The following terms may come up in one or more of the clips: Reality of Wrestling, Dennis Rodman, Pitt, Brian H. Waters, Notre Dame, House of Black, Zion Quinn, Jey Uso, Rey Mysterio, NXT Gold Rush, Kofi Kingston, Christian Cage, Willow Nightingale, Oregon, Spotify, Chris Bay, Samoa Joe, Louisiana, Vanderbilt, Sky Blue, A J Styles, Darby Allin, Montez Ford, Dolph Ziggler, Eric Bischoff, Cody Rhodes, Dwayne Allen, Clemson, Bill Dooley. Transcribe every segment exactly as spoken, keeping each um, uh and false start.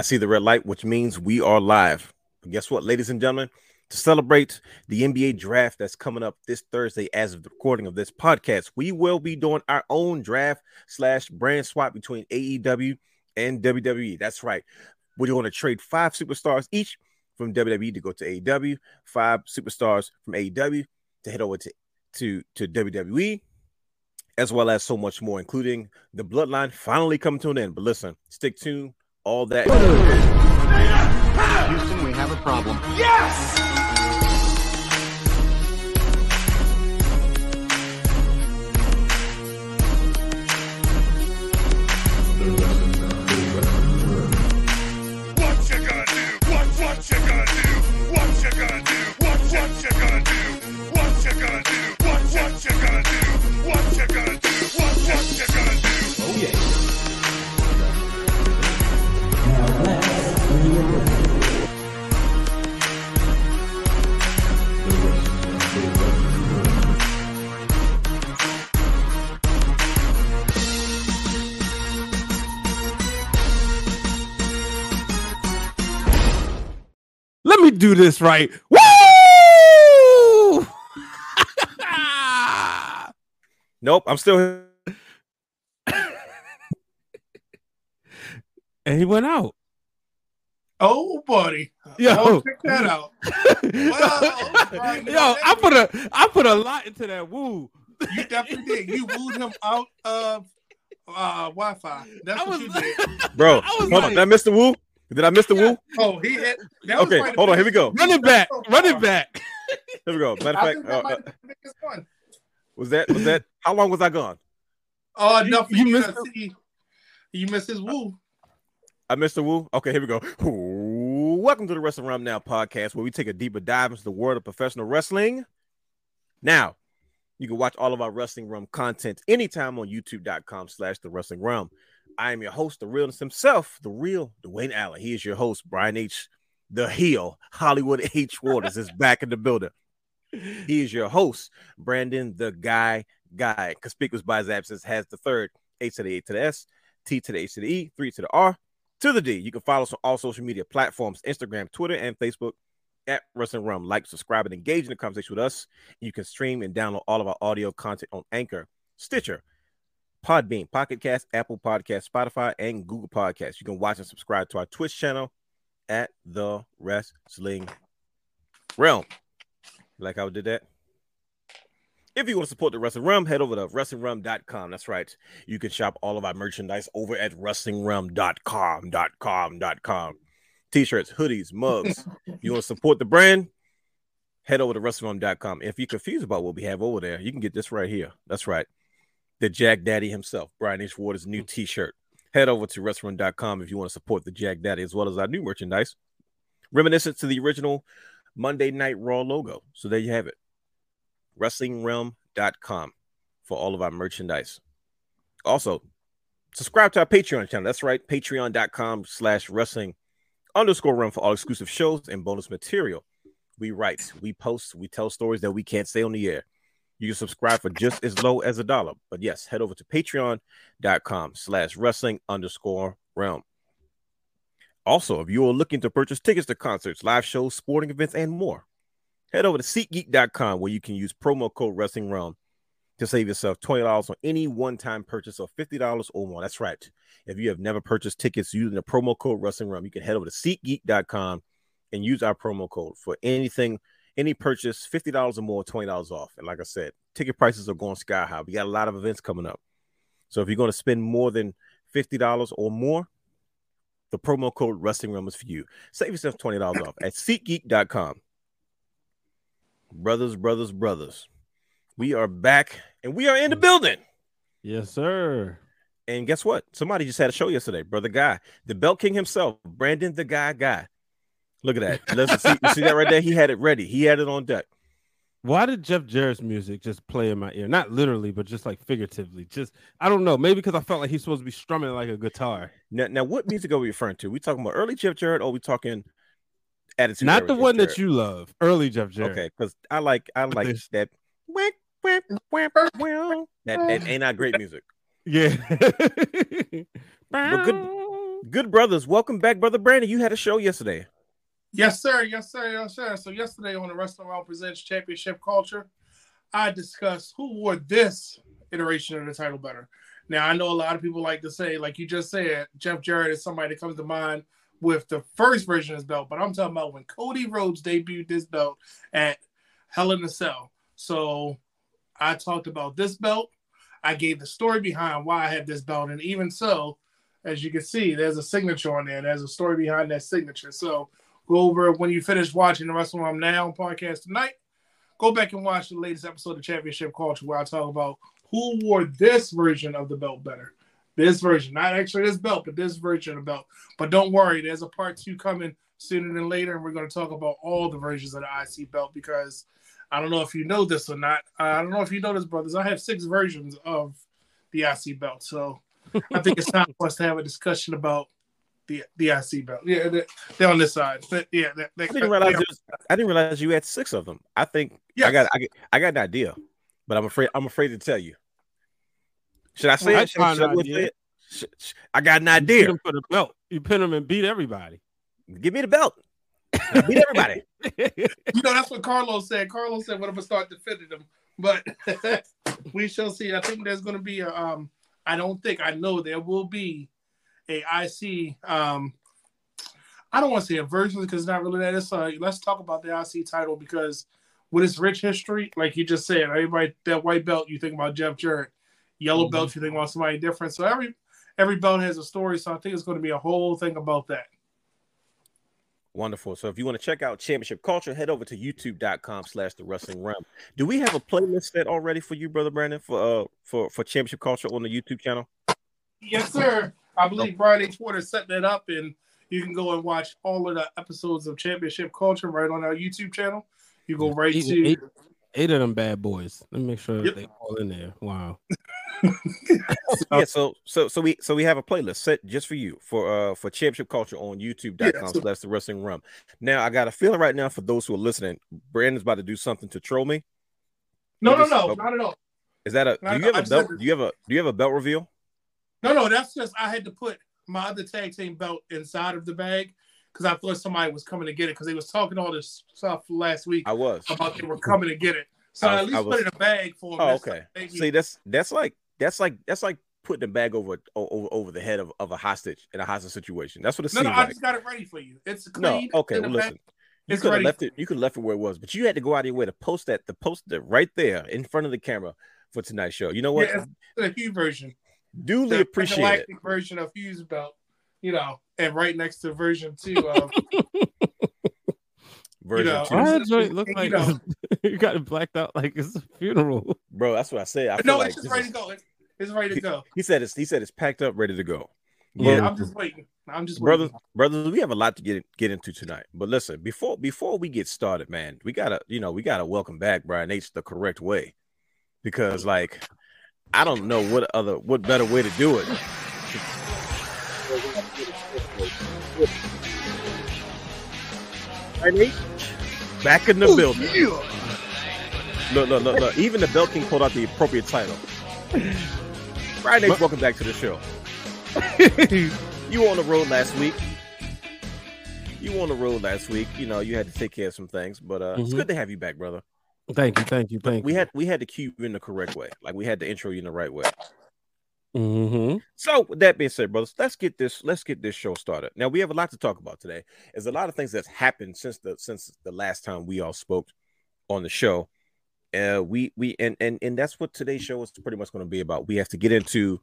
I see the red light, which means we are live. But guess what, ladies and gentlemen? To celebrate the N B A draft that's coming up this Thursday as of the recording of this podcast, we will be doing our own draft slash brand swap between A E W and W W E. That's right. We're going to trade five superstars each from W W E to go to A E W, five superstars from A E W to head over to, to, to W W E, as well as so much more, including the bloodline finally coming to an end. But listen, stick tuned. All that. Houston, we have a problem. Yes! Do this right. Woo! Nope, I'm still here. And he went out. Oh, buddy. Yo, oh, check that out. Wow, yo, I put a I put a lot into that woo. You definitely did. You wooed him out of uh Wi-Fi. That's I what was, you did. Bro, hold like, on. Did I miss the woo? Did I miss the woo? Oh, he hit. That okay, was hold on. Here we go. Run it back. Run it back. Here we go. Matter of fact, that uh, uh, was that was that? How long was I gone? Oh, uh, nothing. You, you missed. He, you missed his woo. I missed the woo. Okay, here we go. Ooh, welcome to the Wrestling Realm Now podcast, where we take a deeper dive into the world of professional wrestling. Now, you can watch all of our Wrestling Realm content anytime on YouTube dot com slash The Wrestling Realm. I am your host, the realness himself, the real Dwayne Allen. He is your host, Brian H. The heel, Hollywood H. Waters is back in the building. He is your host, Brandon the Guy Guy. Conspicuous by his absence has the third, H to the A to the S, T to the H to the E, three to the R, to the D. You can follow us on all social media platforms, Instagram, Twitter, and Facebook at Wrestling Realm. Like, subscribe, and engage in the conversation with us. You can stream and download all of our audio content on Anchor, Stitcher, Podbean, Pocket Cast, Apple Podcast, Spotify, and Google Podcasts. You can watch and subscribe to our Twitch channel at The Wrestling Realm. Like how I did that? If you want to support The Wrestling Realm, head over to Wrestling Realm dot com. That's right. You can shop all of our merchandise over at Wrestling Realm dot com. T-shirts, hoodies, mugs. You want to support the brand? Head over to Wrestling Realm dot com. If you're confused about what we have over there, you can get this right here. That's right. The Jack Daddy himself, Brian H. Waters' new t-shirt. Head over to Wrestling Realm dot com if you want to support the Jack Daddy, as well as our new merchandise, reminiscent to the original Monday Night Raw logo. So there you have it. Wrestling Realm dot com for all of our merchandise. Also, subscribe to our Patreon channel. That's right, Patreon dot com slash Wrestling underscore Realm for all exclusive shows and bonus material. We write, we post, we tell stories that we can't say on the air. You can subscribe for just as low as a dollar. But yes, head over to Patreon dot com slash Wrestling underscore Realm. Also, if you are looking to purchase tickets to concerts, live shows, sporting events, and more, head over to SeatGeek dot com, where you can use promo code Wrestling Realm to save yourself twenty dollars on any one-time purchase of fifty dollars or more. That's right. If you have never purchased tickets using the promo code Wrestling Realm, you can head over to SeatGeek dot com and use our promo code for anything. Any purchase, fifty dollars or more, twenty dollars off. And like I said, ticket prices are going sky high. We got a lot of events coming up. So if you're going to spend more than fifty dollars or more, the promo code Wrestling Realm is for you. Save yourself twenty dollars off at SeatGeek dot com. Brothers, brothers, brothers. We are back and we are in the building. Yes, sir. And guess what? Somebody just had a show yesterday. Brother Guy, the Belt King himself, Brandon the Guy Guy. Look at that. Let's see, see that right there? He had it ready. He had it on deck. Why did Jeff Jarrett's music just play in my ear? Not literally, but just like figuratively. Just, I don't know. Maybe because I felt like he's supposed to be strumming like a guitar. Now, now what music are we referring to? We talking about early Jeff Jarrett, or are we talking attitude? Not the Jeff one Jarrett? That you love. Early Jeff Jarrett. Okay, because I like I like that. That, that ain't not great music. Yeah. But good Good brothers, welcome back, brother Brandon. You had a show yesterday. Yes, sir. Yes, sir. Yes, sir. So yesterday on the Wrestling Realm Presents Championship Culture, I discussed who wore this iteration of the title better. Now, I know a lot of people like to say, like you just said, Jeff Jarrett is somebody that comes to mind with the first version of this belt, but I'm talking about when Cody Rhodes debuted this belt at Hell in a Cell. So I talked about this belt. I gave the story behind why I had this belt. And even so, as you can see, there's a signature on there. There's a story behind that signature. So go over when you finish watching the Wrestling Realm Now podcast tonight. Go back and watch the latest episode of Championship Culture where I talk about who wore this version of the belt better. This version. Not actually this belt, but this version of the belt. But don't worry. There's a part two coming sooner than later, and we're going to talk about all the versions of the I C belt because I don't know if you know this or not. I don't know if you know this, brothers. I have six versions of the I C belt. So I think it's time for us to have a discussion about the the I C belt. Yeah, they're, they're on this side. But yeah, they're, they're, I, didn't realize was, I didn't realize you had six of them. I think yes. I got I, I got an idea, but I'm afraid I'm afraid to tell you. Should I say well, it? Should I, should I, it? Should, should, I got an idea. You pin them for the belt. You pin them and beat everybody. Give me the belt. Beat everybody. You know, that's what Carlos said. Carlos said, what if I start defending them? But we shall see. I think there's going to be a, um, I don't think, I know there will be a I C, um, I don't want to say a version because it's not really that. It's uh, let's talk about the I C title because with its rich history, like you just said, everybody, that white belt, you think about Jeff Jarrett. Yellow mm-hmm. belt, you think about somebody different. So every every belt has a story. So I think it's going to be a whole thing about that. Wonderful. So if you want to check out Championship Culture, head over to youtube.com slash the Wrestling Realm. Do we have a playlist set already for you, Brother Brandon, for uh for, for Championship Culture on the YouTube channel? Yes, sir. I believe Brian H. Porter set that up, and you can go and watch all of the episodes of Championship Culture right on our YouTube channel. You go right eight, to... Eight, eight of them bad boys. Let me make sure yep. they're all in there. Wow. yeah, so so so we so we have a playlist set just for you for uh for Championship Culture on youtube dot com slash the Wrestling Realm. Now I got a feeling right now for those who are listening, Brandon's about to do something to troll me. No, no, no, not at all. Is that a do you have a belt? Do you have a do you have a belt reveal? No, no, that's just I had to put my other tag team belt inside of the bag because I thought somebody was coming to get it because they was talking all this stuff last week. I was about they were coming to get it. So I, I at least I was, put it in a bag for them. Oh, okay. Like, see, that's that's like That's like that's like putting a bag over over over the head of, of a hostage in a hostage situation. That's what it no, seems no, like. No, I just got it ready for you. It's clean. No, okay, well, listen. You could have left it. You could have left it where it was, but you had to go out of your way to post that. The post that right there in front of the camera for tonight's show. You know what? Yeah, the Hugh version. Duly the, appreciate the galactic it. Version of Hugh's belt. You know, and right next to version two of. Version you know, two. Why does it look like you, know, you got it blacked out like it's a funeral, bro? That's what I said. I feel no, like it's just ready is, to go. It's, it's ready to go. He said it's he said it's packed up, ready to go. Yeah, yeah. I'm just waiting. I'm just waiting. brothers, brothers. We have a lot to get get into tonight, but listen before before we get started, man, we gotta you know we gotta welcome back Brian H the correct way because like I don't know what other what better way to do it. Back in the oh, building. Yeah. Look, look, look, look. Even the belt king pulled out the appropriate title. Friday, but- welcome back to the show. You were on the road last week. You were on the road last week. You know, you had to take care of some things, but uh, mm-hmm. it's good to have you back, brother. Thank you, thank you, thank you. We had we had to cue you in the correct way. Like we had to intro you in the right way. Mm-hmm. So with that being said, brothers, let's get this let's get this show started. Now we have a lot to talk about today. There's a lot of things that's happened since the since the last time we all spoke on the show. Uh, we we and and and that's what today's show is pretty much going to be about. We have to get into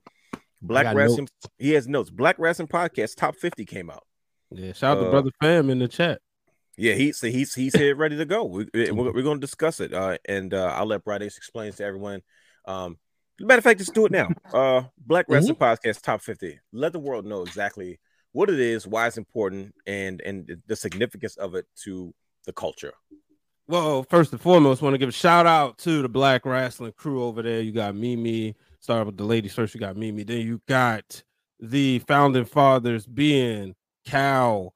Black Wrestling. Notes. He has notes. Black Wrestling Podcast Top fifty came out. Yeah, shout out uh, to Brother Fam in the chat. Yeah, he's he's he's here ready to go. We, we're we're going to discuss it, uh, and uh, I'll let Bright Ace explain to everyone. Um, Matter of fact, just do it now. Uh, Black Wrestling mm-hmm. Podcast Top fifty. Let the world know exactly what it is, why it's important, and and the significance of it to the culture. Well, first and foremost, want to give a shout out to the Black Wrestling crew over there. You got Mimi. Start with the ladies first. You got Mimi. Then you got the founding fathers being Cal,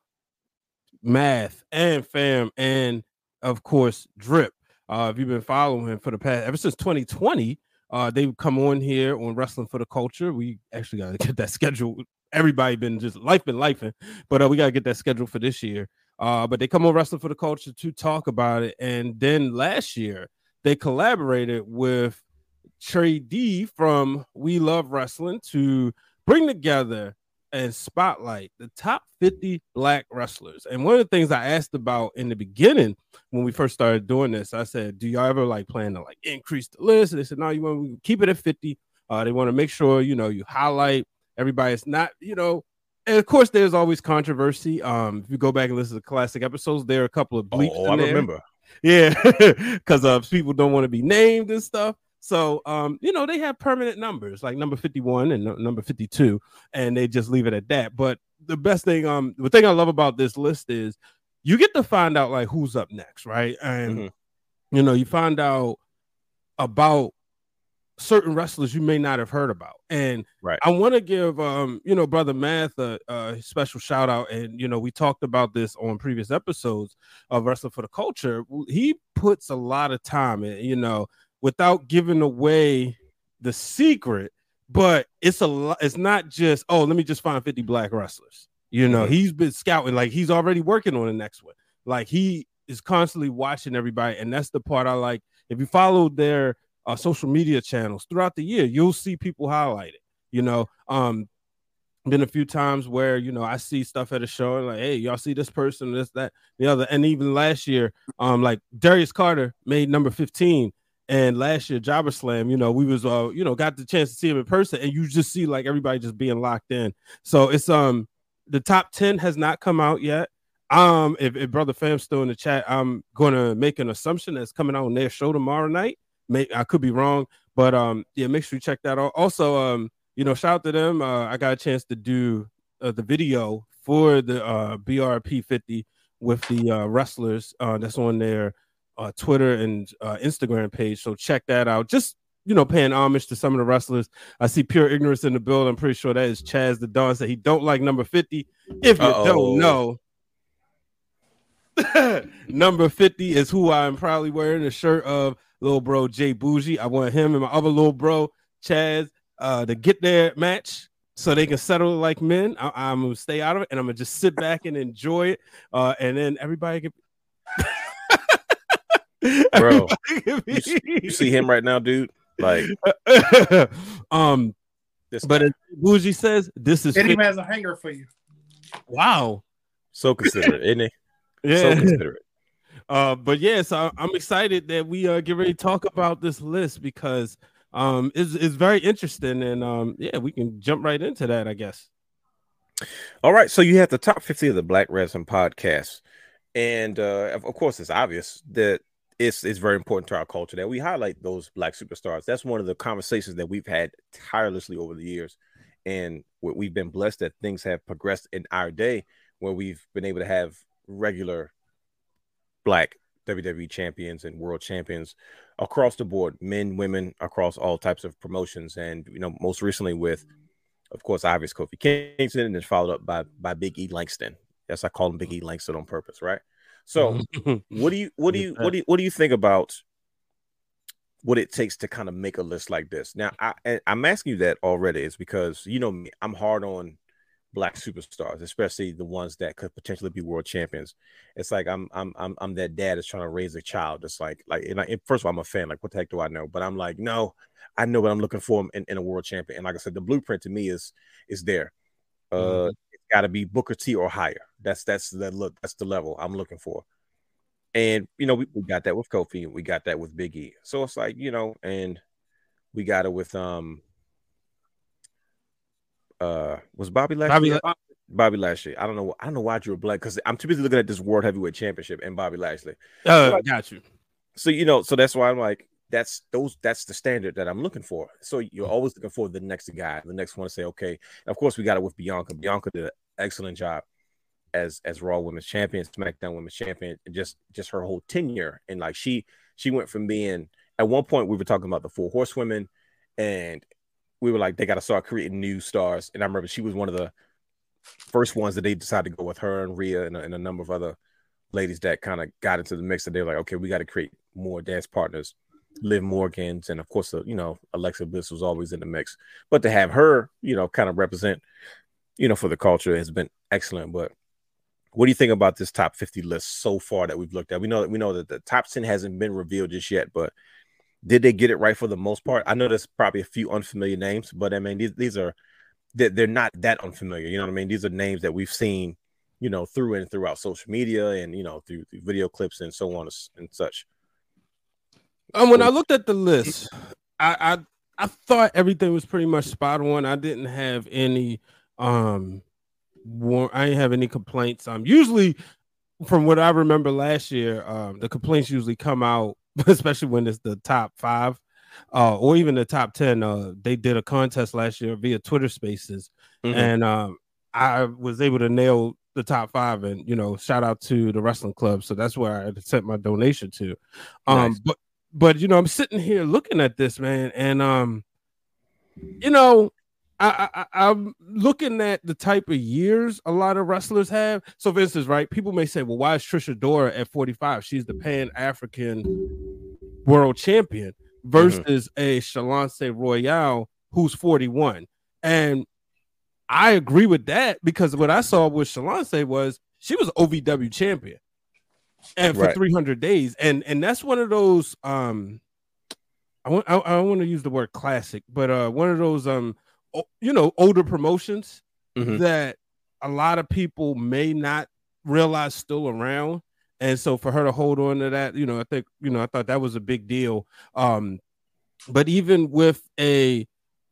Math, and Fam, and of course Drip. Uh, if you've been following him for the past ever since twenty twenty. Uh, they've come on here on Wrestling for the Culture. We actually got to get that scheduled. Everybody been just life been lifing, but uh, we got to get that scheduled for this year. Uh, but they come on Wrestling for the Culture to talk about it. And then last year, they collaborated with Trey D from We Love Wrestling to bring together and spotlight the top fifty Black wrestlers. And one of the things I asked about in the beginning when we first started doing this, I said, do y'all ever like plan to like increase the list? And they said, no, you want to keep it at fifty. Uh, they want to make sure, you know, you highlight everybody. It's not, you know, and of course there's always controversy. Um, if you go back and listen to classic episodes, there are a couple of bleeps. Oh, I there. remember. Yeah. Cause uh, people don't want to be named and stuff. So, um, you know, they have permanent numbers like number fifty-one and no, number fifty-two, and they just leave it at that. But the best thing, um, the thing I love about this list is you get to find out like who's up next, right? And, mm-hmm. you know, you find out about certain wrestlers you may not have heard about. And right. I want to give, um, you know, Brother Math a, a special shout out. And, you know, we talked about this on previous episodes of Wrestling for the Culture. He puts a lot of time in, you know, without giving away the secret, but it's a it's not just, oh, let me just find fifty Black wrestlers. You know, he's been scouting, like he's already working on the next one. Like he is constantly watching everybody. And that's the part I like. If you follow their uh, social media channels throughout the year, you'll see people highlighted, you know, um, been a few times where, you know, I see stuff at a show and like, hey, y'all see this person, this, that, the other. And even last year, um, like Darius Carter made number fifteen. And last year, Jabba Slam, you know, we was, uh, you know, got the chance to see him in person, and you just see like everybody just being locked in. So it's um the top ten has not come out yet. Um, if, if Brother Fam's still in the chat, I'm gonna make an assumption that's coming out on their show tomorrow night. May I could be wrong, but um yeah, make sure you check that out. Also, um you know, shout out to them. Uh, I got a chance to do uh, the video for the uh, B R P fifty with the uh, wrestlers uh, that's on their Uh, Twitter and uh, Instagram page, so check that out. Just, you know, paying homage to some of the wrestlers. I see Pure Ignorance in the build. I'm pretty sure that is Chaz the Don. Said he don't like number fifty. If you Uh-oh. don't know, number fifty is who I'm probably wearing the shirt of, little bro Jay Bougie. I want him and my other little bro Chaz uh, to get their match so they can settle like men. I- I'm gonna stay out of it, and I'm gonna just sit back and enjoy it, uh, and then everybody can. Bro, you, you see him right now, dude. Like, um, this but as Bougie says, this is Eddie has a hanger for you. Wow, so considerate, isn't it? Yeah, so considerate. Uh, but yeah, so I'm excited that we uh get ready to talk about this list because um, it's, it's very interesting, and um, yeah, we can jump right into that, I guess. All right, so you have the top fifty of the Black Wrestling Podcast, and uh, of course, it's obvious that. It's, it's very important to our culture that we highlight those Black superstars. That's one of the conversations that we've had tirelessly over the years. And we've been blessed that things have progressed in our day where we've been able to have regular Black W W E champions and world champions across the board, men, women, across all types of promotions. And, you know, most recently with, of course, obvious Kofi Kingston, and then followed up by, by Big E Langston. Yes, I call him Big E Langston on purpose, right? So what do you what do you what do you, what do you think about what it takes to kind of make a list like this? Now, I, I'm asking you that already is because, you know, me, I'm hard on Black superstars, especially the ones that could potentially be world champions. It's like I'm I'm I'm, I'm that dad that's trying to raise a child. It's like like and I, first of all, I'm a fan. Like, what the heck do I know? But I'm like, no, I know what I'm looking for in, in a world champion. And like I said, the blueprint to me is is there. Uh, mm-hmm. Got to be Booker T or higher. That's that's the look. That's the level I'm looking for. And you know, we, we got that with Kofi, and we got that with Big E. So it's like, you know, and we got it with um, uh, was Bobby Lashley? Bobby, Bobby Lashley. I don't know. I don't know why I drew a blank because I'm too busy looking at this World Heavyweight Championship and Bobby Lashley. Oh, so I got you. So you know, so that's why I'm like, that's those. That's the standard that I'm looking for. So you're always looking for the next guy, the next one to say, okay. And of course, we got it with Bianca. Bianca did a excellent job as as Raw Women's Champion, SmackDown Women's Champion, just just her whole tenure. And like she she went from being at one point we were talking about the Four Horsewomen, and we were like they got to start creating new stars. And I remember she was one of the first ones that they decided to go with her and Rhea and a, and a number of other ladies that kind of got into the mix. And they were like, okay, we got to create more dance partners. Liv Morgan's, and of course, you know, Alexa Bliss was always in the mix. But to have her, you know, kind of represent, you know, for the culture has been excellent. But what do you think about this top fifty list so far that we've looked at? We know that we know that the top ten hasn't been revealed just yet, but did they get it right for the most part? I know there's probably a few unfamiliar names, but I mean, these, these are, they're not that unfamiliar. You know what I mean? These are names that we've seen, you know, through and throughout social media and, you know, through, through video clips and so on and such. Um, when I looked at the list, I, I I thought everything was pretty much spot on. I didn't have any um, war- I didn't have any complaints. Um, usually, from what I remember last year, um, the complaints usually come out, especially when it's the top five, uh, or even the top ten. Uh, they did a contest last year via Twitter Spaces, mm-hmm. and um, I was able to nail the top five. And you know, shout out to the wrestling club. So that's where I sent my donation to. Um, nice. But. But, you know, I'm sitting here looking at this, man, and, um, you know, I, I, I'm looking at the type of years a lot of wrestlers have. So, for instance, right, people may say, well, why is Trish Adora at forty-five? She's the Pan-African world champion versus mm-hmm. a Chalance Royale who's forty-one. And I agree with that because what I saw with Chalance was she was O V W champion. And for right. three hundred days, and and that's one of those. Um, I want I, I want to use the word classic, but uh, one of those um, o- you know, older promotions mm-hmm. that a lot of people may not realize still around. And so for her to hold on to that, you know, I think you know I thought that was a big deal. Um, but even with a,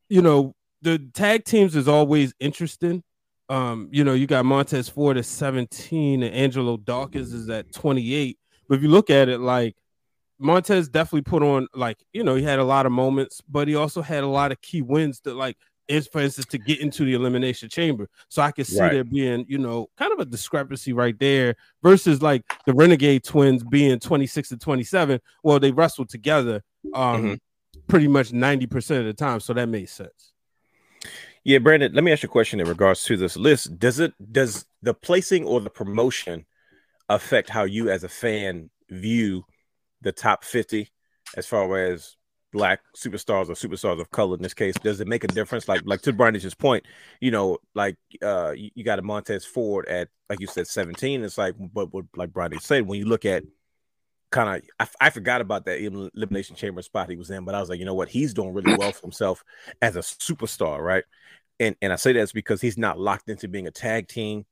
you know, the tag teams is always interesting. Um, you know, you got Montez Ford at seventeen and Angelo Dawkins is at twenty-eight. But if you look at it, like, Montez definitely put on, like, you know, he had a lot of moments, but he also had a lot of key wins that, like, is, for instance, to get into the Elimination Chamber. So I could see right. there being, you know, kind of a discrepancy right there versus, like, the Renegade Twins being twenty-six and twenty-seven. Well, they wrestled together um, mm-hmm. pretty much ninety percent of the time, so that made sense. Yeah, Brandon, let me ask you a question in regards to this list. Does it does the placing or the promotion affect how you as a fan view the top fifty as far as black superstars or superstars of color in this case? Does it make a difference? Like, like to Brandon's point, you know, like uh, you, you got a Montez Ford at, like you said, seventeen. It's like, but what, like Brandon said, when you look at kind of, I, I forgot about that Elimination Chamber spot he was in, but I was like, you know what? He's doing really well for himself as a superstar, right? And and I say that's because he's not locked into being a tag team.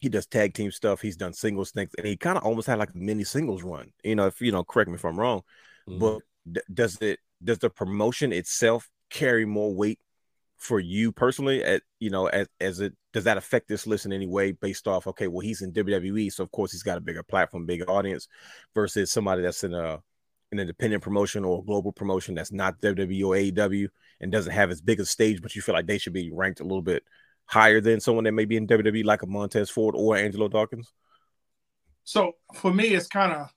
He does tag team stuff. He's done singles things, and he kind of almost had like a mini singles run. You know, if you know, correct me if I'm wrong, mm-hmm. but d- does it does the promotion itself carry more weight for you personally? At you know, as as it does that affect this list in any way? Based off, okay, well, he's in W W E, so of course he's got a bigger platform, bigger audience, versus somebody that's in a an independent promotion or a global promotion that's not W W E or A E W and doesn't have as big a stage, but you feel like they should be ranked a little bit higher than someone that may be in W W E, like a Montez Ford or Angelo Dawkins? So for me, it's kind of,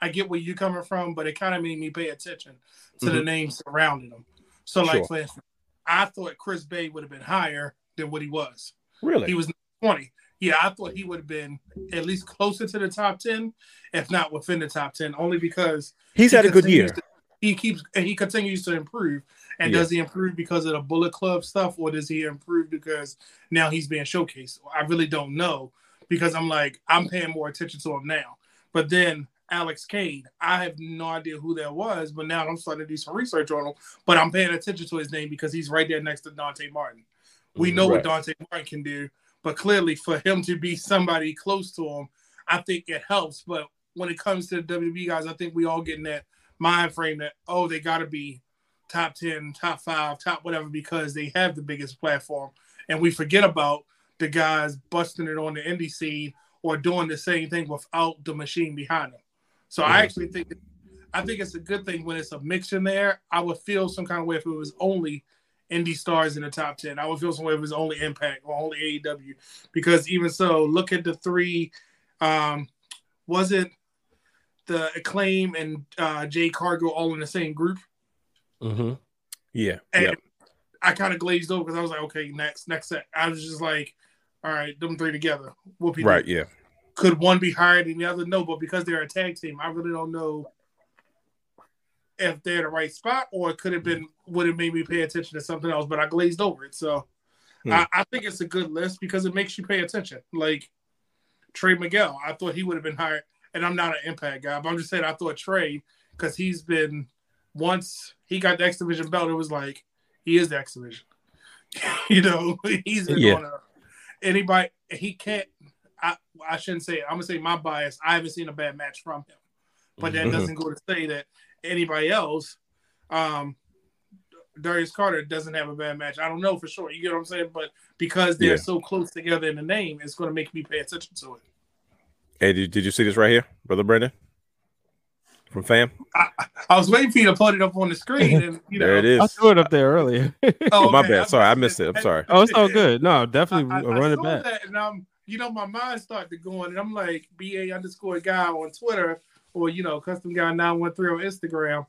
I get where you're coming from, but it kind of made me pay attention to mm-hmm. the names surrounding them. So like, sure. for instance, I thought Chris Bay would have been higher than what he was. Really? He was twenty. Yeah, I thought he would have been at least closer to the top ten, if not within the top ten, only because he's he had a good year. To, he keeps and he continues to improve. And yeah. does he improve because of the Bullet Club stuff, or does he improve because now he's being showcased? I really don't know, because I'm like, I'm paying more attention to him now. But then Alex Kane, I have no idea who that was, but now I'm starting to do some research on him. But I'm paying attention to his name because he's right there next to Dante Martin. We know right. what Dante Martin can do. But clearly, for him to be somebody close to him, I think it helps. But when it comes to the W W E guys, I think we all get in that mind frame that, oh, they got to be top ten, top five, top whatever, because they have the biggest platform. And we forget about the guys busting it on the indie scene or doing the same thing without the machine behind them. So mm-hmm. I actually think I think it's a good thing when it's a mix in there. I would feel some kind of way if it was only indie stars in the top ten. I would feel some way if it was only Impact or only A E W, because even so, look at the three. Um, was it the Acclaim and uh, Jade Cargill all in the same group? Mm-hmm. Yeah. And yep. I kind of glazed over because I was like, okay, next, next set. I was just like, all right, them three together. We'll be right. Doing? Yeah. Could one be higher than the other? No, but because they're a tag team, I really don't know if they're in the right spot, or it could have been, would have made me pay attention to something else, but I glazed over it. So hmm. I, I think it's a good list because it makes you pay attention. Like Trey Miguel, I thought he would have been hired, and I'm not an Impact guy, but I'm just saying I thought Trey, because he's been, once he got the X Division belt, it was like, he is the X Division. You know, he's yeah. on a, anybody, he can't, I, I shouldn't say it. I'm going to say my bias, I haven't seen a bad match from him. But that mm-hmm. doesn't go to say that anybody else, um, Darius Carter doesn't have a bad match. I don't know for sure. You get what I'm saying? But because they're yeah. so close together in the name, it's going to make me pay attention to it. Hey, did, did you see this right here, Brother Brendan? From Fam? I, I was waiting for you to put it up on the screen. And, you there know, it is. I threw it up there earlier. oh, oh, my man, bad. I sorry, I missed it. it. I'm sorry. Oh, it's all good. No, definitely I, I, run I it back. That and I'm, you know, my mind started going, and I'm like, B A underscore guy on Twitter, or, you know, Custom Guy nine one three on Instagram.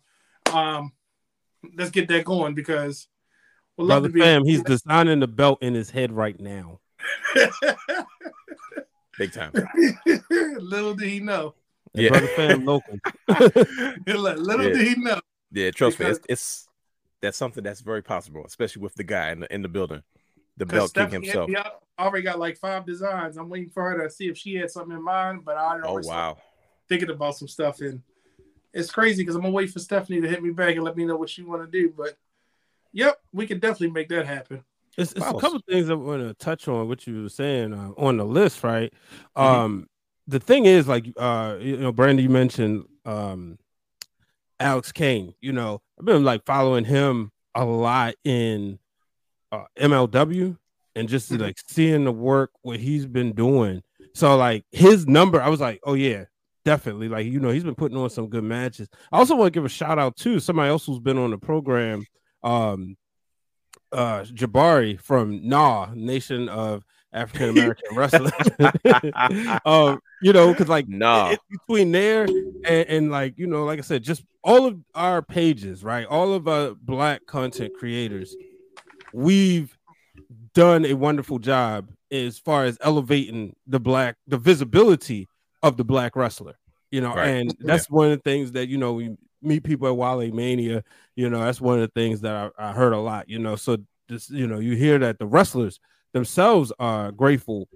Um, let's get that going because we'll love Brother to be Fam, he's designing the belt in his head right now. Big time. Little did he know. Yeah. Brother Fam local. Little yeah. did he know. Yeah, trust because... me, it's, it's that's something that's very possible, especially with the guy in the in the building. The belt king himself. I already got like five designs. I'm waiting for her to see if she had something in mind, but I don't know. Oh wow. Thinking about some stuff, and it's crazy because I'm gonna wait for Stephanie to hit me back and let me know what she want to do. But yep, we can definitely make that happen. It's, it's a couple things I want to touch on what you were saying uh, on the list, right? Mm-hmm. Um, the thing is, like, uh, you know, Brandy, you mentioned um, Alex Kane. You know, I've been like following him a lot in uh, M L W and just mm-hmm. like seeing the work what he's been doing. So, like, his number, I was like, oh yeah. Definitely, like, you know, he's been putting on some good matches. I also want to give a shout out to somebody else who's been on the program, um, uh, Jabari from N A W, Nation of African American Wrestling. um, you know, because like nah. it, between there and, and like, you know, like I said, just all of our pages, right? All of our black content creators, we've done a wonderful job as far as elevating the black, the visibility of the black wrestler, you know, right. and that's yeah. one of the things that, you know, we meet people at Wale Mania, you know, that's one of the things that I, I heard a lot, you know, so just, you know, you hear that the wrestlers themselves are grateful.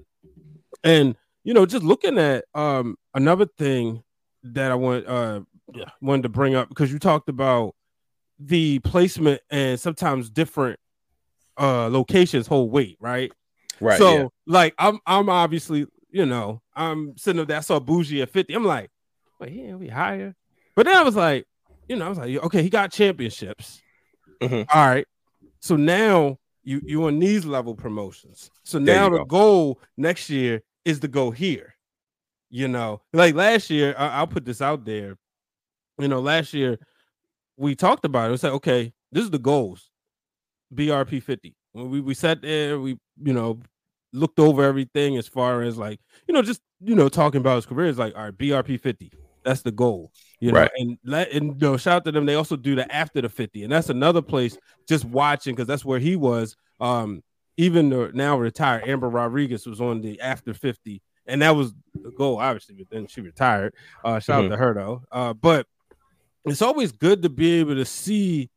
And, you know, just looking at um, another thing that I want, uh, yeah. wanted to bring up, because you talked about the placement and sometimes different uh, locations hold weight, right? Right. So yeah. like, I'm, I'm obviously, you know, I'm sitting up there. I saw Bougie at fifty. I'm like, wait, he ain't be higher. But then I was like, you know, I was like, okay, he got championships. Mm-hmm. All right. So now you you on these level promotions. So now the go. goal next year is to go here. You know, like last year, I, I'll put this out there. You know, last year we talked about it. It was like, okay, this is the goals. B R P fifty. When we, we sat there, we, you know, looked over everything as far as like, you know, just, you know, talking about his career is like, all right, B R P fifty. That's the goal. You know, right. and let, and you know, shout out to them. They also do the after the fifty. And that's another place just watching, because that's where he was. Um, even the now retired Amber Rodriguez was on the after fifty. And that was the goal, obviously, but then she retired. Uh, shout mm-hmm. out to her though. Uh, but it's always good to be able to see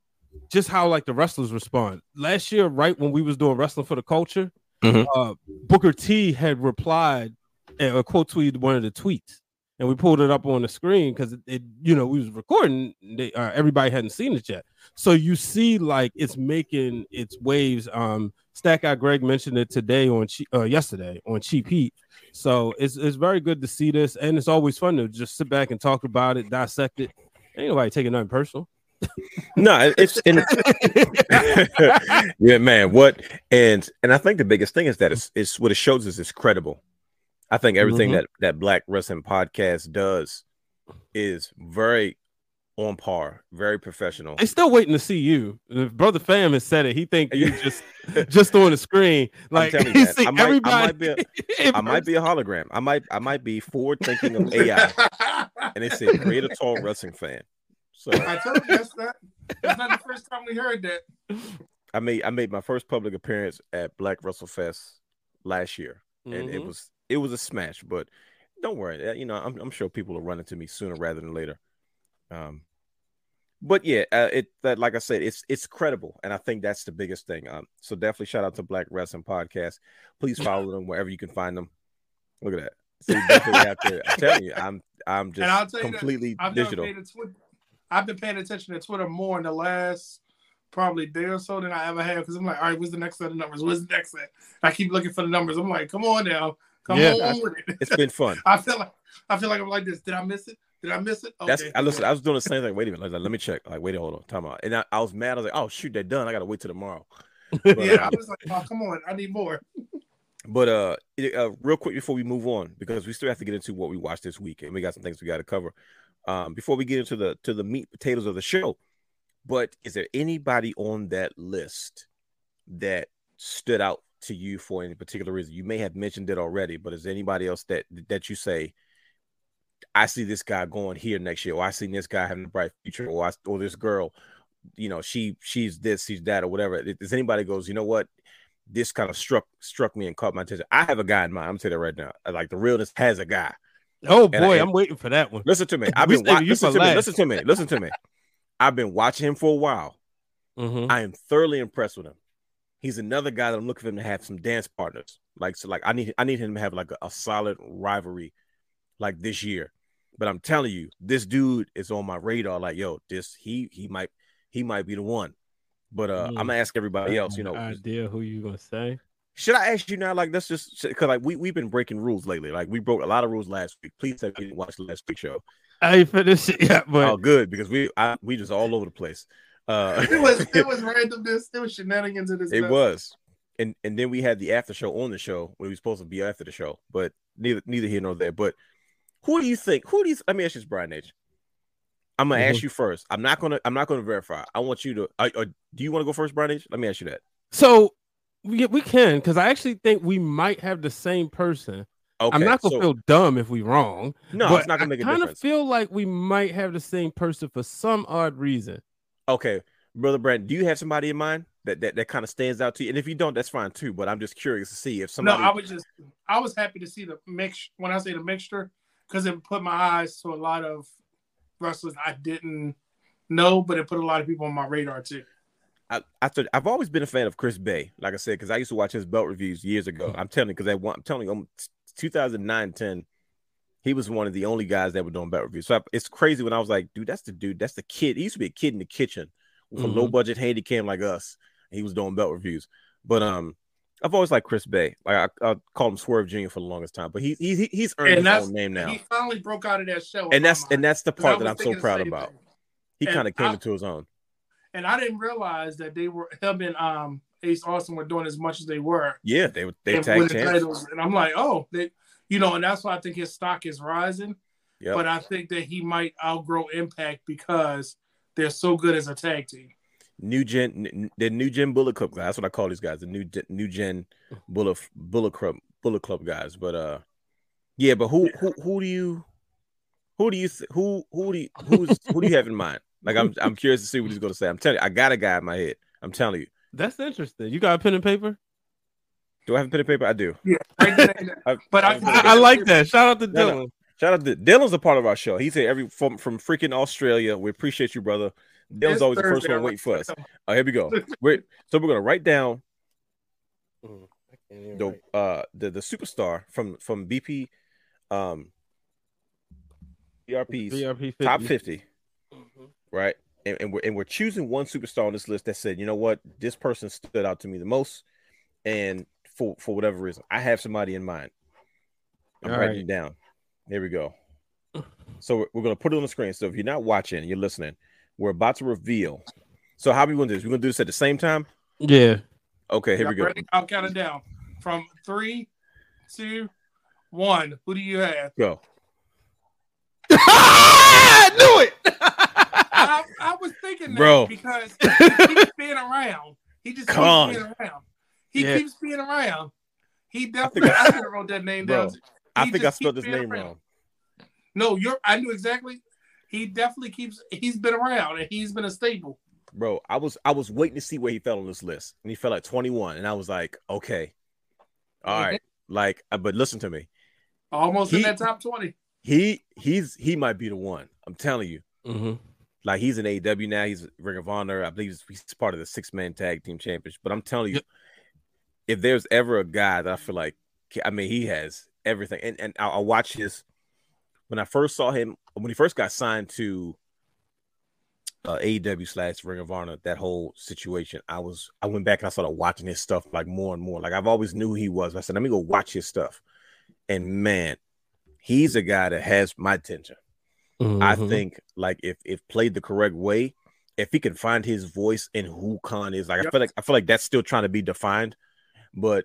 just how like the wrestlers respond. Last year, right when we was doing Wrestling for the Culture, Mm-hmm. Uh, Booker T had replied and uh, quote tweeted one of the tweets, and we pulled it up on the screen because it, it, you know, we was recording. They, uh, everybody hadn't seen it yet, so you see, like, it's making its waves. Um, Stack Guy Greg mentioned it today on uh, yesterday on Cheap Heat, so it's it's very good to see this, and it's always fun to just sit back and talk about it, dissect it. Ain't nobody taking nothing personal. No, it's, it's yeah, man. What and and I think the biggest thing is that it's, it's what it shows is it's credible. I think everything mm-hmm. that that Black Wrestling Podcast does is very on par, very professional. They're still waiting to see you. Brother Fam has said it. He think you just just on the screen. Like, I'm you that. See I might, everybody. I might, be a, I might be a hologram. I might I might be forward thinking of A I, and they said create a tall wrestling fan. So I told you that's not that's not the first time we heard that. I made I made my first public appearance at Black Wrestle Fest last year, and mm-hmm. it was it was a smash. But don't worry, you know, I'm I'm sure people will run into me sooner rather than later. Um, But yeah, uh, it that like I said, it's it's credible, and I think that's the biggest thing. Um, so definitely shout out to Black Wrestling Podcast. Please follow them wherever you can find them. Look at that. So you definitely have to, I'm telling you, I'm I'm just completely that, I've digital. Been tw- I've been paying attention to Twitter more in the last probably day or so than I ever have, because I'm like, all right, where's the next set of numbers? Where's the next set? I keep looking for the numbers. I'm like, come on now, come yeah, on with it. It's been fun. I feel like I feel like I'm like this. Did I miss it? Did I miss it? Okay. That's, I listen. I was doing the same thing. Wait a minute. Like, let me check. Like, wait, hold on. Time out. And I, I was mad. I was like, oh shoot, they're done. I gotta wait till tomorrow. But, yeah, I was like, oh, come on, I need more. But uh, it, uh, real quick before we move on, because we still have to get into what we watched this week, and we got some things we got to cover. Um, before we get into the to the meat potatoes of the show, but is there anybody on that list that stood out to you for any particular reason? You may have mentioned it already, but is there anybody else that that you say? I see this guy going here next year, or I seen this guy having a bright future, or I, or this girl, you know, she she's this, she's that, or whatever. Does anybody goes, you know what? This kind of struck struck me and caught my attention. I have a guy in mind. I'm telling you that right now. Like, the realness has a guy. Oh boy, I, I'm waiting for that one. Listen to me. I've been wa- listen to me. Listen to me. Listen to me. I've been watching him for a while. Mm-hmm. I am thoroughly impressed with him. He's another guy that I'm looking for him to have some dance partners. Like, so like I need I need him to have like a, a solid rivalry like this year. But I'm telling you, this dude is on my radar. Like, yo, this he he might he might be the one. But uh, mm. I'm gonna ask everybody else. You know, idea who you gonna say? Should I ask you now? Like, that's just because like we we've been breaking rules lately. Like, we broke a lot of rules last week. Please tell me you didn't watch the last week's show. I ain't finished it yet, but oh, good, because we I, we just all over the place. Uh, it was it was randomness. It was shenanigans in this. It stuff. was, and and then we had the after show on the show where we were supposed to be after the show, but neither neither here nor there. But who do you think? Who do you? Let me ask you this, Brian H. I'm gonna mm-hmm. ask you first. I'm not gonna. I'm not gonna verify. I want you to. Or, or, do you want to go first, Brian H? Let me ask you that. So we we can, because I actually think we might have the same person. Okay. I'm not gonna so, feel dumb if we're wrong. No, it's not gonna make a difference. I kind of feel like we might have the same person for some odd reason. Okay, brother Brandon, do you have somebody in mind that that, that kind of stands out to you? And if you don't, that's fine too. But I'm just curious to see if somebody. No, I was just. I was happy to see the mix. When I say the mixture, because it put my eyes to a lot of wrestlers I didn't know, but it put a lot of people on my radar too. I, I th- I've always been a fan of Chris Bay, like I said, because I used to watch his belt reviews years ago. I'm telling you, because I want, I'm telling you, two thousand nine, ten, he was one of the only guys that were doing belt reviews. So I, it's crazy when I was like, dude, that's the dude, that's the kid. He used to be a kid in the kitchen with mm-hmm. a low budget handicap like us. He was doing belt reviews, but um, I've always liked Chris Bay. Like I, I called him Swerve Junior for the longest time, but he, he he's earned and his own name now. He finally broke out of that show, and that's and that's the part that I'm so proud about. Thing. He kind of came I, into his own. And I didn't realize that they were him and um Ace Austin were doing as much as they were. Yeah, they were they tag titles, and I'm like, oh, they, you know, and that's why I think his stock is rising. Yep. But I think that he might outgrow Impact because they're so good as a tag team. New gen, the new gen Bullet Club guys. That's what I call these guys, the new new gen Bullet Bullet Club Bullet Club guys. But uh, yeah. But who who who do you who do you who who do you, who's who do you have in mind? Like I'm I'm curious to see what he's going to say. I'm telling you, I got a guy in my head. I'm telling you. That's interesting. You got a pen and paper? Do I have a pen and paper? I do. Yeah. I, but I, I, I like that. Shout out to Dylan. No, no. Shout out to Dylan's a part of our show. He said every from from freaking Australia. We appreciate you, brother. Dylan's always Thursday, the first one waiting for us. Oh, here we go. We're, so we're gonna write down the uh the, the superstar from from B P um B R P's top fifty, mm-hmm. right? And, and we're and we're choosing one superstar on this list that said, you know what, this person stood out to me the most, and for for whatever reason, I have somebody in mind. I'm All writing right. it down. Here we go. So we're, we're gonna put it on the screen. So if you're not watching, you're listening. We're about to reveal. So how are we going to do this? We're going to do this at the same time? Yeah. Okay, here we go. I'll count it down. From three, two, one. Who do you have? Go. I knew it! I, I was thinking that Bro. because he keeps being around. He just Come keeps on. being around. He yeah. keeps being around. He definitely I, I, I should have wrote that name Bro, down. He I think I spelled his name around. wrong. No, you're. I knew exactly... He definitely keeps. He's been around and he's been a staple. Bro, I was I was waiting to see where he fell on this list, and he fell at twenty-one, and I was like, okay, all right, like, but listen to me, almost he, in that top twenty. He he's he might be the one. I'm telling you, mm-hmm. Like, he's in A E W now. He's Ring of Honor. I believe he's, he's part of the six-man tag team championship. But I'm telling you, yep. if there's ever a guy that I feel like, I mean, he has everything. And and I, I watch his – when I first saw him, when he first got signed to uh, A E W slash Ring of Honor, that whole situation, I was I went back and I started watching his stuff, like, more and more. Like, I've always knew who he was. I said, let me go watch his stuff. And, man, he's a guy that has my attention. Mm-hmm. I think, like, if if played the correct way, if he can find his voice and who Khan is, like, yep. I feel like I feel like that's still trying to be defined, but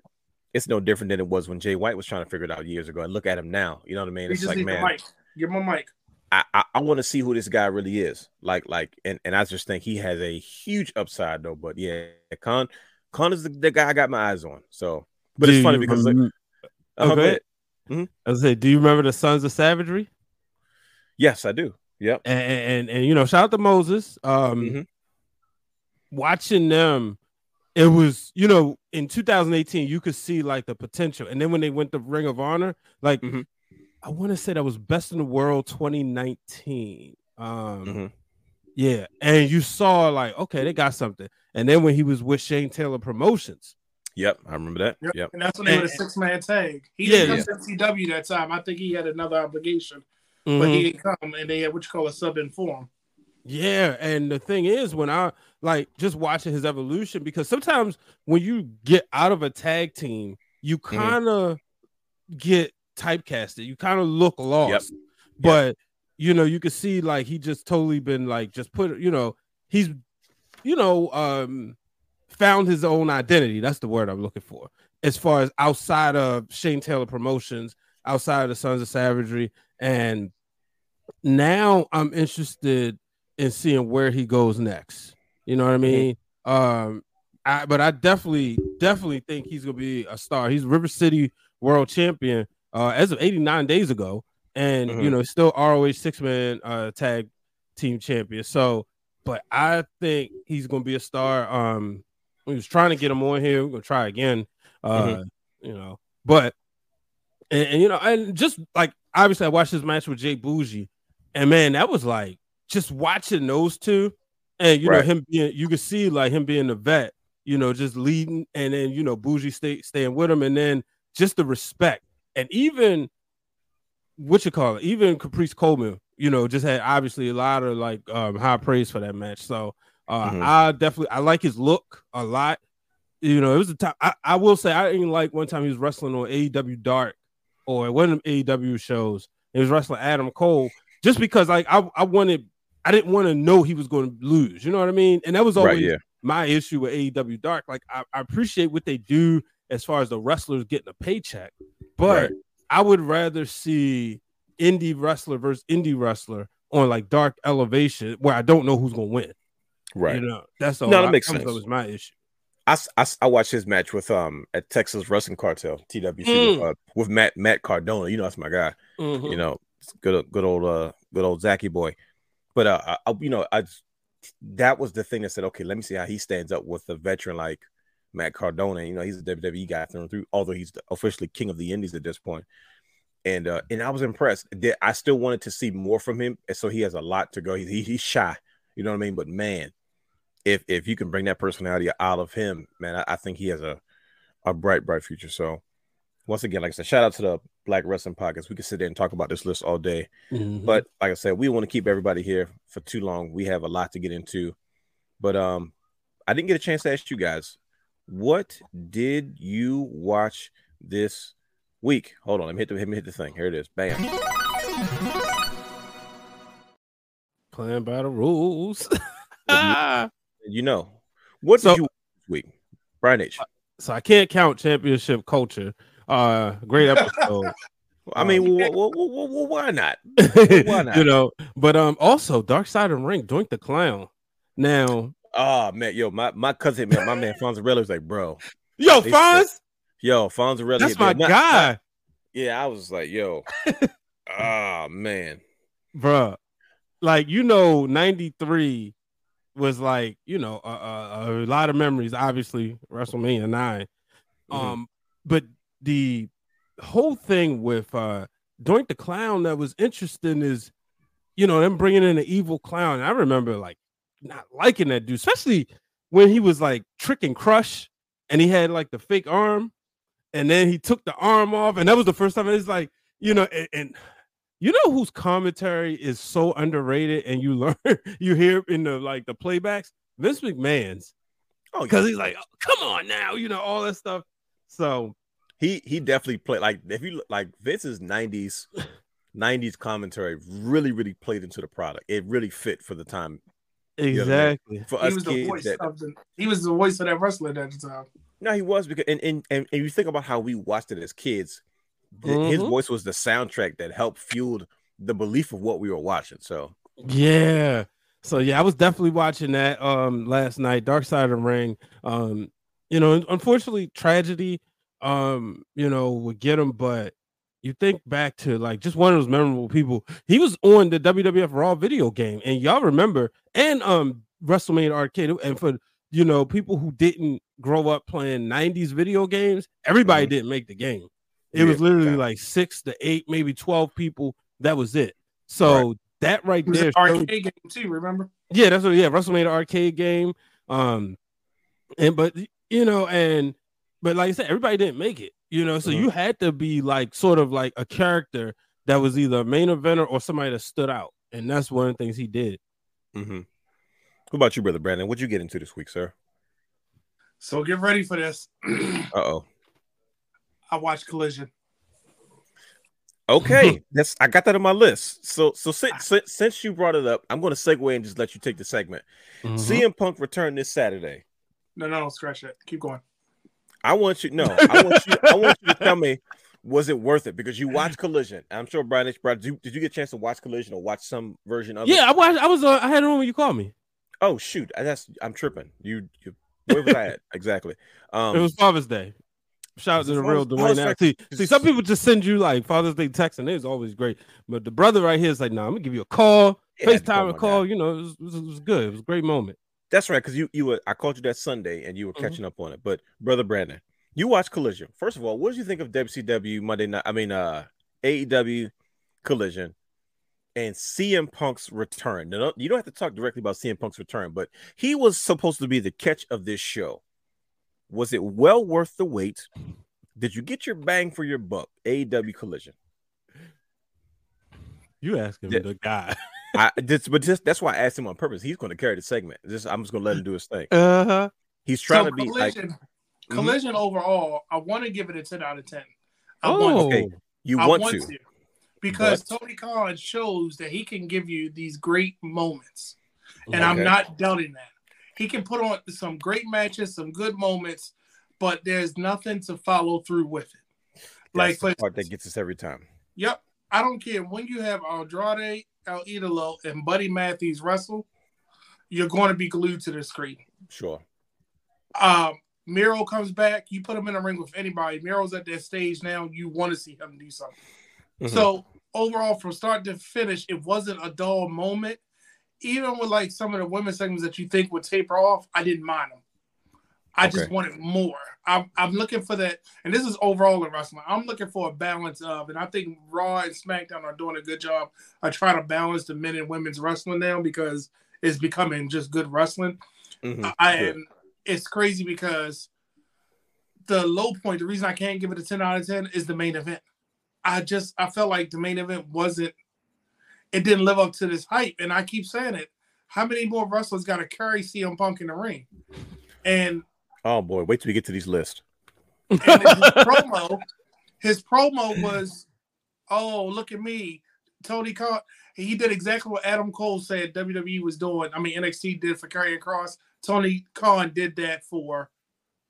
it's no different than it was when Jay White was trying to figure it out years ago. And look at him now, you know what I mean? We it's just like, need man, mic. Give him a mic. I I, I want to see who this guy really is. Like like, and, and I just think he has a huge upside though. But yeah, Khan Khan is the, the guy I got my eyes on. So, but do it's funny because like, uh, okay, mm-hmm. I was say, do you remember the Sons of Savagery? Yes, I do. Yep. And, and, and, you know, shout out to Moses. Um, mm-hmm. Watching them, it was, you know, in two thousand eighteen, you could see, like, the potential. And then when they went to Ring of Honor, like, mm-hmm. I want to say that was Best in the World twenty nineteen. Um, mm-hmm. Yeah. And you saw, like, okay, they got something. And then when he was with Shane Taylor Promotions. Yep, I remember that. Yep. yep. And that's when they and, were a six-man tag. He yeah, didn't come yeah. to M C W that time. I think he had another obligation. Mm-hmm. But he didn't come, and they had what you call a sub in form. Yeah, and the thing is, when I like just watching his evolution, because sometimes when you get out of a tag team, you kind of mm-hmm. get typecasted. You kind of look lost. Yep. But yep. you know, you can see like he just totally been like just put. You know, he's you know um, found his own identity. That's the word I'm looking for. As far as outside of Shane Taylor Promotions, outside of the Sons of Savagery. And now I'm interested in seeing where he goes next. You know what I mean? Mm-hmm. Um, I, but I definitely, definitely think he's going to be a star. He's River City World Champion uh, as of eighty-nine days ago. And, mm-hmm. you know, still R O H six-man uh, tag team champion. So, but I think he's going to be a star. Um, we was trying to get him on here. We're going to try again, uh, mm-hmm. you know. But, and, and, you know, and just like, obviously, I watched this match with Jay Bougie, and man, that was like just watching those two, and you right. know him being, you could see like him being the vet, you know, just leading, and then you know Bougie stay, staying with him, and then just the respect, and even what you call it, even Caprice Coleman, you know, just had obviously a lot of like um, high praise for that match. So uh, mm-hmm. I definitely I like his look a lot. You know, it was the time I, I will say I didn't like one time he was wrestling on A E W Dark. Or at one of them A E W shows, it was wrestling Adam Cole. Just because, like, I, I wanted, I didn't want to know he was going to lose. You know what I mean? And that was always right, yeah. my issue with A E W Dark. Like, I, I appreciate what they do as far as the wrestlers getting a paycheck, but right. I would rather see indie wrestler versus indie wrestler on like Dark Elevation, where I don't know who's going to win. Right? You know, that's all. No, that I, makes sense. That was my issue. I, I, I watched his match with um at Texas Wrestling Cartel T W C mm. uh, with Matt Matt Cardona. You know that's my guy. Mm-hmm. You know, good good old uh good old Zachy boy. But uh, I, you know, I that was the thing that said, okay, let me see how he stands up with a veteran like Matt Cardona. You know, he's a W W E guy through and through, although he's officially king of the Indies at this point. And uh, and I was impressed. I still wanted to see more from him, and so he has a lot to go. He, he he's shy, you know what I mean? But man. If if you can bring that personality out of him, man, I, I think he has a, a bright, bright future. So, once again, like I said, shout out to the Black Wrestling Podcast. We can sit there and talk about this list all day. Mm-hmm. But, like I said, we want to keep everybody here for too long. We have a lot to get into. But um, I didn't get a chance to ask you guys, what did you watch this week? Hold on. Let me hit the, let me hit the thing. Here it is. Bam. Playing by the rules. You know, what so, did you watch this week, Brian H? So I can't count Championship Culture. Uh, great episode. I mean, um, well, well, well, well, why not? Why not? You know, but um, also Dark Side of the Ring, Doink the Clown. Now, oh man, yo, my, my cousin, man, my man Fonzarelli was like, bro, yo, Fonz, yo, Fonzarelli, that's my, my guy. My, yeah, I was like, yo, oh man, bro, like you know, ninety-three. Was like, you know, a, a, a lot of memories, obviously, WrestleMania nine. Mm-hmm. Um, but the whole thing with uh, Doink the Clown that was interesting is you know, them bringing in an evil clown. I remember like not liking that dude, especially when he was like Trick and Crush and he had like the fake arm and then he took the arm off. And that was the first time. And it's like, you know, and, and you know whose commentary is so underrated and you learn, you hear in the like the playbacks? Vince McMahon's. Oh, because he's like, oh, come on now, you know, all that stuff. So he he definitely played like if you look like Vince's nineties nineties commentary really, really played into the product. It really fit for the time. Exactly. You know what I mean? For he us was the kids voice that, of the, he was the voice of that wrestler at the time. No, he was because and and, and, and you think about how we watched it as kids. Mm-hmm. His voice was the soundtrack that helped fueled the belief of what we were watching. So yeah. So yeah, I was definitely watching that um last night, Dark Side of the Ring. Um, you know, unfortunately, tragedy, um, you know, would get him. But you think back to like just one of those memorable people. He was on the W W F Raw video game, and y'all remember, and um, WrestleMania Arcade. And for you know, people who didn't grow up playing nineties video games, everybody mm-hmm. didn't make the game. It yeah, was literally like six to eight, maybe twelve people. That was it. So. Right. That right there, it was an arcade game too. Remember? Yeah, that's what. Yeah, WrestleMania arcade game. Um, and but you know, and but like I said, everybody didn't make it. You know, so mm-hmm. you had to be like sort of like a character that was either a main eventer or somebody that stood out, and that's one of the things he did. Mm-hmm. What about you, brother Brandon? What'd you get into this week, sir? So get ready for this. uh oh. I watched Collision. Okay, that's I got that on my list. So, so since, since since you brought it up, I'm going to segue and just let you take the segment. Mm-hmm. C M Punk returned this Saturday. No, no, don't scratch that. Keep going. I want you. No, I want you. I want you to tell me, was it worth it? Because you watched Collision. I'm sure Brian. Did you, did you get a chance to watch Collision or watch some version of it? Yeah, I watched. I was. Uh, I had it on when you called me. Oh shoot, I, that's I'm tripping. You, you where was I at exactly? Um, it was Father's Day. Shout out to the real Dwayne. Now, see, see, some people just send you like Father's Day text, and it's always great. But the brother right here is like, "Nah, I'm gonna give you a call, yeah, FaceTime, a call." You know, it was, it was good. It was a great moment. That's right, because you, you were. I called you that Sunday, and you were mm-hmm. catching up on it. But brother Brandon, you watched Collision. First of all, what did you think of W C W Monday Night? I mean, uh, A E W Collision and C M Punk's return. Now, you don't have to talk directly about C M Punk's return, but he was supposed to be the catch of this show. Was it well worth the wait? Did you get your bang for your buck? A E W Collision. You asking yeah. the guy. I just, but just that's why I asked him on purpose. He's going to carry the segment. Just, I'm just going to let him do his thing. Uh huh. He's trying so to collision, be like Collision mm-hmm. overall. I want to give it a ten out of ten. I oh, want okay. you want, want to. to because but... Tony Khan shows that he can give you these great moments, and okay. I'm not doubting that. He can put on some great matches, some good moments, but there's nothing to follow through with it. That's like the part that gets us every time. Yep. I don't care. When you have Andrade El Idolo and Buddy Matthews wrestle, you're going to be glued to the screen. Sure. Um, Miro comes back. You put him in a ring with anybody. Miro's at that stage now. You want to see him do something. Mm-hmm. So overall, from start to finish, it wasn't a dull moment. Even with like some of the women's segments that you think would taper off, I didn't mind them. I okay. just wanted more. I'm, I'm looking for that. And this is overall in wrestling. I'm looking for a balance of, and I think Raw and SmackDown are doing a good job of trying to balance the men and women's wrestling now because it's becoming just good wrestling. Mm-hmm. I, and sure. It's crazy because the low point, the reason I can't give it a ten out of ten is the main event. I just, I felt like the main event wasn't, it didn't live up to this hype. And I keep saying it. How many more wrestlers got to carry C M Punk in the ring? And oh, boy, wait till we get to these lists. And his promo, his promo was, oh, look at me. Tony Khan, he did exactly what Adam Cole said W W E was doing. I mean, N X T did for Karrion Kross. Tony Khan did that for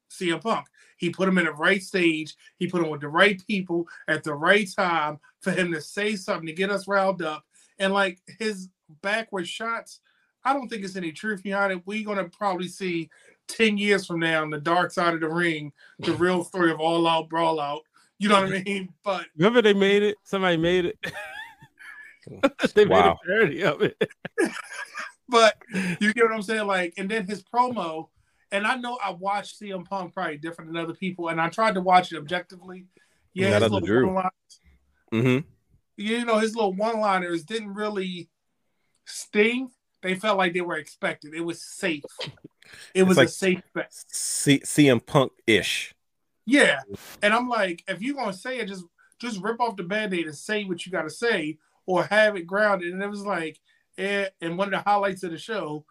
C M Punk. He put him in the right stage. He put him with the right people at the right time for him to say something to get us riled up. And like his backward shots, I don't think it's any truth behind it. We're gonna probably see ten years from now in the Dark Side of the Ring, the real story of All Out Brawl Out. You know what I mean? But remember they made it. Somebody made it. they wow. made a parody of it. But you get what I'm saying? Like, and then his promo. And I know I watched C M Punk probably different than other people, and I tried to watch it objectively. Yeah, his little one lines. Mm-hmm. You know, his little one-liners didn't really Sting, they felt like they were expected. It was safe. It was like a safe bet. C- CM Punk-ish. Yeah. And I'm like, if you're going to say it, just just rip off the Band-Aid and say what you got to say or have it grounded. And it was like, eh, and one of the highlights of the show,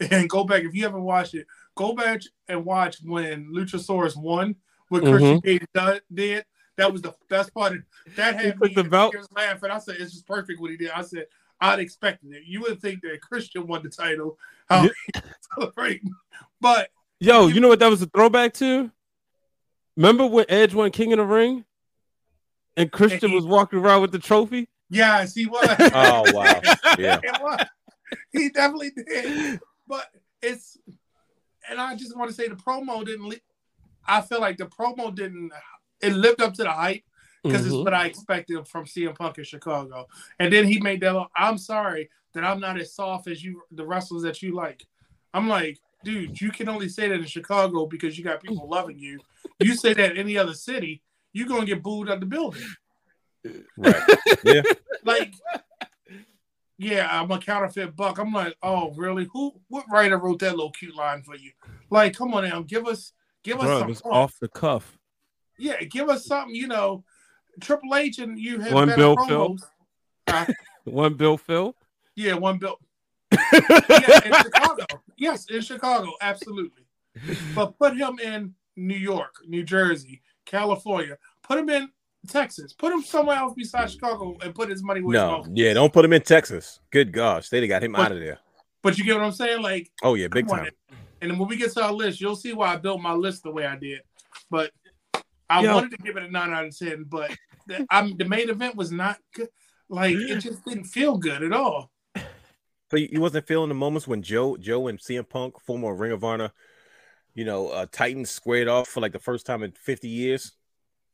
and go back, if you haven't watched it, go back and watch when Luchasaurus won, what Christian Cage mm-hmm. did. That was the best part. Of, that had me laughing. I said, it's just perfect what he did. I said, I'd expected it. You would think that Christian won the title. How yeah. celebrating. But yo, you know what that was a throwback to? Remember when Edge won King of the Ring? And Christian and he, was walking around with the trophy? Yes, he was. Oh, wow. Yeah. It was. He definitely did. But it's... And I just want to say the promo didn't... Li- I feel like the promo didn't... It lived up to the hype because mm-hmm. it's what I expected from C M Punk in Chicago. And then he made that, I'm sorry that I'm not as soft as you, the wrestlers that you like. I'm like, dude, you can only say that in Chicago because you got people loving you. You say that in any other city, you're going to get booed out the building. Right. Yeah. Like... Yeah, I'm a counterfeit buck. I'm like, oh, really? Who? What writer wrote that little cute line for you? Like, come on now, give us, give us something off the cuff. Yeah, give us something. You know, Triple H and you have one Bill Phil, uh, one Bill Phil. Yeah, one Bill. Yeah, in Chicago. Yes, in Chicago, absolutely. But put him in New York, New Jersey, California. Put him in Texas. Put him somewhere else besides Chicago and put his money where no, his mouth. Yeah, don't put him in Texas. Good gosh, they got him but, out of there. But you get what I'm saying? Like, oh yeah, big time. It. And then when we get to our list, you'll see why I built my list the way I did. But I Yo. wanted to give it a nine out of ten, but the, I'm, the main event was not good. Like, it just didn't feel good at all. So you wasn't feeling the moments when Joe, Joe and C M Punk, former Ring of Honor, you know, uh, Titans squared off for like the first time in fifty years.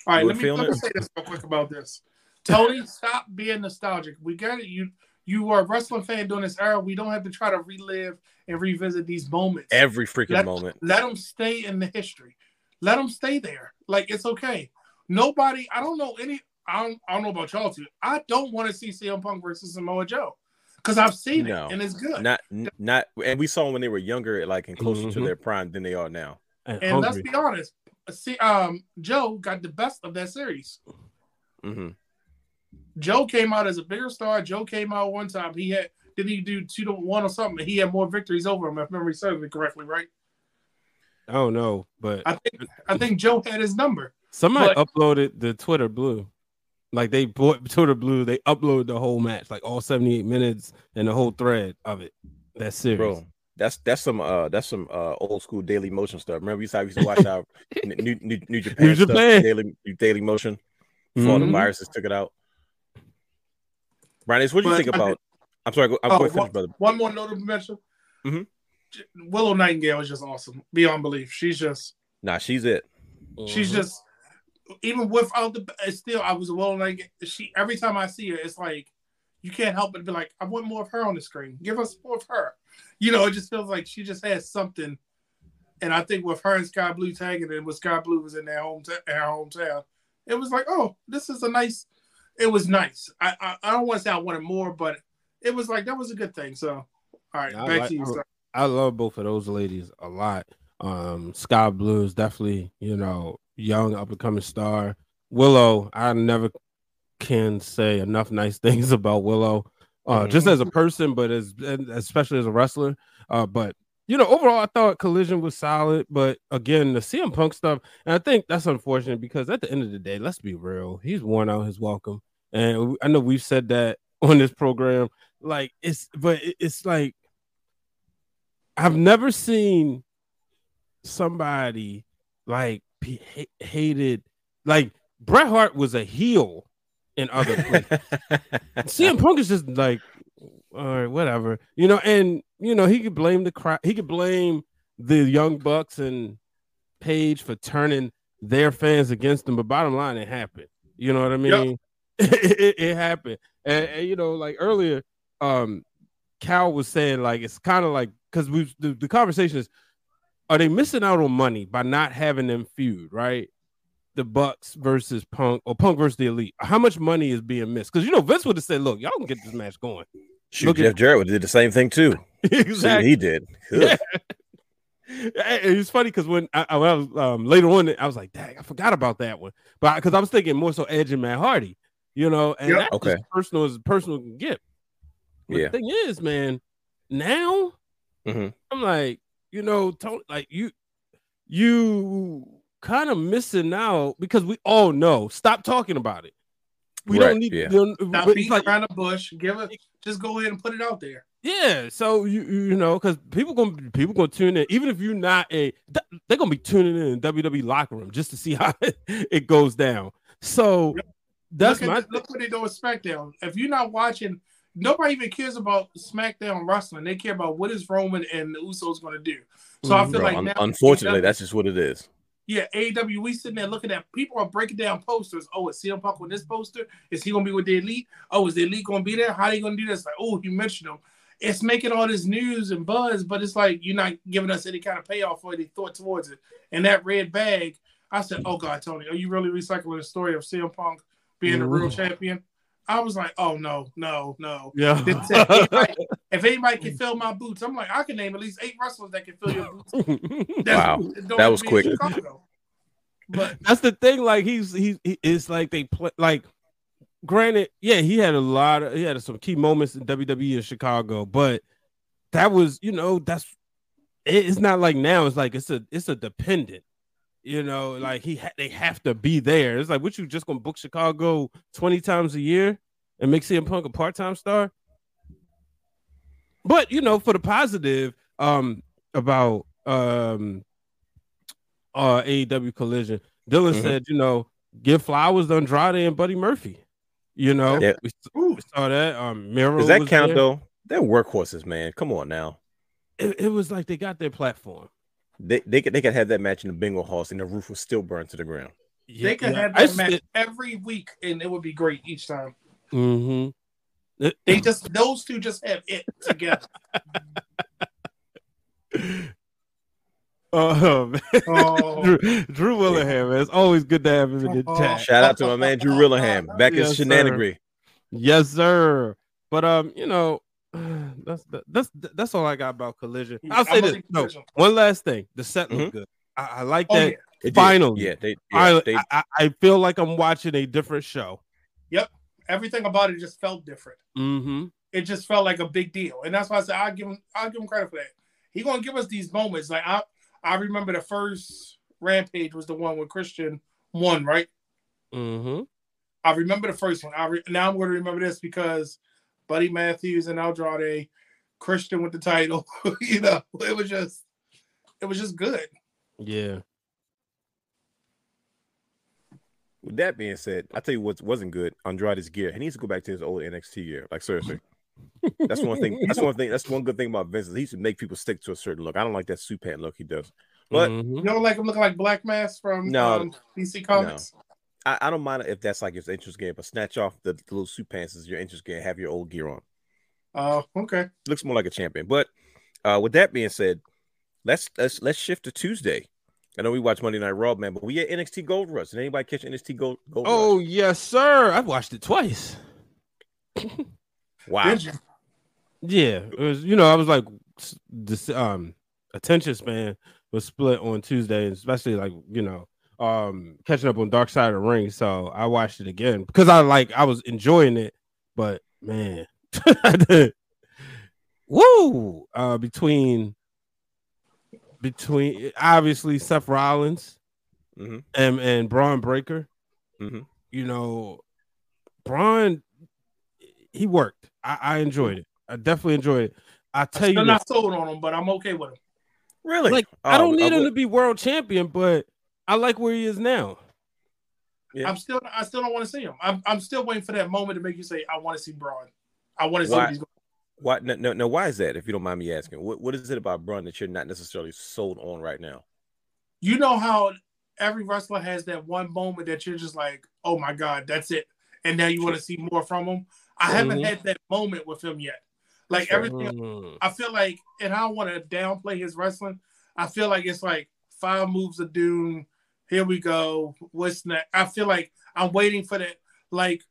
All right, let me, let me say this real quick about this. Tony, stop being nostalgic. We got it. You you are a wrestling fan during this era. We don't have to try to relive and revisit these moments. Every freaking let, moment. Let them stay in the history. Let them stay there. Like, it's okay. Nobody, I don't know any, I don't, I don't know about y'all two. I don't want to see C M Punk versus Samoa Joe because I've seen no, it and it's good. Not, not, and we saw them when they were younger, like, and closer mm-hmm. to their prime than they are now. And, and let's be honest. See, um, Joe got the best of that series. Mm-hmm. Joe came out as a bigger star. Joe came out one time. He had did he do two to one or something? He had more victories over him, if memory serves me correctly, right? I don't know, but I think I think Joe had his number. Somebody but... uploaded the Twitter blue, like they bought Twitter blue. They uploaded the whole match, like all seventy-eight minutes and the whole thread of it. That series. Bro. That's that's some uh that's some uh old school Daily Motion stuff. Remember, we used to, we used to watch our New, New New Japan, New Japan. Stuff, Daily Daily Motion before mm-hmm. the viruses took it out. Brian, what do you think about? Did, I'm sorry, I'm oh, going to finish, brother. One more notable mention. Mm-hmm. Willow Nightingale is just awesome beyond belief. She's just nah, she's it. She's mm-hmm. just even without the still. I was a Willow Nightingale. She every time I see her, it's like. You can't help but be like, I want more of her on the screen. Give us more of her. You know, it just feels like she just has something. And I think with her and Sky Blue tagging it, when Sky Blue was in their hometown, her hometown, it was like, oh, this is a nice, it was nice. I I, I don't want to say I wanted more, but it was like, that was a good thing. So, all right, yeah, back like, to you. Sir. I love both of those ladies a lot. Um, Sky Blue is definitely, you know, young, up-and-coming star. Willow, I never... can say enough nice things about Willow, uh, mm-hmm. just as a person, but as especially as a wrestler. Uh, but you know, overall, I thought Collision was solid. But again, the C M Punk stuff, and I think that's unfortunate because at the end of the day, let's be real, he's worn out his welcome, and I know we've said that on this program. Like it's, but it's like I've never seen somebody like be ha- hated. Like Bret Hart was a heel. In other places, C M Punk is just like, all right, whatever, you know. And you know, he could blame the crowd, he could blame the Young Bucks and Paige for turning their fans against them. But bottom line, it happened. You know what I mean? Yep. it, it, it happened. And, and you know, like earlier, um, Cal was saying like it's kind of like because we the, the conversation is, are they missing out on money by not having them feud, right? The Bucks versus Punk or Punk versus the Elite. How much money is being missed? Because you know Vince would have said, "Look, y'all can get this match going. Shoot, look Jeff at, Jarrett did the same thing too. Exactly, he did. Yeah. It's funny because when I, I was um, later on, I was like, "Dang, I forgot about that one," but because I, I was thinking more so Edge and Matt Hardy, you know, and yep. that's okay. as personal as personal can get. But yeah. The thing is, man, now mm-hmm. I'm like, you know, Tony, like you, you kind of missing out because we all know. Stop talking about it. We right, don't need yeah. to stop beating like, around the bush. Give it. Just go ahead and put it out there. Yeah, so you you know, because people gonna people gonna tune in, even if you're not a, they're gonna be tuning in in W W E locker room just to see how it goes down. So that's look my at, look what they do with SmackDown. If you're not watching, nobody even cares about SmackDown wrestling. They care about what is Roman and the Usos gonna do. So mm-hmm. I feel Bro, like un- now, unfortunately, A E W, that's just what it is. Yeah, A E W, we sitting there looking at people are breaking down posters. Oh, is C M Punk on this poster? Is he gonna be with the Elite? Oh, is the Elite gonna be there? How are they gonna do this? Like, oh, you mentioned him. It's making all this news and buzz, but it's like you're not giving us any kind of payoff or any thought towards it. And that red bag, I said, oh, God, Tony, are you really recycling the story of C M Punk being mm-hmm. the real champion? I was like, oh, no, no, no. Yeah. Said, anybody, if anybody can fill my boots, I'm like, I can name at least eight wrestlers that can fill your boots. That's, wow, that was quick. But that's the thing. Like, he's he, he it's like they play, like, granted, yeah, he had a lot of he had some key moments in W W E in Chicago, but that was, you know, that's it, it's not like now. It's like it's a it's a dependent, you know, like he ha- they have to be there. It's like, what, you just gonna book Chicago twenty times a year and make C M Punk a part time star? But you know, for the positive, um, about um, uh, A E W Collision, Dylan mm-hmm. said, you know, give flowers to Andrade and Buddy Murphy. You know, yeah. we, we saw that. Um, Miro does that count there. Though? They're workhorses, man. Come on now. It, it was like they got their platform. They they could they could have that match in the bingo halls and the roof would still burn to the ground. Yeah, they could yeah. have that I, match it, every week and it would be great each time. Mm-hmm. It, they just those two just have it together. Oh, man. Oh. Drew, Drew Willingham, man. It's always good to have him in the chat. Shout out to my man Drew Willingham, back yes, in Shenanigree. Yes, sir. But um, you know, that's that's that's all I got about Collision. I'll say this. No, one last thing. The set looked mm-hmm. good. I, I like oh, that. Yeah. Finally, yeah, they, yeah, they... I, I feel like I'm watching a different show. Yep, everything about it just felt different. Mm-hmm. It just felt like a big deal, and that's why I said I give him I give him credit for that. He's gonna give us these moments like I. I remember the first Rampage was the one where Christian won, right? Mm-hmm. I remember the first one. I re- Now I'm going to remember this because Buddy Matthews and Andrade, Christian with the title. You know, it was just, it was just good. Yeah. With that being said, I tell you what wasn't good. Andrade's gear. He needs to go back to his old N X T gear. Like, seriously. That's one thing. That's one thing. That's one good thing about Vince. He used to make people stick to a certain look. I don't like that suit pant look he does. But mm-hmm. you don't like him looking like Black Mask from no, um, D C Comics. No. I, I don't mind if that's like his interest game, but snatch off the, the little suit pants as your interest game. Have your old gear on. Oh, uh, okay. Looks more like a champion. But uh, with that being said, let's let's let's shift to Tuesday. I know we watch Monday Night Raw, man, but we at N X T Gold Rush. Did anybody catch N X T Gold? Gold oh Rush? Yes, sir. I've watched it twice. Wow. Yeah, it was, you know, I was like, this um attention span was split on Tuesday, especially like, you know, um catching up on Dark Side of the Ring. So I watched it again because I like I was enjoying it, but man, I did. Woo! Uh, between between obviously Seth Rollins mm-hmm. and and Braun Breaker, mm-hmm. you know, Braun. He worked. I, I enjoyed it. I definitely enjoyed it. I tell I'm you, I'm not sold on him, but I'm okay with him. Really? Like um, I don't need I him to be world champion, but I like where he is now. Yeah. I'm still, I still don't want to see him. I'm, I'm still waiting for that moment to make you say, "I want to see Braun. I want to why, see." What he's going why? No, no, no. Why is that? If you don't mind me asking, what, what is it about Braun that you're not necessarily sold on right now? You know how every wrestler has that one moment that you're just like, "Oh my God, that's it," and now you want to see more from him. I haven't mm-hmm. had that moment with him yet. Like sure. everything, I feel like, and I don't want to downplay his wrestling. I feel like it's like five moves of doom. Here we go. What's next? I feel like I'm waiting for that. Like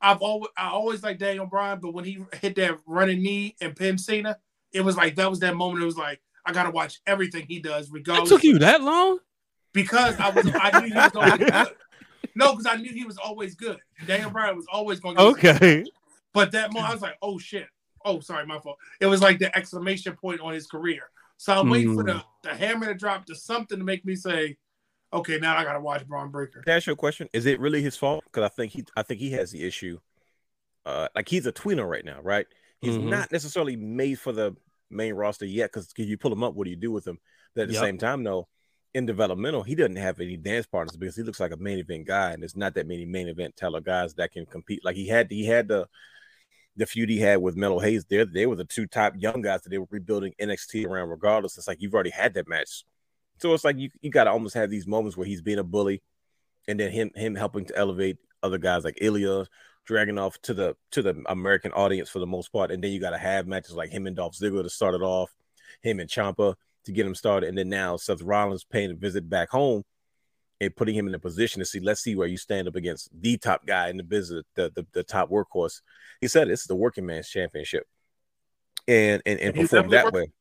I've always I always like Daniel Bryan, but when he hit that running knee and pinned Cena, it was like that was that moment. It was like I gotta watch everything he does, regardless. It took you that long because I was I knew he was always good. No, because I knew he was always good. Daniel Bryan was always going to be okay. Good. But that moment I was like, oh shit. Oh, sorry, my fault. It was like the exclamation point on his career. So I'm waiting mm. for the, the hammer to drop to something to make me say, okay, now I gotta watch Braun Breaker. Can I ask you a question? Is it really his fault? Because I think he, I think he has the issue. Uh, like he's a tweener right now, right? He's mm-hmm. not necessarily made for the main roster yet. Because you pull him up, what do you do with him? But at the yep. same time, though, in developmental, he doesn't have any dance partners because he looks like a main event guy, and there's not that many main event teller guys that can compete. Like he had, he had the the feud he had with Melo Hayes. There, they were the two top young guys that they were rebuilding N X T around. Regardless, it's like you've already had that match. So it's like you, you got to almost have these moments where he's being a bully and then him him helping to elevate other guys like Ilya, Dragunov to the to the American audience for the most part. And then you got to have matches like him and Dolph Ziggler to start it off, him and Ciampa to get him started. And then now Seth Rollins paying a visit back home and putting him in a position to see, let's see where you stand up against the top guy in the business, the the, the top workhorse. He said this is the working man's championship. And, and, and perform that way.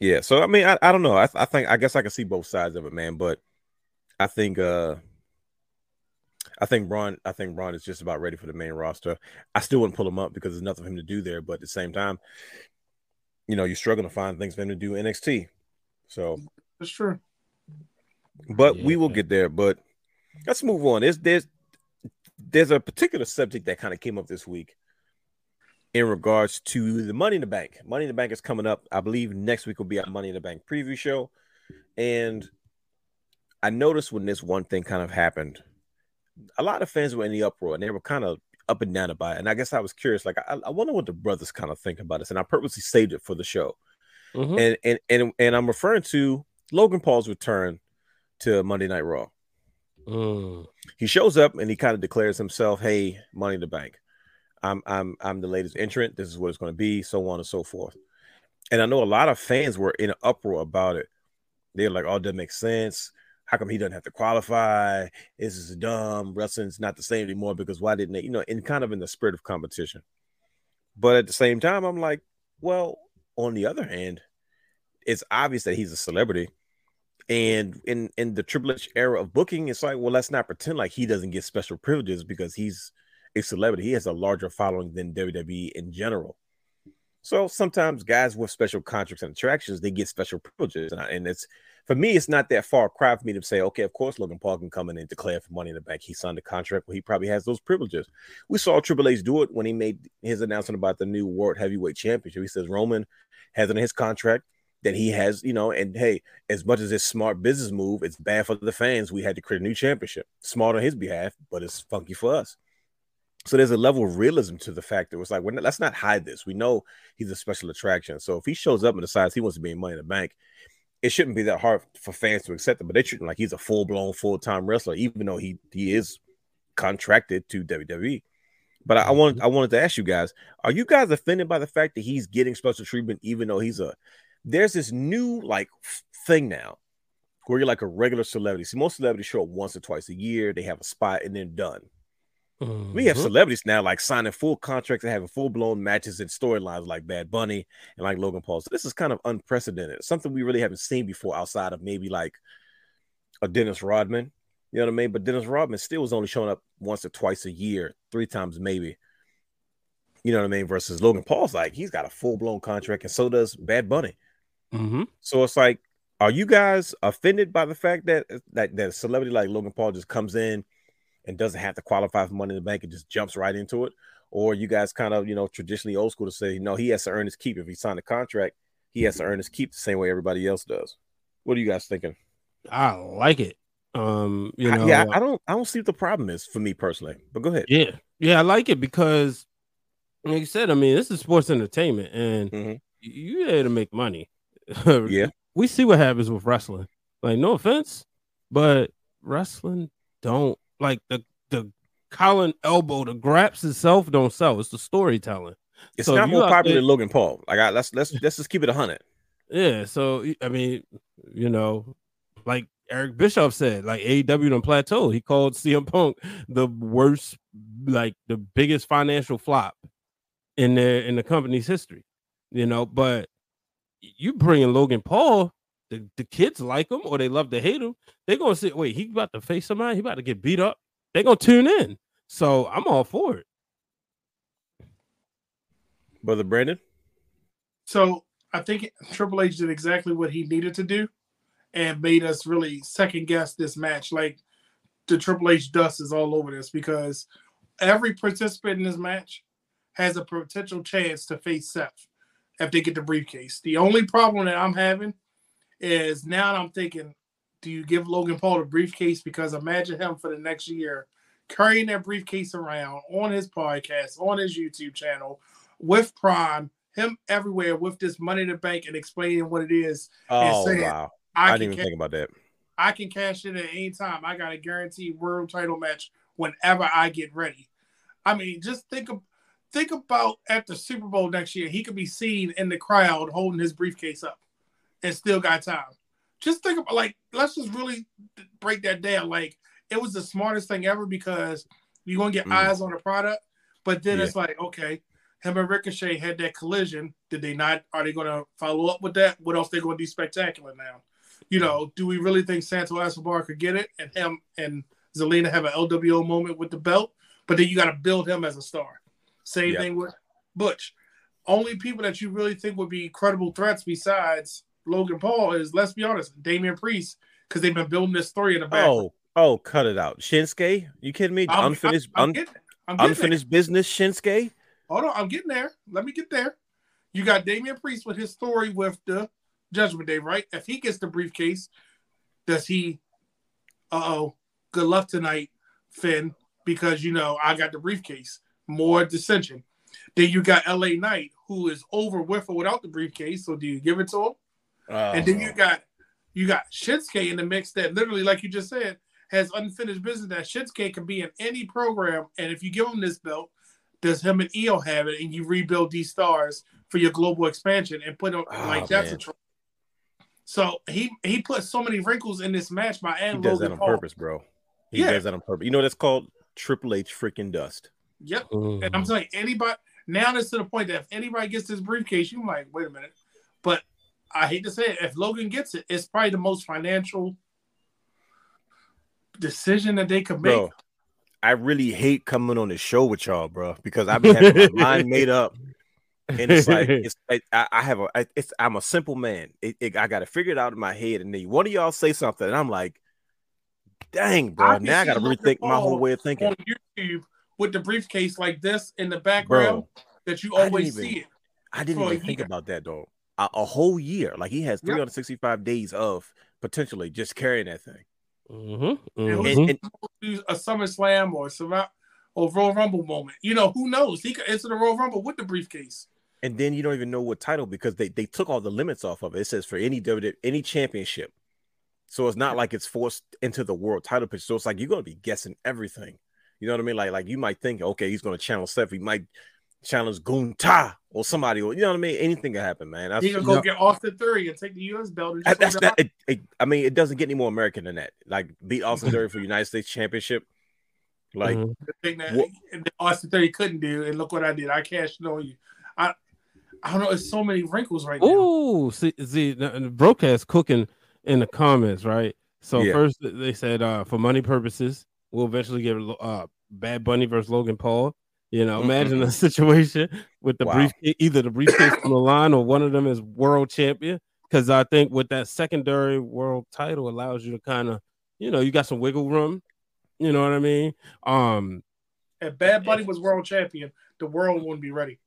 Yeah, so I mean, I, I don't know. I, I think I guess I can see both sides of it, man. But I think uh, I think Braun, I think Braun is just about ready for the main roster. I still wouldn't pull him up because there's nothing for him to do there. But at the same time, you know, you're struggling to find things for him to do in N X T. So that's true. But yeah, we will get there. But let's move on. There's there's there's a particular subject that kind of came up this week. In regards to the Money in the Bank. Money in the Bank is coming up. I believe next week will be our Money in the Bank preview show. And I noticed when this one thing kind of happened, a lot of fans were in the uproar and they were kind of up and down about it. And I guess I was curious, like, I, I wonder what the brothers kind of think about this. And I purposely saved it for the show. Mm-hmm. And, and and and I'm referring to Logan Paul's return to Monday Night Raw. Mm. He shows up and he kind of declares himself, hey, Money in the Bank. I'm I'm I'm the latest entrant. This is what it's going to be, so on and so forth. And I know a lot of fans were in an uproar about it. They're like, "Oh, that makes sense. How come he doesn't have to qualify? This is dumb. Wrestling's not the same anymore because why didn't they?" You know, in kind of in the spirit of competition. But at the same time, I'm like, well, on the other hand, it's obvious that he's a celebrity. And in in the Triple H era of booking, it's like, well, let's not pretend like he doesn't get special privileges because he's a celebrity. He has a larger following than W W E in general. So sometimes guys with special contracts and attractions, they get special privileges. And, I, and it's, for me, it's not that far cry for me to say, okay, of course, Logan Paul can come in and declare for Money in the Bank. He signed a contract where he probably has those privileges. We saw Triple H do it when he made his announcement about the new World Heavyweight Championship. He says Roman has in his contract that he has, you know, and hey, as much as it's smart business move, it's bad for the fans. We had to create a new championship. Smart on his behalf, but it's funky for us. So there's a level of realism to the fact that it was like, well, let's not hide this. We know he's a special attraction. So if he shows up and decides he wants to be in Money in the Bank, it shouldn't be that hard for fans to accept it. But they treat him like he's a full-blown, full-time wrestler, even though he he is contracted to W W E. But I, I wanted I wanted to ask you guys, are you guys offended by the fact that he's getting special treatment, even though he's a there's this new like thing now where you're like a regular celebrity. See, most celebrities show up once or twice a year, they have a spot, and they're done. Mm-hmm. We have celebrities now like signing full contracts and having full-blown matches and storylines like Bad Bunny and like Logan Paul. So this is kind of unprecedented, something we really haven't seen before outside of maybe like a Dennis Rodman. You know what I mean? But Dennis Rodman still was only showing up once or twice a year, three times maybe. You know what I mean? Versus Logan Paul's like, he's got a full-blown contract and so does Bad Bunny. Mm-hmm. So it's like, are you guys offended by the fact that, that, that a celebrity like Logan Paul just comes in and doesn't have to qualify for Money in the Bank and just jumps right into it? Or you guys kind of, you know, traditionally old school to say, no, he has to earn his keep. If he signed a contract, he has to earn his keep the same way everybody else does. What are you guys thinking? I like it. Um, you know, I, yeah, I don't, I don't see what the problem is for me personally, but go ahead. Yeah. Yeah. I like it because like you said, I mean, this is sports entertainment and mm-hmm. you're there to make money. Yeah. We see what happens with wrestling. Like, no offense, but wrestling don't, like the the Colin elbow, the graps itself don't sell. It's the storytelling. It's so not more popular there, than Logan Paul. Like I, let's let's let's just keep it a hundred. Yeah. So I mean, you know, like Eric Bischoff said, like, A E W done plateau. He called C M Punk the worst, like the biggest financial flop in their in the company's history, you know. But you bring in Logan Paul, the, the kids like him or they love to hate him. They're gonna say, wait, he about to face somebody, he about to get beat up. They're gonna tune in. So I'm all for it. Brother Brandon. So I think Triple H did exactly what he needed to do and made us really second guess this match. Like, the Triple H dust is all over this because every participant in this match has a potential chance to face Seth if they get the briefcase. The only problem that I'm having is now I'm thinking, do you give Logan Paul the briefcase? Because imagine him for the next year carrying that briefcase around on his podcast, on his YouTube channel, with Prime, him everywhere with this Money in the Bank and explaining what it is. Oh, and saying, wow. I, I didn't even cash, think about that. I can cash in at any time. I got a guaranteed world title match whenever I get ready. I mean, just think of, think about at the Super Bowl next year, he could be seen in the crowd holding his briefcase up and still got time. Just think about, like, let's just really break that down. Like, it was the smartest thing ever because you're going to get mm. eyes on the product, but then yeah. it's like, okay, him and Ricochet had that collision. Did they not? Are they going to follow up with that? What else they going to do spectacular now? You know, do we really think Santo Escobar could get it and him and Zelina have an L W O moment with the belt? But then you got to build him as a star. Same yeah. thing with Butch. Only people that you really think would be credible threats besides Logan Paul is, let's be honest, Damian Priest, because they've been building this story in the back. Oh, oh, cut it out. Shinsuke? You kidding me? I'm, unfinished I'm, I'm un- I'm unfinished there. business Shinsuke? Hold on, I'm getting there. Let me get there. You got Damian Priest with his story with the Judgment Day, right? If he gets the briefcase, does he, uh-oh, good luck tonight, Finn, because, you know, I got the briefcase. More dissension. Then you got L A Knight, who is over with or without the briefcase, so do you give it to him? Uh, and then you got you got Shinsuke in the mix that literally, like you just said, has unfinished business that Shinsuke can be in any program, and if you give him this belt, does him and Io have it, and you rebuild these stars for your global expansion and put them oh, like that's man. a tr- So he he put so many wrinkles in this match by and Logan He does Logan that on Paul. purpose, bro. He yeah. does that on purpose. You know that's called Triple H freaking dust. Yep. Ooh. And I'm saying anybody now that's to the point that if anybody gets this briefcase, you're like, wait a minute. But I hate to say it, if Logan gets it, it's probably the most financial decision that they could make. Bro, I really hate coming on the show with y'all, bro, because I've been having my mind made up. And it's like, it's like I, I have a, it's, I'm a simple man. It, it, I got to figure it out in my head. And then one of y'all say something, and I'm like, dang, bro, I now I got to rethink my whole way of thinking. On YouTube with the briefcase like this in the background bro, that you always even, see it. I didn't even think about that, though. A, a whole year. Like, he has three hundred sixty-five yep. days of potentially just carrying that thing. Mm-hmm. Mm-hmm. And, and, and, a SummerSlam or Survivor or Royal Rumble moment. You know, who knows? He could enter the Royal Rumble with the briefcase. And then you don't even know what title because they, they took all the limits off of it. It says for any W W E, any championship. So it's not like it's forced into the world title picture. So it's like you're going to be guessing everything. You know what I mean? Like, like you might think, okay, he's going to channel Seth. He might challenge Gunta or somebody. Or, you know what I mean? Anything can happen, man. He's going to go know, get Austin Theory and take the U S belt. And just that's that, it, it, I mean, it doesn't get any more American than that. Like, beat Austin Theory for the United States Championship. Like, mm-hmm. the thing that what, Austin Theory couldn't do, and look what I did. I cashed on you. I I don't know. It's so many wrinkles right now. Ooh, see, see the broadcast cooking in the comments, right? So yeah. first they said uh, for money purposes, we'll eventually get uh, Bad Bunny versus Logan Paul. You know, imagine mm-hmm. a situation with the wow. briefcase, either the briefcase on the line or one of them is world champion. Because I think with that secondary world title allows you to kind of, you know, you got some wiggle room. You know what I mean? Um, if Bad Bunny was world champion, the world wouldn't be ready.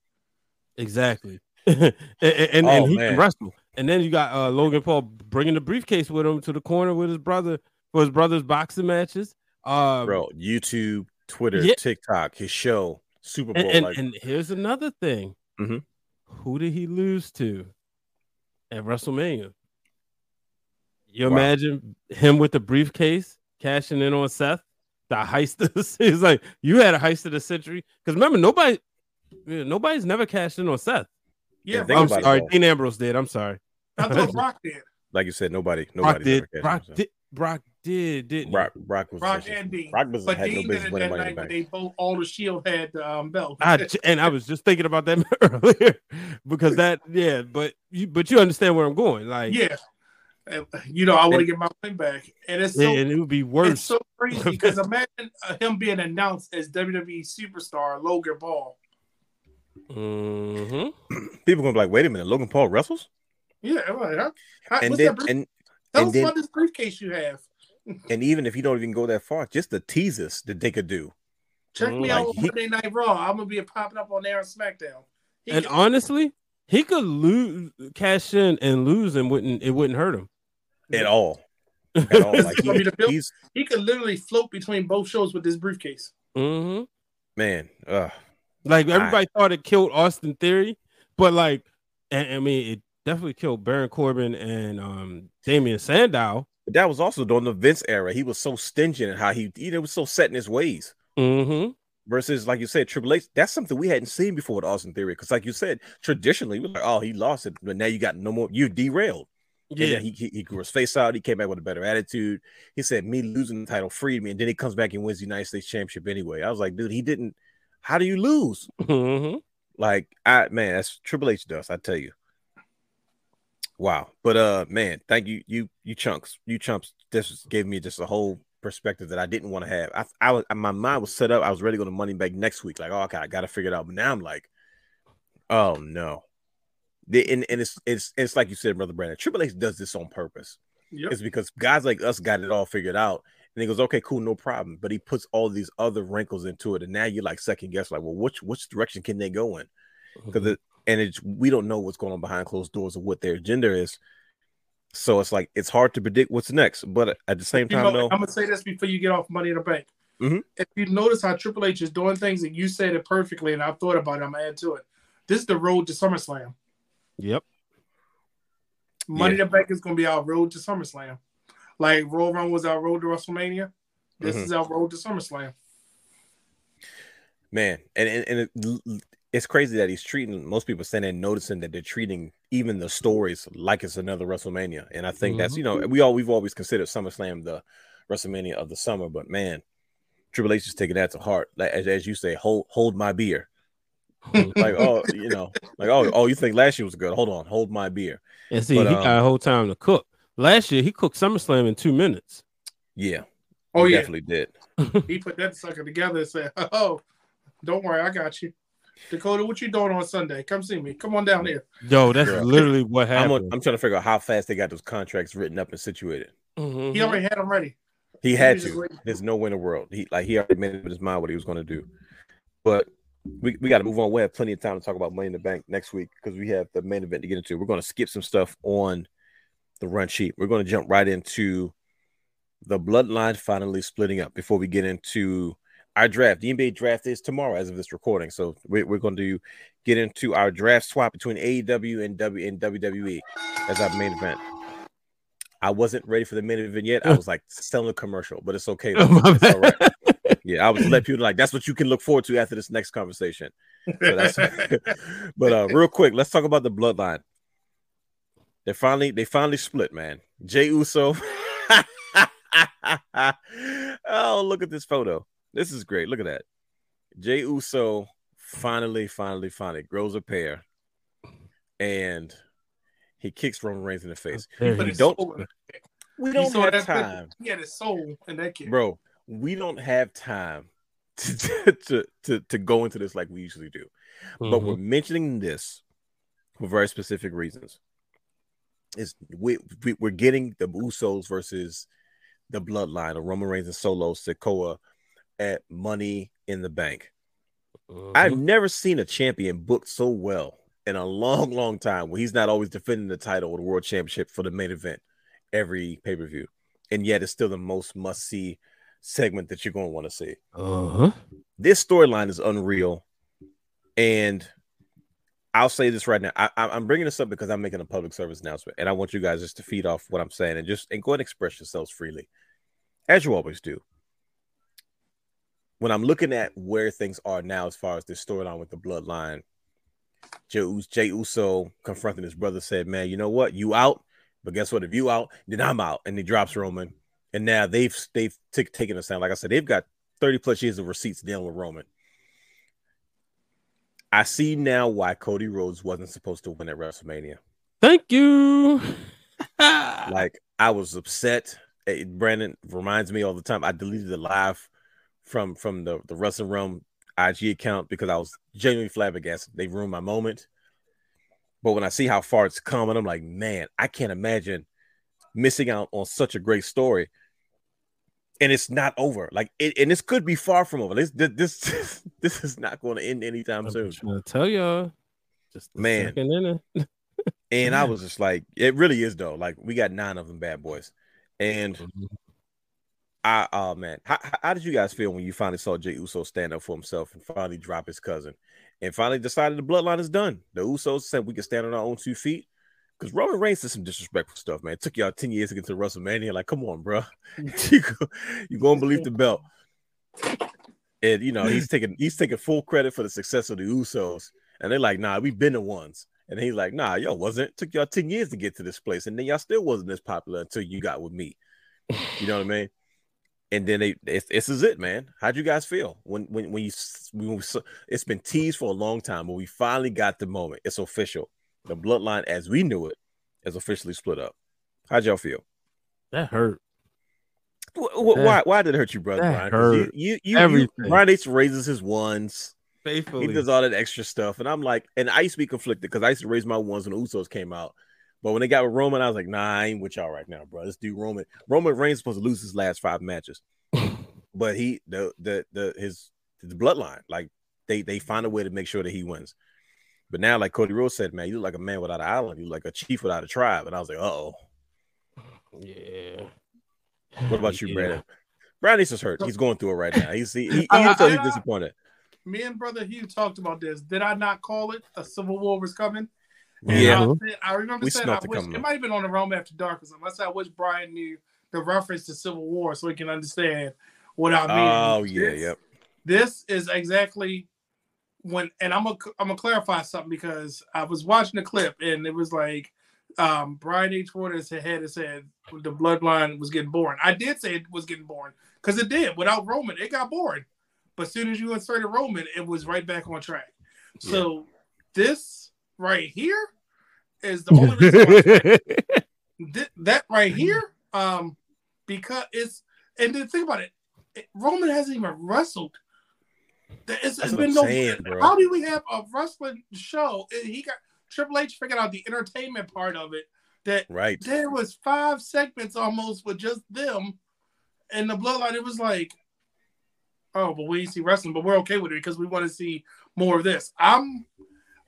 Exactly. and and, oh, and he man. can wrestle. And then you got uh, Logan Paul bringing the briefcase with him to the corner with his brother for his brother's boxing matches. Um, Bro, YouTube, Twitter, yeah. TikTok, his show, Super Bowl. And, and, like. and here's another thing. Mm-hmm. Who did he lose to at WrestleMania? You wow. imagine him with the briefcase cashing in on Seth? The heist of the century. It's like, you had a heist of the century. Because remember, nobody, nobody's never cashed in on Seth. Yeah, yeah I'm sorry. Dean Ambrose did. I'm sorry. I thought Rock did. Like you said, nobody. nobody Rock did. Rock did. Brock did, didn't Brock, Brock was Brock and Dean. Brock was, but had Dean no business winning Money in the Bank. They both, all the Shield had the um, belt. I, and I was just thinking about that earlier because that, yeah, but you but you understand where I'm going. Like, yeah. You know, I want to get my win back. And it's so, and it would be worse. It's so crazy because imagine him being announced as W W E superstar Logan Paul. Mm-hmm. People gonna be like, wait a minute, Logan Paul wrestles? Yeah, I'm like, how, how, and what's then, that brief- and, tell and us then, about this briefcase you have. And even if you don't even go that far, just the teasers that they could do. Check me like out on he, Monday Night Raw. I'm gonna be popping up on there on SmackDown. He and could, honestly, he could lose, cash in, and lose, and wouldn't it wouldn't hurt him at all. At all. Like, he, he's, he could literally float between both shows with this briefcase. Mm-hmm. Man, uh, like everybody I, thought it killed Austin Theory, but like, I, I mean, it definitely killed Baron Corbin and um, Damian Sandow. But that was also during the Vince era. He was so stingy and how he, he was so set in his ways. Mm-hmm. Versus, like you said, Triple H. That's something we hadn't seen before with Austin Theory. Because, like you said, traditionally, we're like, oh, he lost it, but now you got no more. You derailed. Yeah, he, he he grew his face out. He came back with a better attitude. He said, "Me losing the title freed me," and then he comes back and wins the United States Championship anyway. I was like, dude, he didn't. How do you lose? Mm-hmm. Like, I man, that's Triple H does. I tell you. Wow, but uh, man, thank you, you you chunks, you chumps. This gave me just a whole perspective that I didn't want to have. I I was my mind was set up. I was ready to go to Money Bank next week. Like, oh, okay, I got to figure it out. But now I'm like, oh no. The, and and it's, it's it's like you said, Brother Brandon, Triple H does this on purpose. Yep. It's because guys like us got it all figured out. And he goes, okay, cool, no problem. But he puts all these other wrinkles into it. And now you're like second guess, like, well, which, which direction can they go in? Because mm-hmm. it, and it's, we don't know what's going on behind closed doors or what their agenda is. So it's like, it's hard to predict what's next. But at the same time, you know, though, I'm going to say this before you get off Money in the Bank. Mm-hmm. If you notice how Triple H is doing things, and you said it perfectly, and I've thought about it, I'm going to add to it. This is the road to SummerSlam. Yep. Money yeah. in the Bank is going to be our road to SummerSlam. Like Royal Rumble was our road to WrestleMania. This mm-hmm. is our road to SummerSlam. Man, and, and, and it, it's crazy that he's treating, most people saying and noticing that they're treating even the stories like it's another WrestleMania. And I think mm-hmm. that's, you know, we all, we've always considered SummerSlam the WrestleMania of the summer. But man, Triple H is taking that to heart. Like, as, as you say, hold hold my beer. Like, oh, you know, like, oh, oh, you think last year was good? Hold on, hold my beer. And see, but, he um, got a whole time to cook. Last year, he cooked SummerSlam in two minutes. Yeah, oh, he yeah, definitely did. He put that sucker together and said, "Oh, don't worry, I got you, Dakota. What you doing on Sunday? Come see me. Come on down here." Yo, that's Girl. literally what happened. I'm, on, I'm trying to figure out how fast they got those contracts written up and situated. Mm-hmm. He already had them ready. He, he had to. There's no way in the world. He like he already made up in his mind what he was going to do, but. We we got to move on. We have plenty of time to talk about Money in the Bank next week because we have the main event to get into. We're going to skip some stuff on the run sheet. We're going to jump right into the Bloodline finally splitting up before we get into our draft. The N B A draft is tomorrow as of this recording. So we're, we're going to get into our draft swap between A E W and, w, and W W E as our main event. I wasn't ready for the main event yet. I was like selling a commercial, but it's okay. Oh, it's all right. Yeah, I was let people like that's what you can look forward to after this next conversation. So that's, but uh, real quick, let's talk about the Bloodline. They finally they finally split, man. Jey Uso. Oh, look at this photo. This is great. Look at that. Jey Uso finally, finally, finally grows a pair, and he kicks Roman Reigns in the face. We don't. We don't have that time. He had his soul in that kid, bro. We don't have time to, to, to, to go into this like we usually do. Mm-hmm. But we're mentioning this for very specific reasons. It's, we, we, we're getting the Usos versus the Bloodline of Roman Reigns and Solo Sikoa at Money in the Bank. Mm-hmm. I've never seen a champion booked so well in a long, long time where he's not always defending the title or the world championship for the main event every pay-per-view. And yet it's still the most must-see segment that you're going to want to see. Uh-huh. This storyline is unreal, and I'll say this right now. I, I'm bringing this up because I'm making a public service announcement, and I want you guys just to feed off what I'm saying and just and go and express yourselves freely, as you always do. When I'm looking at where things are now, as far as this storyline with the Bloodline, Jey Uso confronting his brother said, "Man, you know what? You out, but guess what? If you out, then I'm out," and he drops Roman. And now they've they've t- taken us down. Like I said, they've got thirty plus years of receipts dealing with Roman. I see now why Cody Rhodes wasn't supposed to win at WrestleMania. Thank you. Like, I was upset. It, Brandon reminds me all the time. I deleted the live from, from the, the Wrestling Realm I G account because I was genuinely flabbergasted. They ruined my moment. But when I see how far it's come, and I'm like, man, I can't imagine missing out on such a great story. And it's not over. Like, it, and this could be far from over. This, this, this is not going to end anytime I'm soon. Trying to tell y'all, just man. In it. And I was just like, it really is though. Like, we got nine of them bad boys, and I, oh man, how, how did you guys feel when you finally saw Jey Uso stand up for himself and finally drop his cousin, and finally decided the bloodline is done? The Usos said we can stand on our own two feet. Because Roman Reigns did some disrespectful stuff, man. It took y'all ten years to get to WrestleMania. Like, come on, bro. you go, you gonna believe the belt. And you know, he's taking he's taking full credit for the success of the Usos. And they're like, nah, we've been the ones. And he's like, nah, y'all wasn't. It took y'all ten years to get to this place, and then y'all still wasn't as popular until you got with me. You know what I mean? And then they it's, this is it, man. How'd you guys feel when when when you when we, it's been teased for a long time, but we finally got the moment. It's official. The bloodline, as we knew it, is officially split up. How'd y'all feel? That hurt. Why? That, why did it hurt you, brother? That Brian? Hurt. You, you, you, you, Brian H raises his ones. Faithfully, he does all that extra stuff, and I'm like, and I used to be conflicted because I used to raise my ones when the Usos came out, but when they got with Roman, I was like, nah, I ain't with y'all right now, bro. Let's do Roman. Roman Reigns supposed to lose his last five matches, but he, the, the, the, his, the bloodline, like they, they find a way to make sure that he wins. But now, like Cody Rhodes said, man, you look like a man without an island. You look like a chief without a tribe. And I was like, uh-oh. Yeah. What about you, yeah. Brandon? Brandon's just hurt. He's going through it right now. He's, he, he, uh, even though he's disappointed. Me and Brother Hugh talked about this. Did I not call it a civil war was coming? And yeah. I, said, I remember we saying I wish, it might have been on the Realm After Dark or something. I said I wish Brian knew the reference to civil war so he can understand what I mean. Oh, yeah, this, yep. This is exactly... When and I'm gonna I'm gonna clarify something because I was watching the clip and it was like um, Brian H. Waters had had said the bloodline was getting boring. I did say it was getting boring because it did. Without Roman, it got boring. But as soon as you inserted Roman, it was right back on track. Yeah. So this right here is the only reason Th- that right here um, because it's and then think about it. it Roman hasn't even wrestled. It's, it's been no. Saying, how do we have a wrestling show? He got Triple H figured out the entertainment part of it. That right. There was five segments almost with just them and the bloodline. It was like, oh, but we see wrestling, but we're okay with it because we want to see more of this. I'm,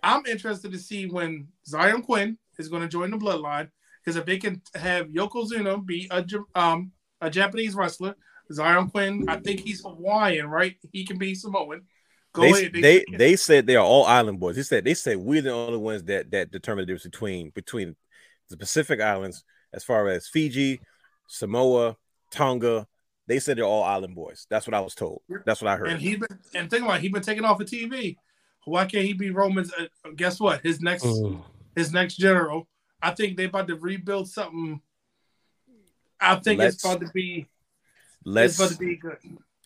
I'm interested to see when Zion Quinn is going to join the bloodline because if they can have Yokozuna be a um a Japanese wrestler. Zion Quinn, I think he's Hawaiian, right? He can be Samoan. Go they, ahead. They they, they said they are all island boys. They said they said we're the only ones that that determine the difference between between the Pacific Islands as far as Fiji, Samoa, Tonga. They said they're all island boys. That's what I was told. That's what I heard. And he been and think about it, he been taken off the T V. Why can't he be Roman's? Uh, guess what? His next oh. his next general. I think they about to rebuild something. I think Let's, it's about to be. Let's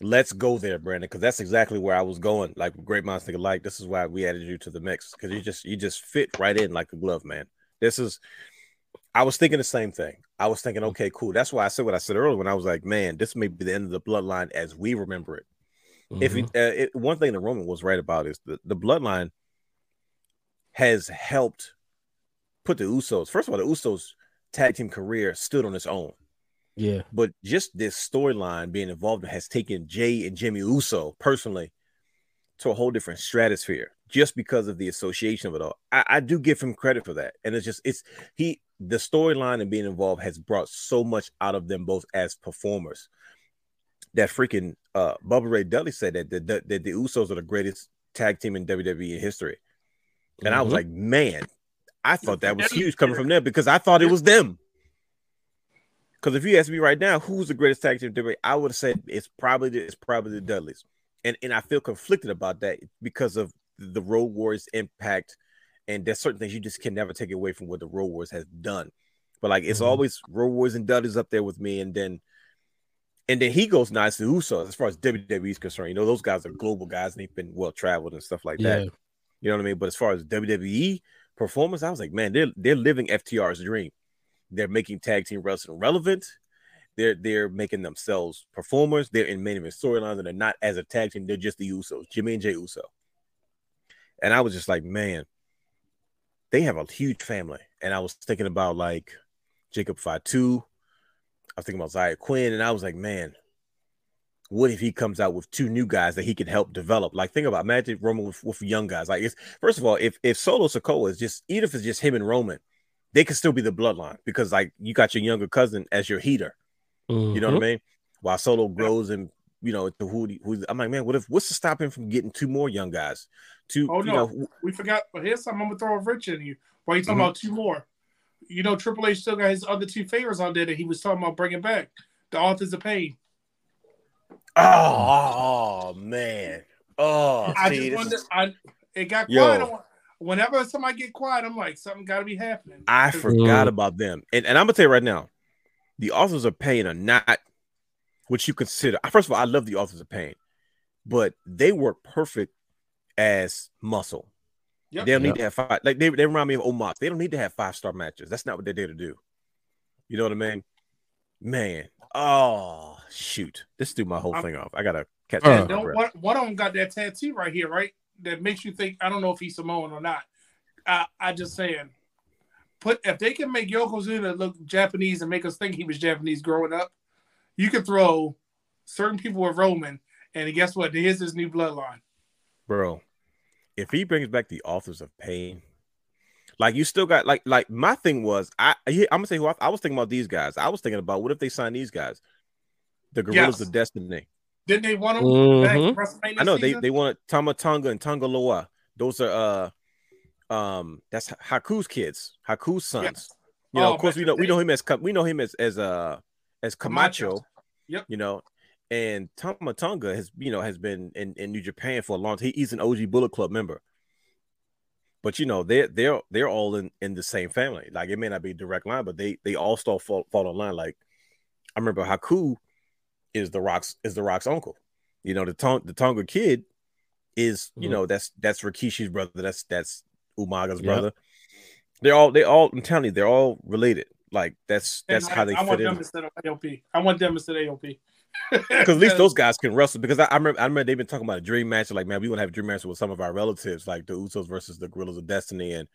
let's go there, Brandon, because that's exactly where I was going. Like great minds think alike. This is why we added you to the mix because you just you just fit right in like a glove, man. This is I was thinking the same thing. I was thinking, okay, cool. That's why I said what I said earlier when I was like, man, this may be the end of the bloodline as we remember it. Mm-hmm. If it, uh, it, one thing that Roman was right about is the, the bloodline has helped put the Usos. First of all, the Usos tag team career stood on its own. Yeah, but just this storyline being involved has taken Jay and Jimmy Uso personally to a whole different stratosphere just because of the association of it all. I, I do give him credit for that. And it's just it's he the storyline and being involved has brought so much out of them both as performers. That freaking uh, Bubba Ray Dudley said that the, that the Usos are the greatest tag team in W W E history. And mm-hmm. I was like, man, I thought that was huge coming from them because I thought it was them. Because if you ask me right now, who's the greatest tag team in W W E, I would have said it's probably the, it's probably the Dudleys, and and I feel conflicted about that because of the Road Warriors' impact, and there's certain things you just can never take away from what the Road Warriors has done. But like it's mm-hmm. always Road Warriors and Dudleys up there with me, and then And then he goes nice to Usos as far as W W E is concerned. You know, those guys are global guys and they've been well-traveled and stuff like yeah. that. You know what I mean? But as far as W W E performance, I was like, man, they're, they're living F T R's dream. They're making tag team wrestling relevant. They're they're making themselves performers. They're in main event storylines, and they're not as a tag team. They're just the Usos, Jimmy and Jey Uso. And I was just like, man, they have a huge family. And I was thinking about, like, Jacob Fatu. I was thinking about Zaya Quinn. And I was like, man, what if he comes out with two new guys that he can help develop? Like, think about imagine Roman with, with young guys. Like, it's, first of all, if, if Solo Sikoa is just, even if it's just him and Roman, they could still be the bloodline because, like, you got your younger cousin as your heater. Mm-hmm. You know what I mean? While Solo grows and, you know, to who, who I'm like, man, what if what's to stop him from getting two more young guys? Two, oh, you no, know, we forgot. But here's something I'm going to throw a wrench in you. Why are you talking mm-hmm. about two more? You know, Triple H still got his other two favors on there that he was talking about bringing back. The Authors of Pain. Oh, oh man. Oh, I see, just wonder, I, it got yo. quiet. On, whenever somebody get quiet, I'm like, something got to be happening. I forgot mm-hmm. about them. And, and I'm going to tell you right now, the Authors of Pain are not what you consider. First of all, I love the Authors of Pain, but they work perfect as muscle. Yep. They don't yep. need to have five. Like they, they remind me of Omos. They don't need to have five star matches. That's not what they're there to do. You know what I mean? Man, oh shoot, this threw my whole I'm, thing off. I gotta catch. Uh, no, one, one of them got that tattoo right here, right? That makes you think. I don't know if he's Samoan or not. I, I just saying. Put if they can make Yokozuna look Japanese and make us think he was Japanese growing up, you could throw certain people with Roman, and guess what? Here's his new bloodline, bro. If he brings back the Authors of Pain, like you still got like like my thing was I I'm gonna say who I, I was thinking about these guys. I was thinking about what if they sign these guys, the Gorillas yes. of Destiny. Didn't they want them? Mm-hmm. Back I know season? they they wanted Tama Tonga and Tonga Loa. Those are uh um that's Haku's kids, Haku's sons. Yes. You know, oh, of course we know we know him as we know him as as uh as Camacho. Camacho. Yep. You know. And Tama Tonga has, you know, has been in, in New Japan for a long time. He, he's an O G Bullet Club member. But, you know, they're, they're, they're all in, in the same family. Like, it may not be a direct line, but they they all still fall, fall in line. Like, I remember Haku is the Rock's is the Rock's uncle. You know, the, Ton- the Tonga kid is, you mm-hmm. know, that's that's Rikishi's brother. That's that's Umaga's yeah. brother. They're all, they all, I'm telling you, they're all related. Like, that's that's and how I, they I fit want in. Them instead of A O P. I want them instead of A O P. Because at least those guys can wrestle. Because I, I remember, I remember they've been talking about a dream match. Like, man, we want to have a dream match with some of our relatives, like the Usos versus the Gorillas of Destiny. And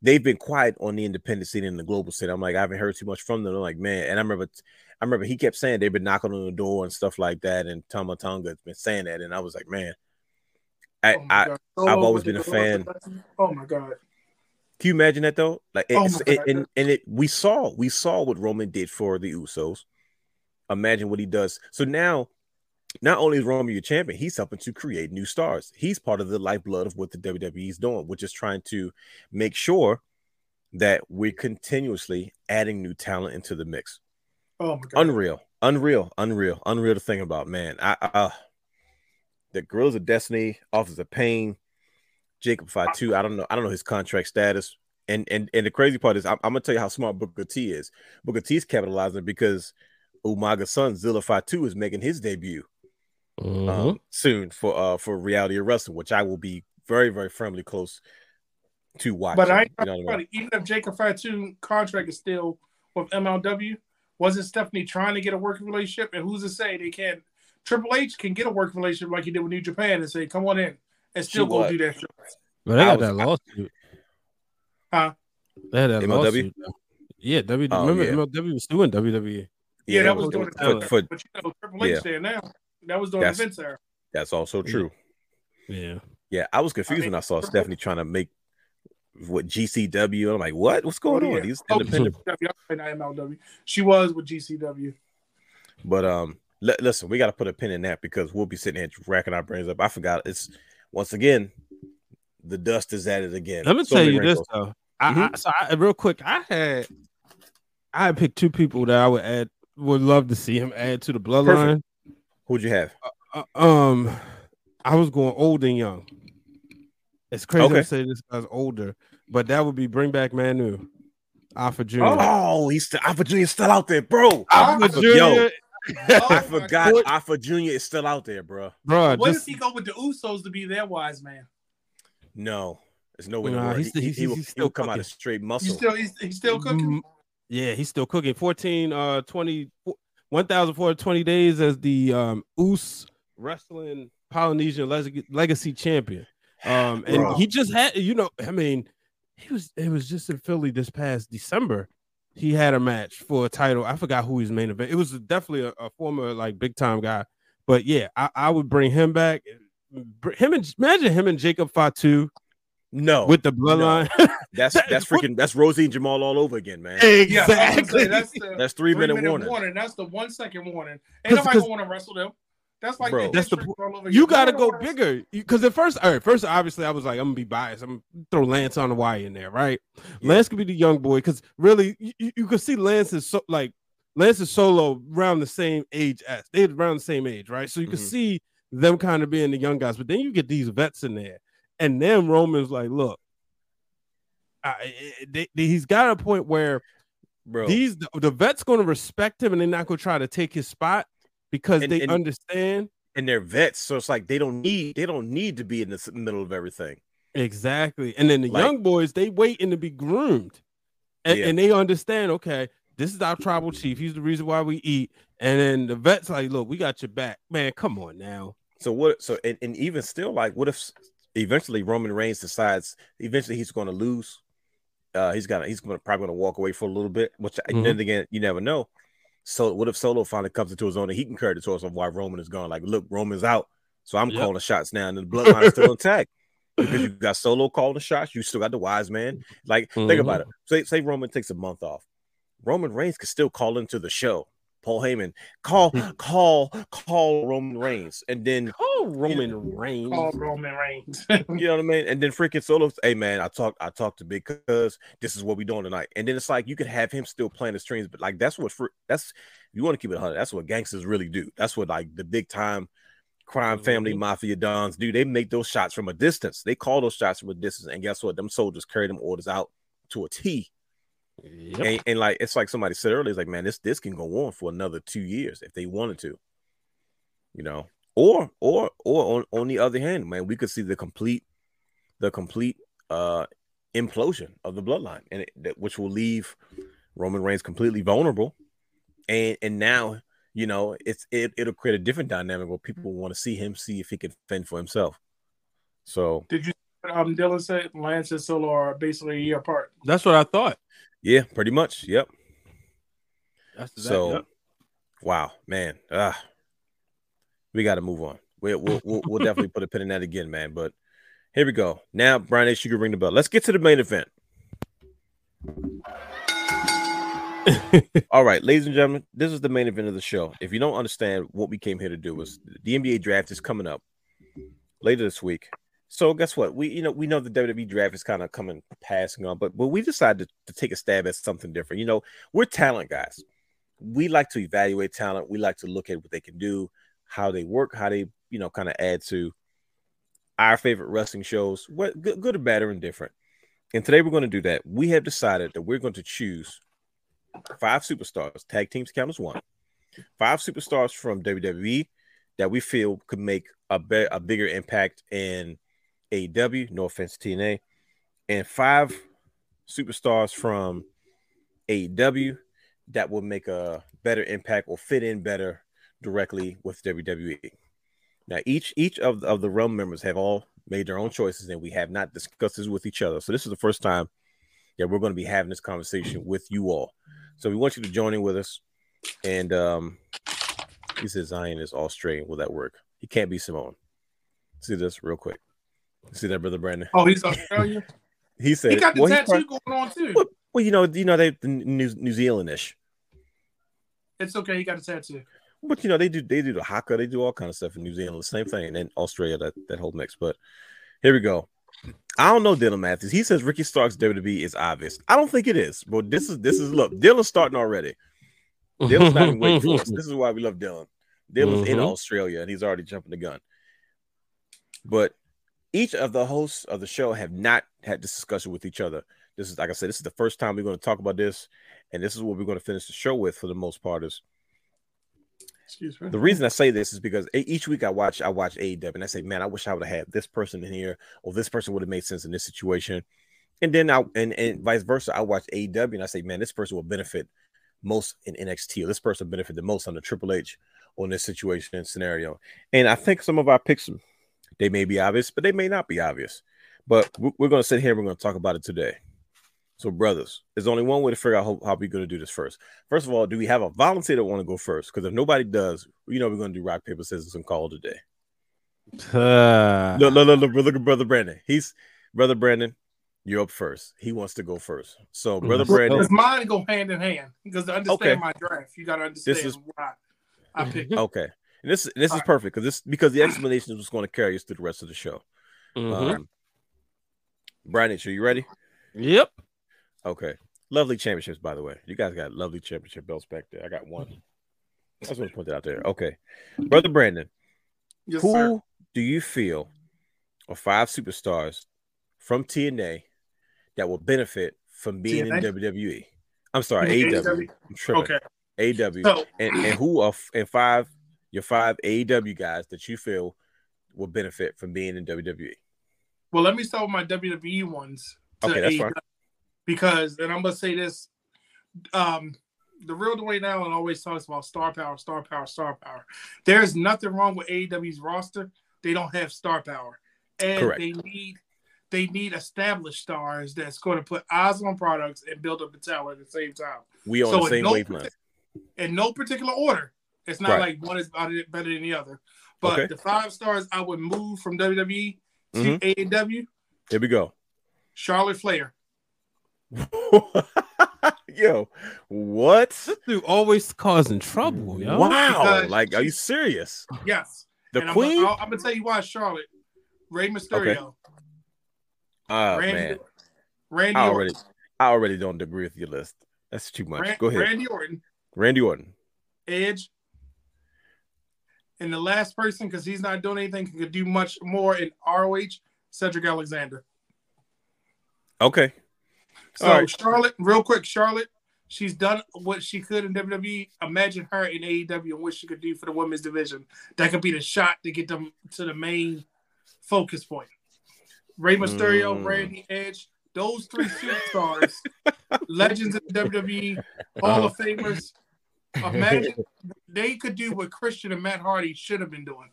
they've been quiet on the independent scene and the global scene. I'm like, I haven't heard too much from them. I'm like, man. And I remember, I remember he kept saying they've been knocking on the door and stuff like that. And Tama Tonga has been saying that. And I was like, man, I, oh I oh, I've always been a fan. Oh my god! Can you imagine that though? Like, oh it's, it, and and it we saw we saw what Roman did for the Usos. Imagine what he does. So now, not only is Roman your champion, he's helping to create new stars. He's part of the lifeblood of what the W W E is doing, which is trying to make sure that we're continuously adding new talent into the mix. Oh my god! Unreal, unreal, unreal, unreal to think about, man. I, I the Gorillas of Destiny, Authors of Pain, Jacob Fatu. I don't know. I don't know his contract status. And and and the crazy part is, I'm, I'm gonna tell you how smart Booker T is. Booker T's capitalizing because Umaga's son Zilla Fatu is making his debut mm-hmm. um, soon for uh, for Reality of Wrestling, which I will be very, very firmly close to watching. But I, you know I mean? Even if Jacob Fatu's contract is still with M L W, wasn't Stephanie trying to get a working relationship? And who's to say they can't? Triple H can get a working relationship like he did with New Japan and say, "Come on in," and still she go was. do that. Show. But they got that lawsuit, huh? They had that M L W. Lawsuit. Yeah, W W E. Oh, remember yeah. M L W was doing W W E. Yeah, yeah, that was doing for, for, but you know, Triple H yeah. there now. That was doing the events there. That's also true. Yeah. Yeah, I was confused I mean, when I saw Triple Stephanie H. trying to make what G C W. I'm like, what? What's going oh, on? Yeah. These oh, independent. M L W. She was with G C W. But um, l- listen, we got to put a pin in that because we'll be sitting here racking our brains up. I forgot. It's once again, the dust is at it again. Let me so tell you wrinkles. this though. I, mm-hmm. I, so I, real quick, I had I had picked two people that I would add. Would love to see him add to the bloodline. Perfect. Who'd you have? Uh, uh, um, I was going old and young. It's crazy okay. to say this guy's older, but that would be bring back Manu, Alpha Junior Oh, he's still, Alpha Junior's still out there, bro. Alpha, Alpha Junior I forgot Alpha Junior is still out there, bro. Bro, what just... if he go with the Usos to be their wise man? No, there's no way. Nah, he's, he, he's, he, he will, he's still he'll come out of straight muscle. He's still, he's, he's still cooking. Yeah, he's still cooking. fourteen, uh, twenty, one thousand four hundred twenty days as the um, U S Wrestling Polynesian Leg- Legacy Champion. Um, and bro. he just had, you know, I mean, he was, it was just in Philly this past December. He had a match for a title. I forgot who his main event. It was definitely a, a former like big time guy, but yeah, I, I would bring him back. Him and imagine him and Jacob Fatu. No, with the bloodline. No. That's that, that's freaking that's Rosie and Jamal all over again, man. Exactly. Yeah, that's, the, that's three, three minute, minute warning. warning. That's the one second warning. Ain't nobody gonna want to wrestle them. That's like Bro, that's the over you got to go bigger because at first, all right, first obviously I was like, I'm gonna be biased. I'm gonna throw Lance on the wire in there, right? Yeah. Lance could be the young boy because really you, you could see Lance is so like Lance and Solo around the same age as they around the same age, right? So you mm-hmm. can see them kind of being the young guys, but then you get these vets in there, and then Roman's like, look, I, they, they, he's got a point where Bro. these the, the vets gonna respect him and they're not gonna try to take his spot. Because and, they and, understand, and they're vets, so it's like they don't need they don't need to be in the middle of everything. Exactly, and then the like, young boys they waiting to be groomed, and, yeah. and they understand. Okay, this is our tribal chief. He's the reason why we eat. And then the vets like, look, we got your back, man. Come on now. So what? So and, and even still, like, what if eventually Roman Reigns decides eventually he's going to lose? Uh, he's gonna he's gonna probably gonna walk away for a little bit. Which mm-hmm. then again, you never know. So what if Solo finally comes into his own and he can carry the torso of why Roman is gone? Like, look, Roman's out, so I'm yep. calling shots now, and the bloodline is still intact because you got Solo calling the shots. You still got the wise man. Like, mm-hmm. think about it. Say, say Roman takes a month off. Roman Reigns could still call into the show. Paul Heyman, call, call, call Roman Reigns, and then call Roman you know, Reigns. Call Roman Reigns. You know what I mean? And then freaking Solo, hey man, I talked, I talked to Big Cuz. This is what we doing tonight. And then it's like you could have him still playing his streams, but like that's what for, that's you want to keep it one hundred. That's what gangsters really do. That's what like the big time crime family mafia dons do. They make those shots from a distance. They call those shots from a distance, and guess what? Them soldiers carry them orders out to a T. Yep. And, and like it's like somebody said earlier, it's like man, this this can go on for another two years if they wanted to, you know. Or or or on, on the other hand, man, we could see the complete the complete uh, implosion of the bloodline, and it, that, which will leave Roman Reigns completely vulnerable. And and now you know it's it it'll create a different dynamic where people want to see him see if he can fend for himself. So did you? Um, Dylan said Lance and Solo are basically a year apart. That's what I thought. Yeah, pretty much. Yep. That's the so, yep. wow, man. Uh, we got to move on. We, we'll, we'll, we'll definitely put a pin in that again, man. But here we go. Now, Brian H., you can ring the bell. Let's get to the main event. All right, ladies and gentlemen, this is the main event of the show. If you don't understand what we came here to do, is the N B A draft is coming up later this week. So guess what? We you know we know the W W E draft is kind of coming passing on, but but we decided to, to take a stab at something different. You know, we're talent guys. We like to evaluate talent. We like to look at what they can do, how they work, how they you know kind of add to our favorite wrestling shows, what good, good or bad or indifferent. And today we're going to do that. We have decided that we're going to choose five superstars, tag teams count as one, five superstars from W W E that we feel could make a be- a bigger impact in A E W, no offense to T N A, and five superstars from A E W that will make a better impact or fit in better directly with W W E. Now, each each of the, of the Realm members have all made their own choices, and we have not discussed this with each other. So this is the first time that we're going to be having this conversation with you all. So we want you to join in with us. And um, he says Zion is Australian. Will that work? He can't be Simone. See this real quick. See that, brother Brandon? Oh, he's Australian. He said he got the well, tattoo part, going on too. Well, well, you know, you know they New New Zealandish. It's okay. He got a tattoo. But you know they do they do the haka. They do all kind of stuff in New Zealand. The same thing in Australia. That that whole mix. But here we go. I don't know Dylan Matthews. He says Ricky Stark's W W E is obvious. I don't think it is. But this is this is look. Dylan's starting already. Dylan's not even waiting for us. This is why we love Dylan. Dylan's mm-hmm. in Australia and he's already jumping the gun. But each of the hosts of the show have not had this discussion with each other. This is, like I said, this is the first time we're going to talk about this, and this is what we're going to finish the show with for the most part is Excuse me. The reason I say this is because each week I watch I watch A E W and I say, man, I wish I would have had this person in here, or this person would have made sense in this situation. And then I and, and vice versa, I watch A E W and I say, man, this person will benefit most in N X T, or this person will benefit the most under Triple H on this situation and scenario. And I think some of our picks, they may be obvious, but they may not be obvious. But we're going to sit here and we're going to talk about it today. So, brothers, there's only one way to figure out how, how we're going to do this first. First of all, do we have a volunteer that want to go first? Because if nobody does, you know we're going to do rock, paper, scissors, and call today. Uh. Look, look, look, look, look at Brother Brandon. He's Brother Brandon. You're up first. He wants to go first. So, Brother Brandon. Does mine go hand in hand? Because to understand okay. my draft, you got to understand this is, why I picked. Okay. And this, this is right. perfect because this because the explanation is what's going to carry us through the rest of the show. Mm-hmm. Um, Brandon, are you ready? Yep. Okay. Lovely championships, by the way. You guys got lovely championship belts back there. I got one. I just want to point that out there. Okay. Brother Brandon, yes, who sir. do you feel are five superstars from T N A that will benefit from being T N A? In W W E? I'm sorry, A E W. I'm tripping. Okay. A E W. So, and, and who are f- and five, your five A E W guys that you feel will benefit from being in W W E? Well, let me start with my W W E ones. Okay, that's fine. Because, and I'm going to say this, um, the real Dwayne Allen always talks about star power, star power, star power. There's nothing wrong with A E W's roster. They don't have star power. And Correct. they need they need established stars that's going to put eyes on products and build up the talent at the same time. We on so the same no, wavelength. In no particular order. It's not right. like one is better than the other. But okay. the five stars I would move from W W E to mm-hmm. A E W. Here we go. Charlotte Flair. Yo, what? This dude always causing trouble. Yo. Wow. Because like, are you serious? Yes. The and queen? I'm going to tell you why, Charlotte. Rey Mysterio. Oh, okay. uh, man. Randy I already, Orton. I already don't agree with your list. That's too much. Rand, Go ahead. Randy Orton. Randy Orton. Edge. And the last person, because he's not doing anything, could do much more in R O H, Cedric Alexander. Okay. So right. Charlotte, real quick, Charlotte, she's done what she could in W W E. Imagine her in A E W and what she could do for the women's division. That could be the shot to get them to the main focus point. Rey Mysterio, mm. Randy, Edge, those three superstars, legends in W W E, Hall of Famers. Imagine they could do what Christian and Matt Hardy should have been doing.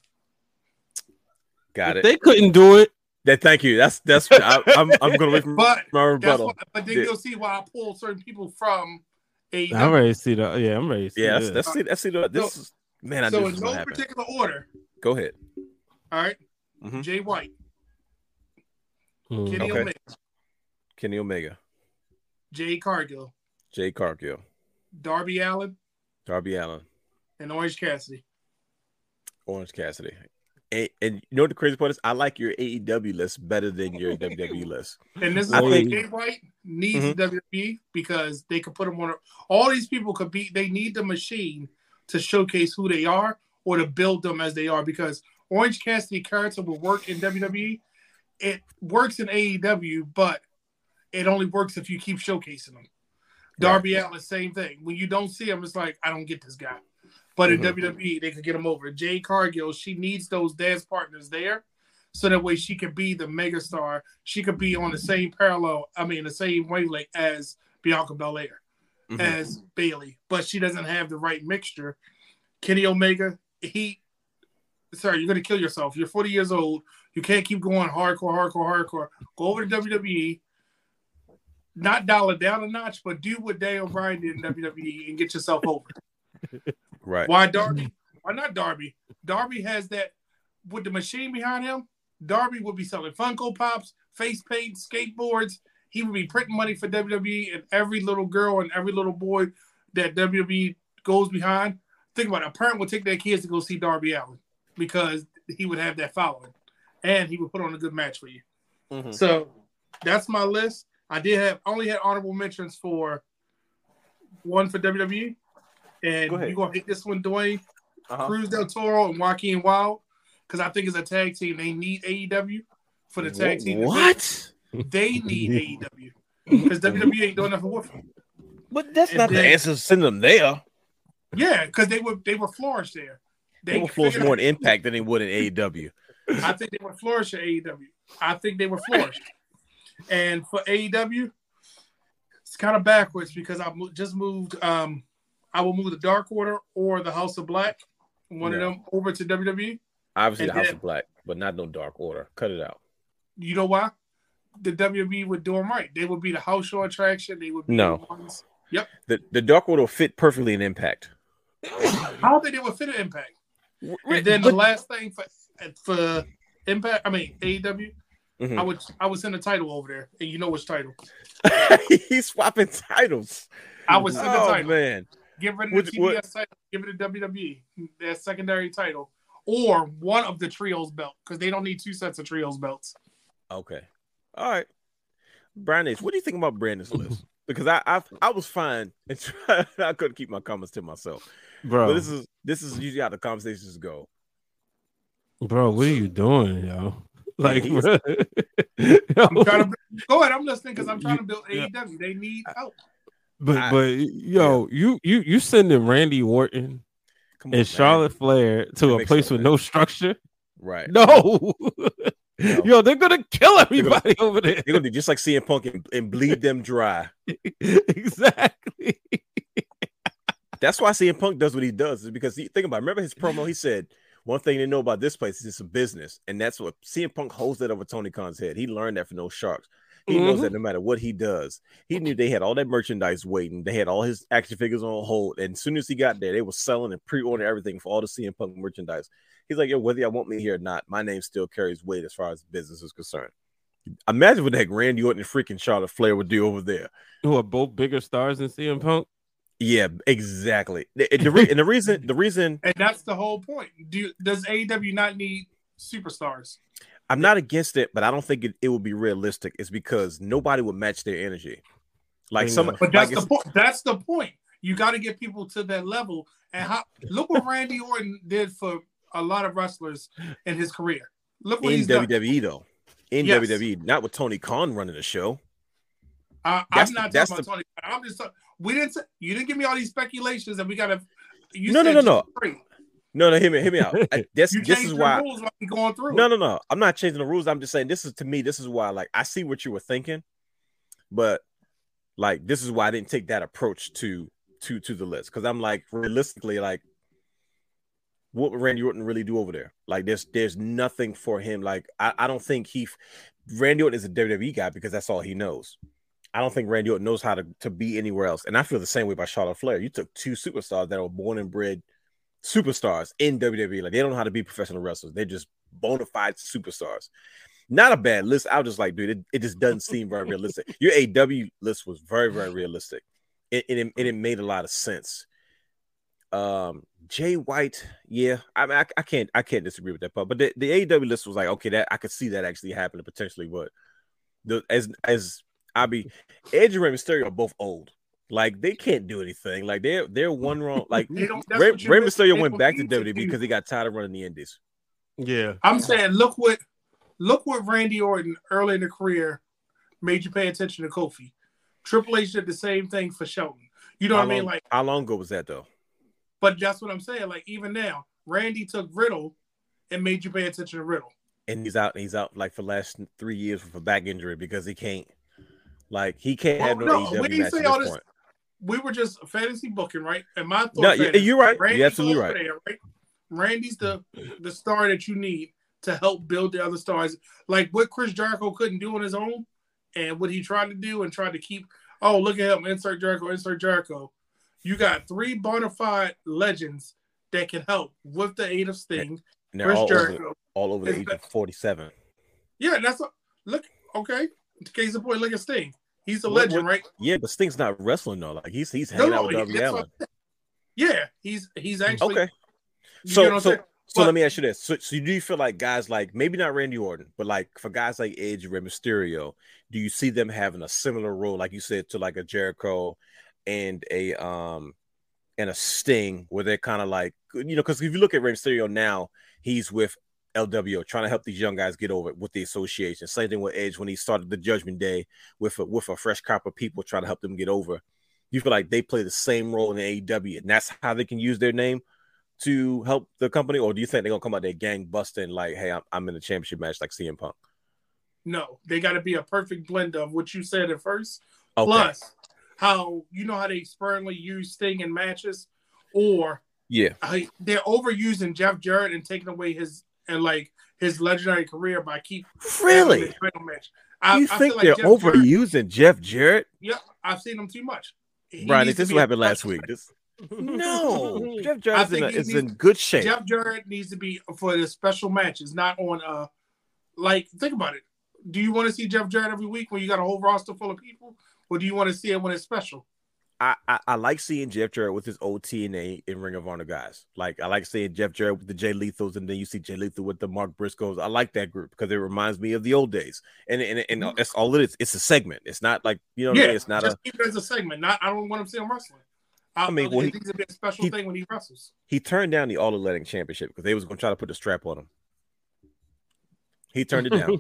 Got it. If they couldn't do it. That, thank you. That's that's. I, I'm I'm going to wait my rebuttal. Why, but then yeah. you'll see why I pull certain people from A E W. I'm ready to see that. Yeah, I'm ready. To see yeah, that. that's that's, that's, that's this so, is, man. I so in no particular order. Go ahead. All right. Mm-hmm. Jay White. Mm. Kenny okay. Omega. Kenny Omega. Jade Cargill. Jade Cargill. Darby Allin. Darby Allin. And Orange Cassidy. Orange Cassidy. And, and you know what the crazy part is? I like your A E W list better than your W W E list. And this is why Jay White needs mm-hmm. W W E because they could put them on. A, all these people could be. They need the machine to showcase who they are or to build them as they are. Because Orange Cassidy character will work in W W E. It works in A E W, but it only works if you keep showcasing them. Darby yeah. Allin, same thing. When you don't see him, it's like I don't get this guy. But in mm-hmm. W W E, they could get them over. Jade Cargill, she needs those dance partners there, so that way she could be the megastar. She could be on the same parallel, I mean, the same wavelength as Bianca Belair, mm-hmm. as Bayley. But she doesn't have the right mixture. Kenny Omega, he, sorry, you're gonna kill yourself. You're forty years old. You can't keep going hardcore, hardcore, hardcore. Go over to W W E. Not dial it down a notch, but do what Daniel Bryan did in W W E and get yourself over. Right. Why Darby? Why not Darby? Darby has that with the machine behind him. Darby would be selling Funko Pops, face paint, skateboards. He would be printing money for W W E, and every little girl and every little boy that W W E goes behind. Think about it. A parent would take their kids to go see Darby Allin because he would have that following, and he would put on a good match for you. Mm-hmm. So that's my list. I did have only had honorable mentions for one for W W E. And Go you're going to hit this one, Dwayne, uh-huh. Cruz Del Toro and Joaquin Wilde, because I think it's a tag team. They need A E W for the tag team. What? They need A E W because W W E ain't doing nothing with them. But that's and not then, the answer to send them there. Yeah, because they were they were flourished there. They, they were flourished more in Impact than they would in A E W. I think they were flourished at A E W. I think they were flourished. And for A E W, it's kind of backwards because I just moved. Um, I will move the Dark Order or the House of Black, one no. of them, over to W W E. Obviously, and the House then, of Black, but not no Dark Order. Cut it out. You know why? The W W E would do them right. They would be the house show attraction. They would be no. the ones. Yep. The the Dark Order will fit perfectly in Impact. I don't think they would fit in Impact. And then the last thing for for Impact, I mean A E W, mm-hmm. I would I would send a title over there, and you know which title? He's swapping titles. I would send oh, a title. Man. Give rid of the T B S title. Give it to W W E, their secondary title, or one of the trios belt because they don't need two sets of trios belts. Okay. All right. Brian H., what do you think about Brandon's list? Because I, I I was fine and tried, I couldn't keep my comments to myself. Bro, but this is this is usually how the conversations go. Bro, what are you doing, yo? Like, bro. I'm trying to, go ahead. I'm listening because I'm trying to build yeah. A E W. They need help. But I, but yo, yeah. you you you sending Randy Orton on, and Charlotte man. Flair to that a place so, with man. no structure, right? No. No. Yo, they're gonna kill everybody gonna, over there. They're gonna be just like C M Punk and, and bleed them dry. Exactly. That's why C M Punk does what he does, is because he, think about it, remember his promo. He said one thing they know about this place is it's a business, and that's what C M Punk holds that over Tony Khan's head. He learned that from those sharks. He mm-hmm. knows that no matter what he does, he knew they had all that merchandise waiting. They had all his action figures on hold, and as soon as he got there, they were selling and pre-ordering everything for all the C M Punk merchandise. He's like, yo, whether y'all want me here or not, my name still carries weight as far as business is concerned. Imagine what the heck Randy Orton and freaking Charlotte Flair would do over there. Who are both bigger stars than C M Punk? Yeah, exactly. And the, re- and the reason, the reason, and that's the whole point. Do does A E W not need superstars? I'm not against it, but I don't think it, it would be realistic. It's because nobody would match their energy. Like some, but that's like the point. That's the point. You got to get people to that level. And how, look what Randy Orton did for a lot of wrestlers in his career. Look what in he's W W E done. Though. In yes. W W E, not with Tony Khan running the show. Uh, I'm not talking about the... Tony Khan. I'm just talking. We didn't. T- you didn't give me all these speculations that we got to. No, no, no, no, no, no, no. Hear me, hear me out. I, this, you this is the why. Rules going through. No, no, no. I'm not changing the rules. I'm just saying this is to me. This is why. Like I see what you were thinking, but like this is why I didn't take that approach to to to the list, because I'm like realistically like. What would Randy Orton really do over there? Like, there's there's nothing for him. Like, I, I don't think he – Randy Orton is a W W E guy because that's all he knows. I don't think Randy Orton knows how to, to be anywhere else. And I feel the same way by Charlotte Flair. You took two superstars that were born and bred superstars in W W E. Like, they don't know how to be professional wrestlers. They're just bona fide superstars. Not a bad list. I was just like, dude, it, it just doesn't seem very realistic. Your A E W list was very, very realistic. And it, it, it, it made a lot of sense. Um, Jay White, yeah, I mean, I, I can't, I can't disagree with that part. But the, the A E W list was like, okay, that I could see that actually happening potentially. But the as as I be, Edge and Rey Mysterio are both old. Like they can't do anything. Like they're they're one wrong. Like Rey, Rey Mysterio went back to W W E because he got tired of running the Indies. Yeah, I'm saying look what look what Randy Orton early in the career made you pay attention to Kofi. Triple H did the same thing for Shelton. You know what I mean? Like how long ago was that though? But that's what I'm saying. Like even now, Randy took Riddle and made you pay attention to Riddle. And he's out. He's out like for the last three years with a back injury because he can't. Like he can't oh, have no. no. A E W we didn't say all this. Point. We were just fantasy booking, right? And my thought. No, fantasy, you're right. Randy you're absolutely right. There, right. Randy's the the star that you need to help build the other stars. Like what Chris Jericho couldn't do on his own, and what he tried to do and tried to keep. Oh, look at him! Insert Jericho. Insert Jericho. You got three bona fide legends that can help with the aid of Sting, and Chris all Jericho. Over, all over the age of forty-seven. Yeah, that's a look. Okay, case in point, look at Sting. He's a legend, what, what, right? Yeah, but Sting's not wrestling though. Like he's he's hanging no, out with Darby Allin. Yeah, he's he's actually okay. So so, but, so let me ask you this: so, so do you feel like guys like maybe not Randy Orton, but like for guys like Edge and Rey Mysterio, do you see them having a similar role, like you said, to like a Jericho? And a um and a Sting where they're kind of like, you know, because if you look at Rey Mysterio now, he's with L W O trying to help these young guys get over it with the association. Same thing with Edge when he started the Judgment Day with a, with a fresh crop of people trying to help them get over. you feel like they play the same role in the A E W, and that's how they can use their name to help the company? Or do you think they're going to come out there gang busting like, hey, I'm, I'm in a championship match like C M Punk? No, they got to be a perfect blend of what you said at first, okay, plus how, you know, how they sparingly use Sting in matches, or yeah, I, they're overusing Jeff Jarrett and taking away his and like his legendary career by keep really. I, you I think like they're Jeff overusing Jarrett, Jeff Jarrett? Yeah, I've seen him too much. He Brian, this is what happened last week. This, no, Jeff Jarrett is in good shape. Jeff Jarrett needs to be for the special matches, not on uh, like think about it. Do you want to see Jeff Jarrett every week when you got a whole roster full of people, or do you want to see it when it's special? I, I, I like seeing Jeff Jarrett with his old T N A and Ring of Honor guys. Like I like seeing Jeff Jarrett with the Jay Lethals, and then you see Jay Lethal with the Mark Briscoes. I like that group because it reminds me of the old days. And and, and that's all it is. It's a segment. It's not like, you know what yeah, I mean? It's not just a, keep it as a segment. Not I don't want him seeing wrestling. I, I mean, well, it's a special he, thing when he wrestles. He turned down the All Atlantic Championship because they was going to try to put the strap on him. He turned it down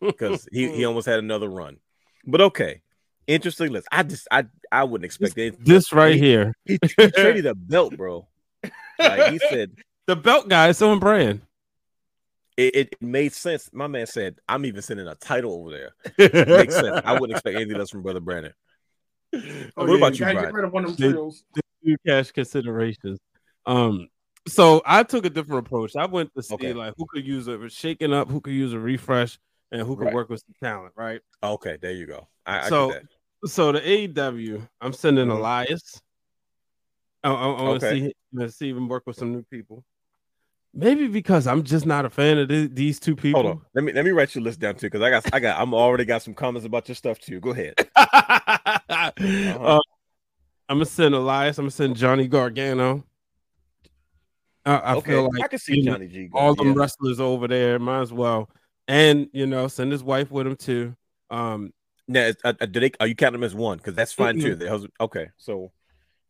because he, he almost had another run. But okay. Interesting list. I just I I wouldn't expect this, it. This right he, here. He, he traded a belt, bro. Like he said, the belt guy is on brand. It, it made sense. My man said, "I'm even sending a title over there." It makes sense. I wouldn't expect anything else from Brother Brandon. Oh, what yeah, about you, Brian? Get rid of one of them the, cash considerations. Um, so I took a different approach. I went to see okay. like who could use a shaking up, who could use a refresh, and who could right. work with some talent. Right? Okay, there you go. I, so. I get that. So the A E W, I'm sending Elias. I, I, I want to okay. see, see him work with some new people. Maybe because I'm just not a fan of th- these two people. Hold on, let me let me write your list down too, because I got I got I'm already got some comments about your stuff too. Go ahead. uh-huh. uh, I'm gonna send Elias. I'm gonna send Johnny Gargano. I, I okay. feel like I can see Johnny G. All yeah. them wrestlers over there, might as well. And you know, send his wife with him too. Um. Now, uh, do they, are you counting them as one? Because that's fine mm-hmm. too. Was, okay, so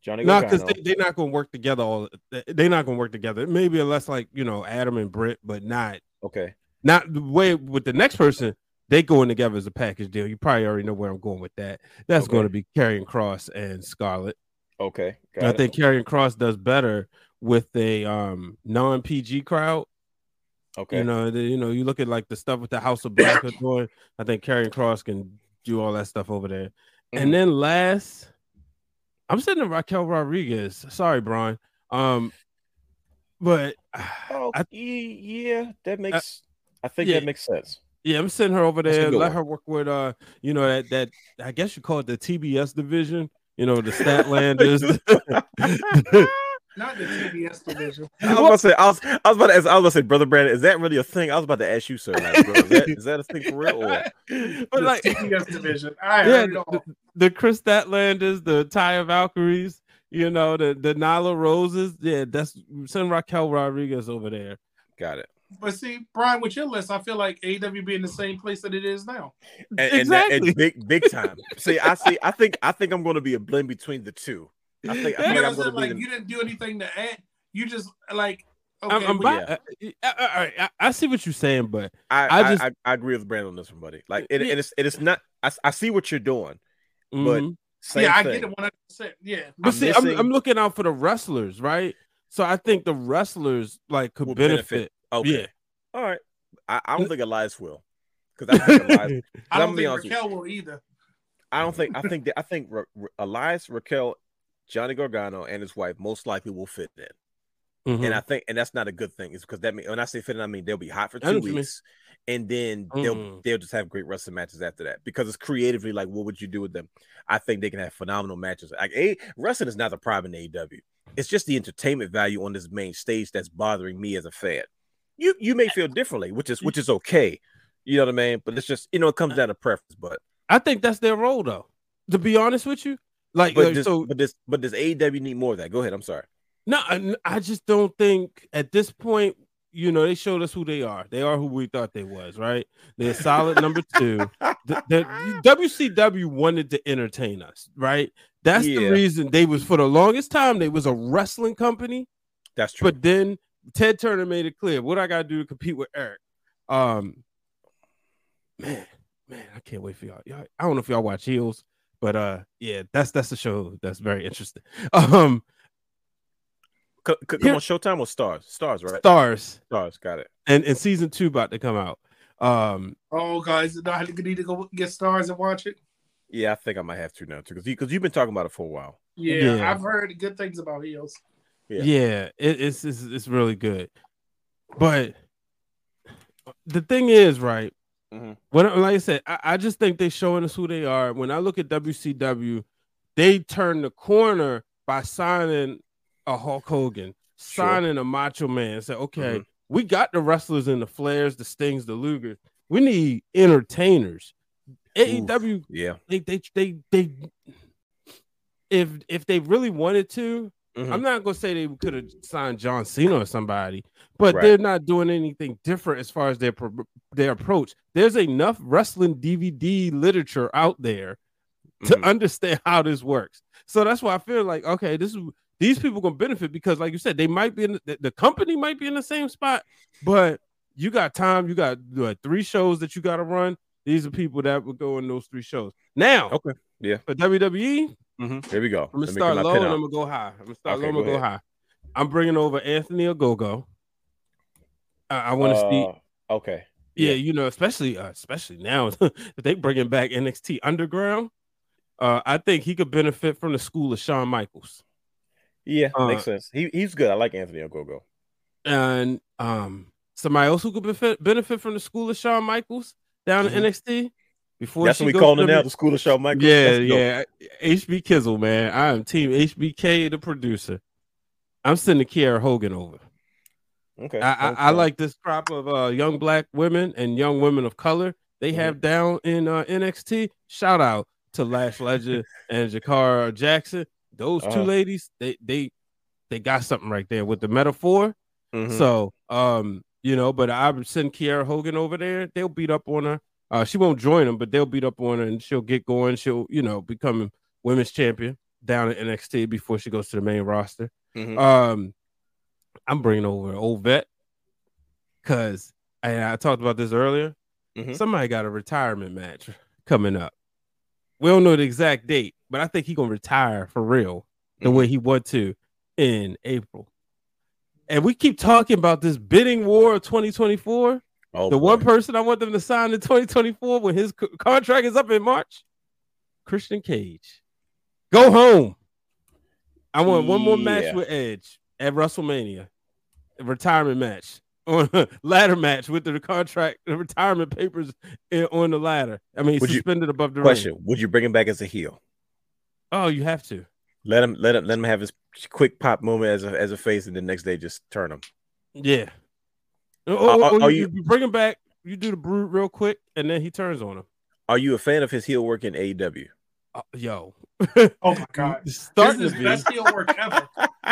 Johnny. No, because they're they not going to work together. All they're not going to work together. Maybe unless like you know Adam and Britt, but not okay. Not the way with the next person. They going together as a package deal. You probably already know where I'm going with that. That's okay. going to be Karrion Kross and Scarlett. Okay, got I it. think Karrion Kross does better with a um, non-P G crowd. Okay, you know, the, you know, you look at like the stuff with the House of Black doing. I think Karrion Kross can do all that stuff over there. Mm. And then last, I'm sending Raquel Rodriguez. Sorry, Brian. Um, but oh, I, yeah, that makes. I, I think yeah, that makes sense. Yeah, I'm sending her over there. Let one. her work with uh, you know that that I guess you call it the T B S division. You know the Statlanders. Not the T B S division. I was about to say. I was, I was about to ask. I was about to say, Brother Brandon, is that really a thing? I was about to ask you, sir. Like, bro, is, that, is that a thing for real? Or... But like T B S division, I yeah, the, the Chris Statlanders, the Taya Valkyries, you know, the the Nyla Roses. Yeah, that's send Raquel Rodriguez over there. Got it. But see, Brian, with your list, I feel like A E W be in the same place that it is now. And, exactly. And, and big big time. See, I see. I think I think I'm going to be a blend between the two. I think, I think I'm gonna like, you didn't do anything to add. You just like okay. I'm, I'm by, yeah. I, I, I, I see what you're saying, but I I, just, I, I agree with Brandon on this one, buddy. Like it, yeah. and it's it is not. I, I see what you're doing, mm-hmm. but same yeah, I thing. get it one hundred percent. Yeah, but I'm see, missing, I'm, I'm looking out for the wrestlers, right? So I think the wrestlers like could benefit. benefit. Okay, yeah. all right. I, I don't think Elias will, because I, Elias, I don't think Raquel will either. I don't think I think that I think Ra- Ra- Elias Raquel. Johnny Gargano and his wife most likely will fit in, mm-hmm. and I think, and that's not a good thing. Is because that means when I say fit in, I mean they'll be hot for two weeks, mean. and then mm-hmm. they'll they'll just have great wrestling matches after that. Because it's creatively like, what would you do with them? I think they can have phenomenal matches. Like, a wrestling is not the problem in A E W. It's just the entertainment value on this main stage that's bothering me as a fan. You you may feel differently, which is which is okay. You know what I mean? But it's just you know it comes down to preference. But I think that's their role, though. To be honest with you. Like, but, like does, so, but does but does A E W need more of that? Go ahead. I'm sorry. No, I, I just don't think at this point, you know, they showed us who they are. They are who we thought they was, right? They're solid number two. The, the, W C W wanted to entertain us, right? That's yeah. the reason they was for the longest time. They was a wrestling company. That's true. But then Ted Turner made it clear what I got to do to compete with Eric. Um, man, man, I can't wait for y'all. y'all. I don't know if y'all watch Heels. But uh, yeah, that's that's a show that's very interesting. Um, c- c- come on, Showtime or Stars? Stars, right? Stars, Stars, got it. And and season two about to come out. Um, oh, guys, I need to go get Stars and watch it. Yeah, I think I might have to now too, because because you've been talking about it for a while. Yeah, yeah. I've heard good things about Heels. Yeah, yeah it, it's, it's it's really good. But the thing is, right? Mm-hmm. When, like I said, I, I just think they're showing us who they are. When I look at W C W, they turned the corner by signing a Hulk Hogan, sure. signing a Macho Man. Say, okay, mm-hmm. we got the wrestlers and the Flairs, the Stings, the Lugers. We need entertainers. A E W, oof, yeah, they, they, they, they, if if they really wanted to, mm-hmm. I'm not gonna say they could have signed John Cena or somebody, but right. they're not doing anything different as far as their their approach. There's enough wrestling D V D literature out there to mm-hmm. understand how this works. So that's why I feel like okay, this is these people gonna benefit because, like you said, they might be in the, the company might be in the same spot, but you got time, you got what, three shows that you got to run. These are people that would go in those three shows. Now, okay, yeah. For W W E, mm-hmm. here we go. I'm gonna start low and I'm gonna go high. I'm gonna start okay, low and go, go high. I'm bringing over Anthony Ogogo. I, I want to uh, see. Okay. Yeah, yeah, you know, especially uh, especially now if they bringing back N X T Underground, uh, I think he could benefit from the school of Shawn Michaels. Yeah, uh, makes sense. He he's good. I like Anthony Ogogo. And um, somebody else who could benefit benefit from the school of Shawn Michaels. Down mm-hmm. in N X T before that's she what we calling it now. The school of Shawn Michaels. Yeah, yeah. H B Kizzle, man. I am team H B K, the producer. I'm sending Kiara Hogan over. Okay. I, okay. I, I like this crop of uh, young black women and young women of color they mm-hmm. have down in uh, N X T. Shout out to Lash Legend and Jakara Jackson. Those uh-huh. two ladies, they they they got something right there with the metaphor. Mm-hmm. So um. You know, but I would send Kiara Hogan over there. They'll beat up on her. Uh, she won't join them, but they'll beat up on her and she'll get going. She'll, you know, become women's champion down at N X T before she goes to the main roster. Mm-hmm. Um, I'm bringing over an old vet because I, I talked about this earlier. Mm-hmm. Somebody got a retirement match coming up. We don't know the exact date, but I think he's going to retire for real the mm-hmm. way he wanted to in April. And we keep talking about this bidding war of twenty twenty-four. Oh, the boy. One person I want them to sign in twenty twenty-four when his co- contract is up in March, Christian Cage. Go home. I want yeah. one more match with Edge at WrestleMania. A retirement match. On a ladder match with the contract, the retirement papers on the ladder. I mean, would suspended you, above the question, ring. Would you bring him back as a heel? Oh, you have to. Let him let him let him have his quick pop moment as a as a face, and the next day just turn him. Yeah. Or, or, or are, are you, you bring him back? You do the brood real quick, and then he turns on him. Are you a fan of his heel work in A E W? Uh, yo. Oh my God! Start this is his best heel work ever.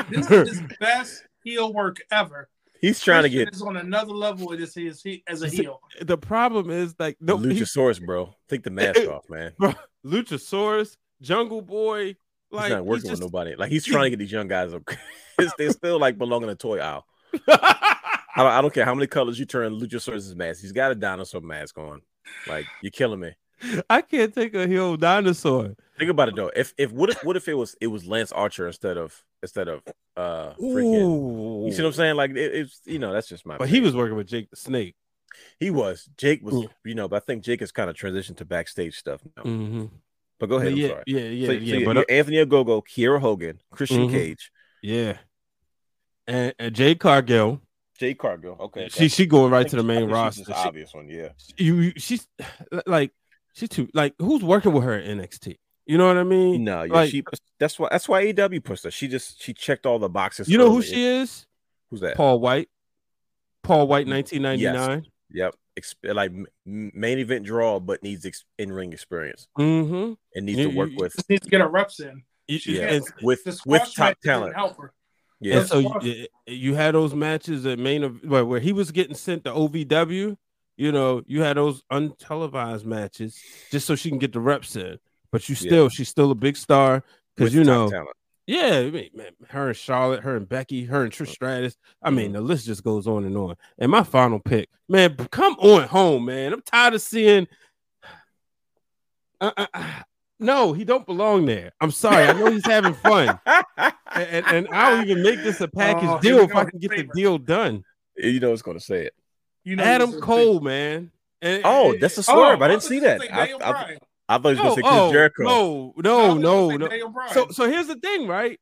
This is his best heel work ever. He's trying Christian to get is on another level with his, his, his as a See, heel. The problem is like no Luchasaurus, he, bro. Take the mask off, man. Bro, Luchasaurus, Jungle Boy. Like, he's not working he's just, with nobody. Like he's trying to get these young guys up. They still like belong in a toy aisle. I, I don't care how many colors you turn Luchasaurus' mask. He's got a dinosaur mask on. Like you're killing me. I can't take a heel dinosaur. Think about it though. If if what if what if it was it was Lance Archer instead of instead of uh freaking, you see what I'm saying? Like it, it's you know that's just my. But opinion. He was working with Jake the Snake. He was. Jake was Ooh. you know, but I think Jake has kind of transitioned to backstage stuff now. Mm-hmm. But go ahead. Yeah, I'm sorry. yeah, yeah, so, yeah. So but, uh, Anthony Ogogo, Kiara Hogan, Christian mm-hmm. Cage, yeah, and, and Jade Cargill. Jade Cargill. Okay, she she going right to the main roster. She, obvious one, yeah. You she's like she's too like who's working with her at N X T? You know what I mean? No, yeah, like, she that's why that's why A E W pushed her. She just she checked all the boxes. You know who she it. is? Who's that? Paul White. Paul White, nineteen ninety-nine. Yes. Yep. Exp- like main event draw, but needs ex- in ring experience. Mm-hmm. And needs you, to work you, with. Just needs to get her reps in. You, yeah. With with top talent. Yeah. And so you, you had those matches at main of where, where he was getting sent to O V W. You know, you had those untelevised matches just so she can get the reps in. But you still, yeah. she's still a big star because you know, talent. yeah, I mean, man, her and Charlotte, her and Becky, her and Trish Stratus. I mean, the list just goes on and on. And my final pick, man, come on home, man. I'm tired of seeing. I, I, No, he don't belong there. I'm sorry. I know he's having fun. and, and, and I'll even make this a package oh, deal if I can get the deal done. You know it's going to say it. You know Adam Cole, man. And, oh, that's a swerve. Oh, I didn't see that. I, I, I thought you were going to say Chris oh, Jericho. No, no, no, no. So, so here's the thing, right?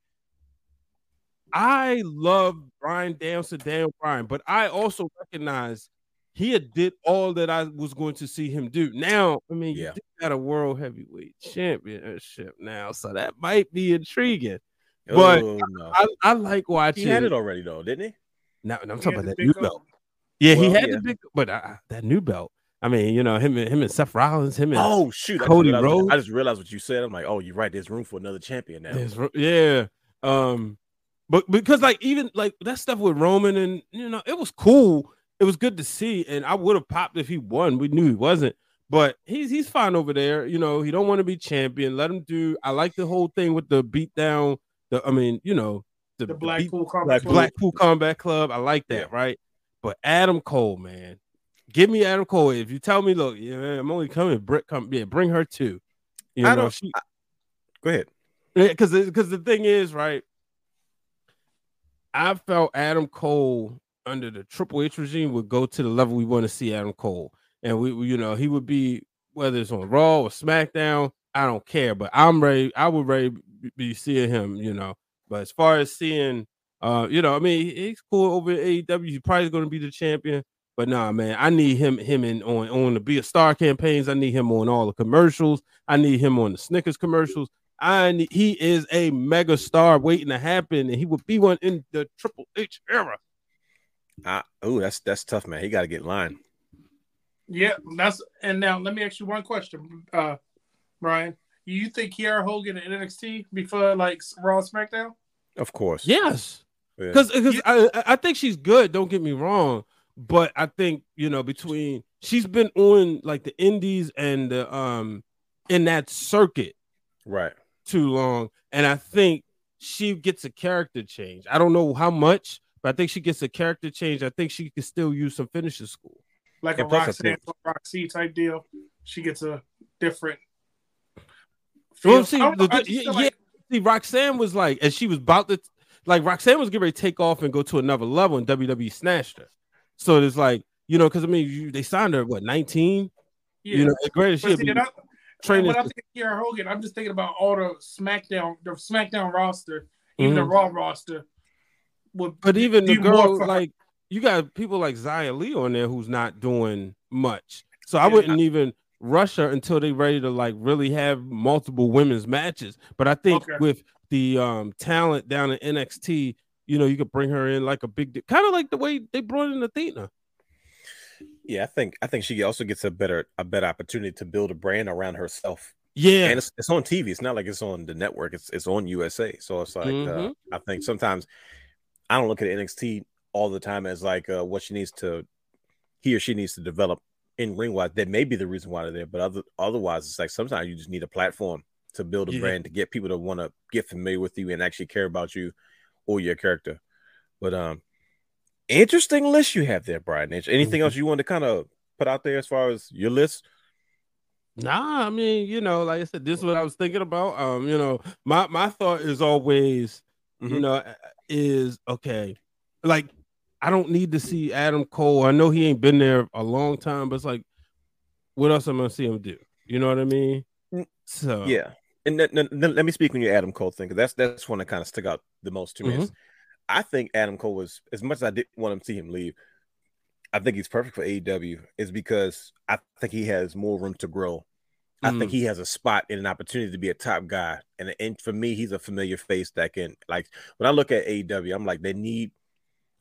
I love Bryan Danielson, Daniel Bryan, but I also recognize he had did all that I was going to see him do. Now, I mean, yeah. you got a world heavyweight championship now, so that might be intriguing. But oh, no. I, I like watching. He had it already, though, didn't he? No, no I'm he talking about that new belt. belt. Yeah, well, he had yeah. the big, but uh, that new belt. I mean, you know, him and him and Seth Rollins, him and oh shoot, Cody I Rhodes. I just realized what you said. I'm like, oh, you're right. There's room for another champion now. There's, yeah, um, but because like even like that stuff with Roman and you know, it was cool. It was good to see, and I would have popped if he won. We knew he wasn't, but he's he's fine over there. You know, he don't want to be champion. Let him do. I like the whole thing with the beat down. The I mean, you know, the, the Blackpool Combat Club. Blackpool Combat Club. I like that, right? But Adam Cole, man, give me Adam Cole. If you tell me, look, yeah, man, I'm only coming. Bring, come, yeah, bring her too. You I know, don't, she, I, go ahead. Because yeah, because the thing is, right? I felt Adam Cole under the Triple H regime would go to the level we want to see Adam Cole, and we, we, you know, he would be whether it's on Raw or SmackDown. I don't care, but I'm ready. I would ready be seeing him, you know. But as far as seeing. Uh, you know, I mean, he's cool over at A E W. He's probably going to be the champion, but nah, man, I need him, him in on on the Be a Star campaigns. I need him on all the commercials. I need him on the Snickers commercials. I need, he is a mega star waiting to happen, and he would be one in the Triple H era. Uh, oh, that's that's tough, man. He got to get in line. Yeah, that's and now let me ask you one question, uh, Brian. You think Kiara Hogan in N X T before like Raw SmackDown? Of course, yes. Because yeah. I, I think she's good, don't get me wrong, but I think, you know, between she's been on like the indies and the um in that circuit right too long, and I think she gets a character change. I don't know how much, but I think she gets a character change. I think she can still use some finishing school. Like and a Roxanne Roxy type deal. She gets a different feel. Well, see, the, know, the, yeah, like- see, Roxanne was like, and she was about to Like Roxanne was getting ready to take off and go to another level, and W W E snatched her. So it's like, you know, because I mean, you, they signed her what nineteen, yeah. you know, great. She be I, training. When I think of Kiera Hogan, I'm just thinking about all the SmackDown, the SmackDown roster, even mm-hmm. the Raw roster. Would but even the girl, like you got people like Xia Li on there who's not doing much. So I yeah. wouldn't even rush her until they're ready to like really have multiple women's matches. But I think okay. with the um, talent down in N X T, you know, you could bring her in like a big deal. Kind of like the way they brought in Athena. Yeah, I think I think she also gets a better a better opportunity to build a brand around herself. Yeah. And it's, it's on T V. It's not like it's on the network. It's it's on U S A. So it's like, mm-hmm. uh, I think sometimes I don't look at N X T all the time as like uh, what she needs to, he or she needs to develop in ring-wise. That may be the reason why they're there. But other, otherwise, it's like sometimes you just need a platform to build a yeah. brand, to get people to want to get familiar with you and actually care about you or your character. But um, interesting list you have there, Brian. Anything mm-hmm. else you want to kind of put out there as far as your list? Nah, I mean, you know, like I said, this is what I was thinking about. Um, you know, my, my thought is always, mm-hmm. you know, is, okay, like, I don't need to see Adam Cole. I know he ain't been there a long time, but it's like, what else am I going to see him do? You know what I mean? So yeah. And th- th- th- let me speak on your Adam Cole thing, because that's that's one that kind of stuck out the most to me. Mm-hmm. I think Adam Cole was, as much as I didn't want him to see him leave, I think he's perfect for A E W, is because I think he has more room to grow. Mm-hmm. I think he has a spot and an opportunity to be a top guy. And, and for me, he's a familiar face that can, like, when I look at A E W, I'm like, they need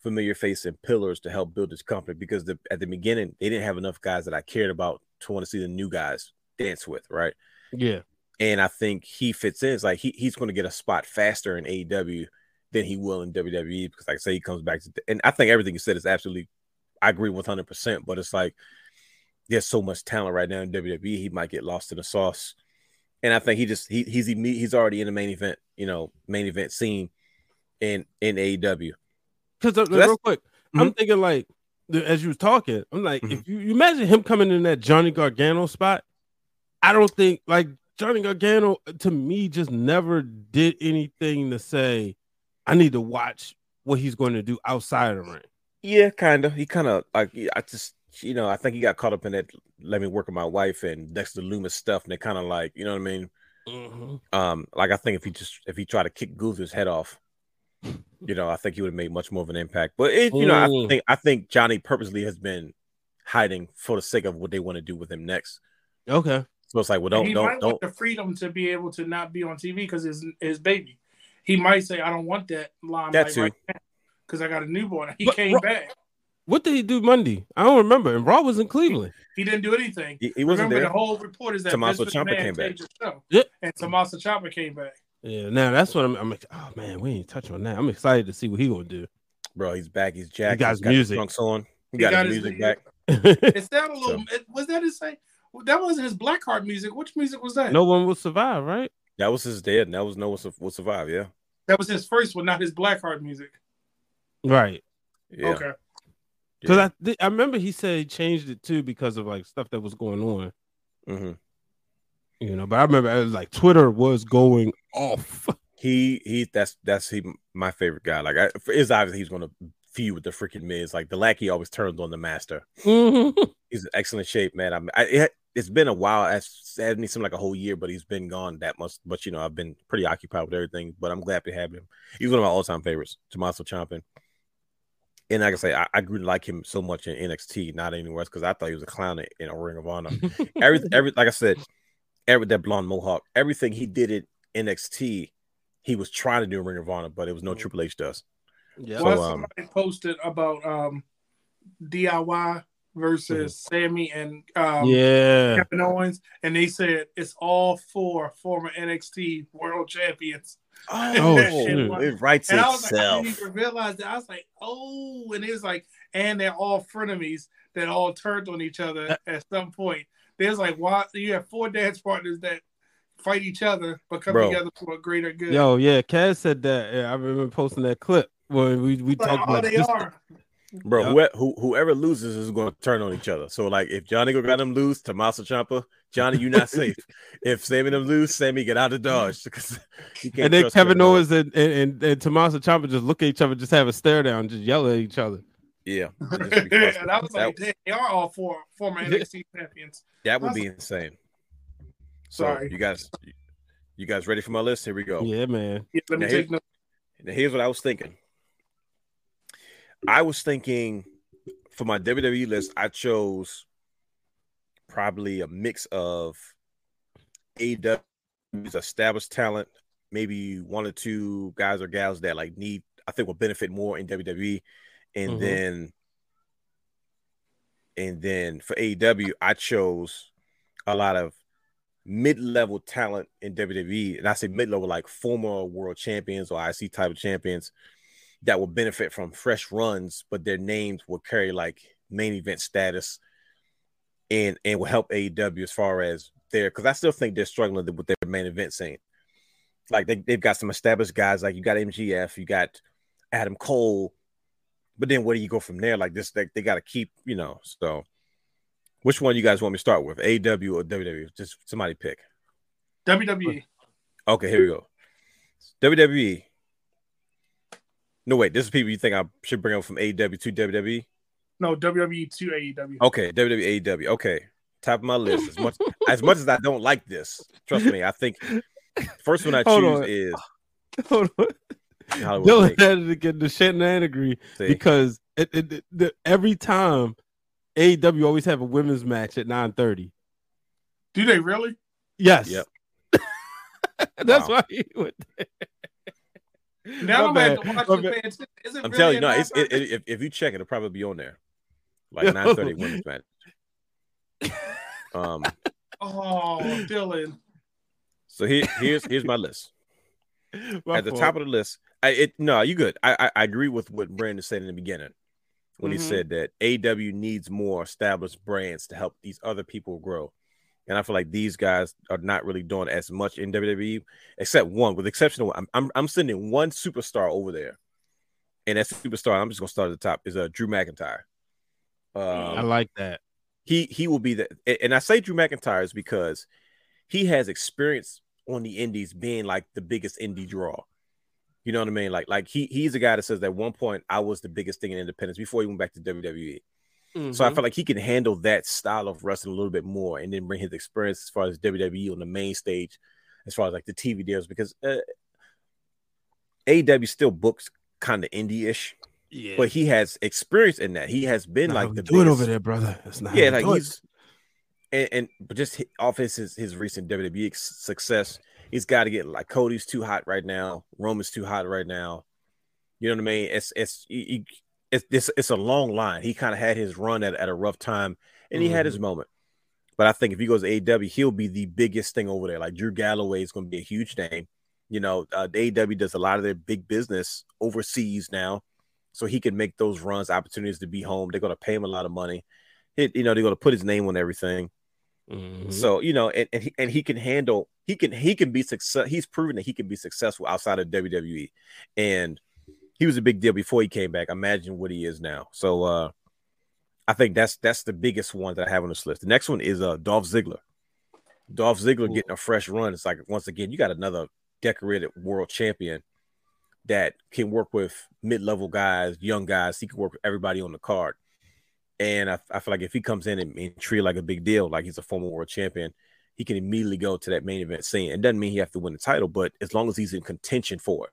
familiar face and pillars to help build this company, because the, at the beginning, they didn't have enough guys that I cared about to want to see the new guys dance with, right? Yeah. And I think he fits in. It's like he, he's going to get a spot faster in A E W than he will in W W E, because, like I say, he comes back to – and I think everything you said is absolutely – I agree with one hundred percent, but it's like there's so much talent right now in W W E, he might get lost in the sauce. And I think he just he, – he's he's already in the main event, you know, main event scene in, in A E W. Because so real quick, mm-hmm. I'm thinking like as you were talking, I'm like, mm-hmm. if you, you imagine him coming in that Johnny Gargano spot, I don't think like Johnny Gargano, to me, just never did anything to say, I need to watch what he's going to do outside of the ring. Yeah, kind of. He kind of, like, I just, you know, I think he got caught up in that let me work with my wife and Dexter Loomis stuff. And they kind of like, you know what I mean? Mm-hmm. Um, like, I think if he just, if he tried to kick Gunther's head off, you know, I think he would have made much more of an impact. But, it, you Ooh. know, I think, I think Johnny purposely has been hiding for the sake of what they want to do with him next. Okay. So it's like, well, don't, he don't, might don't. Want the freedom to be able to not be on T V because his, his baby. He might say, I don't want that limelight right now because I got a newborn. He but, came Ra- back. What did he do Monday? I don't remember. And Raw was in Cleveland. He, he didn't do anything. He, he wasn't remember there. The whole report is that Tommaso Ciampa came back. Yep. And Tommaso Ciampa came back. Yeah, now that's what I'm, I'm like, oh man, we ain't touch on that. I'm excited to see what he gonna do. Bro, he's back. He's jacked. He got his music. Got his trunks on. He, he got, got his, his music back. It sounded a little, so. it, was that his say? Well, that wasn't his Blackheart music. Which music was that? No One Will Survive, right? That was his dead. That was No One Will Survive, yeah. That was his first one, not his Blackheart music. Right. Yeah. Okay. Because yeah. I th- I remember he said he changed it too because of like stuff that was going on. Mm-hmm. You know, but I remember it was like Twitter was going off. He he, that's that's he my favorite guy. Like, I, it's obvious he's gonna feud with the freaking Miz. Like the lackey always turns on the master. Mm-hmm. He's in excellent shape, man. I, mean, I it, it's been a while. It's, it hasn't seemed like a whole year, but he's been gone that much. But you know, I've been pretty occupied with everything. But I'm glad to have him. He's one of my all-time favorites, Tommaso Ciampa. And like I say, I, I grew to like him so much in N X T, not anywhere else, because I thought he was a clown in, in a Ring of Honor. every, every, like I said, every that blonde mohawk, everything he did at N X T, he was trying to do in Ring of Honor, but it was no Triple H does. Yeah. So, well, somebody um, posted about um, D I Y versus mm-hmm. Sammy and um, yeah. Kevin Owens, and they said it's all four former N X T world champions. Oh, it writes and itself. I, like, I didn't even realize that. I was like, oh, and it was like, and they're all frenemies that all turned on each other that, at some point. There's like, why you have four dance partners that fight each other but come Bro. together for a greater good. Yo, yeah, Kaz said that. Yeah, I remember posting that clip when we we like, talked about they this. Are. Bro, yep. who, whoever loses is going to turn on each other. So, like, if Johnny got them lose, Tommaso Ciampa, Johnny, you're not safe. If Sammy them lose, Sammy get out of Dodge. And then Kevin Owens and, and, and, and Tommaso Ciampa just look at each other, just have a stare down, just yell at each other. Yeah. And I was like, that, they are all four former N X T champions. That would be insane. So sorry. You guys, you guys ready for my list? Here we go. Yeah, man. Yeah, let me now, take here, no- now here's what I was thinking. I was thinking for my W W E list, I chose probably a mix of A E W's established talent, maybe one or two guys or gals that like need, I think will benefit more in W W E. And mm-hmm. then, and then for A E W, I chose a lot of mid-level talent in W W E. And I say mid-level, like former world champions or I C title champions that will benefit from fresh runs, but their names will carry like main event status and, and will help A E W as far as their, because I still think they're struggling with their main event scene. Like they, they've got some established guys, like you got M G F, you got Adam Cole, but then where do you go from there? Like this, they, they got to keep, you know, so which one you guys want me to start with, A E W or W W E? Just somebody pick. W W E. Okay, here we go. W W E. No, wait, this is people you think I should bring up from A E W to W W E? No, W W E to A E W. Okay, W W E, A E W. Okay, top of my list. As much, as much as I don't like this, trust me, I think first one I Hold choose on. is... Hold on. Dylan had to get the shit and I agree because it, it, it, the, every time A E W always have a women's match at nine thirty. Do they really? Yes. Yep. That's wow. why he went there. Now I'm gonna have to watch the fan. Is it I'm really telling you, no. It's, it, it, if, if you check it, it'll probably be on there, like no. nine thirty women's match. Um. Oh, Dylan. So here, here's here's my list. My At the fault. top of the list, I, it no, you good. I, I I agree with what Brandon said in the beginning when mm-hmm. he said that A E W needs more established brands to help these other people grow. And I feel like these guys are not really doing as much in W W E, except one, with the exception of one. I'm, I'm, I'm sending one superstar over there. And that superstar, I'm just going to start at the top, is uh, Drew McIntyre. Um, I like that. He he will be the, and I say Drew McIntyre is because he has experience on the indies being like the biggest indie draw. You know what I mean? Like, like he he's a guy that says that at one point I was the biggest thing in independence before he went back to W W E. Mm-hmm. So I feel like he can handle that style of wrestling a little bit more and then bring his experience as far as W W E on the main stage, as far as like the T V deals, because uh, A E W still books kind of indie-ish. Yeah. But he has experience in that. He has been like the do it over there, brother. That's not yeah, like he's and, and but just off his, his his recent W W E success, he's got to get like Cody's too hot right now. Roman's too hot right now. You know what I mean? It's it's he, it's, it's it's a long line. He kind of had his run at, at a rough time, and he mm. had his moment. But I think if he goes to A E W, he'll be the biggest thing over there. Like Drew Galloway is going to be a huge name. You know, uh, A E W does a lot of their big business overseas now. So he can make those runs, opportunities to be home. They're going to pay him a lot of money. It, you know, they're going to put his name on everything. Mm-hmm. So, you know, and, and, he, and he can handle, he can, he can be success. He's proven that he can be successful outside of W W E. And he was a big deal before he came back. Imagine what he is now. So uh, I think that's, that's the biggest one that I have on this list. The next one is uh, Dolph Ziggler. Dolph Ziggler cool. getting a fresh run. It's like, once again, you got another decorated world champion that can work with mid-level guys, young guys. He can work with everybody on the card. And I, I feel like if he comes in and, and treat like a big deal, like he's a former world champion, he can immediately go to that main event scene. It doesn't mean he has to win the title, but as long as he's in contention for it,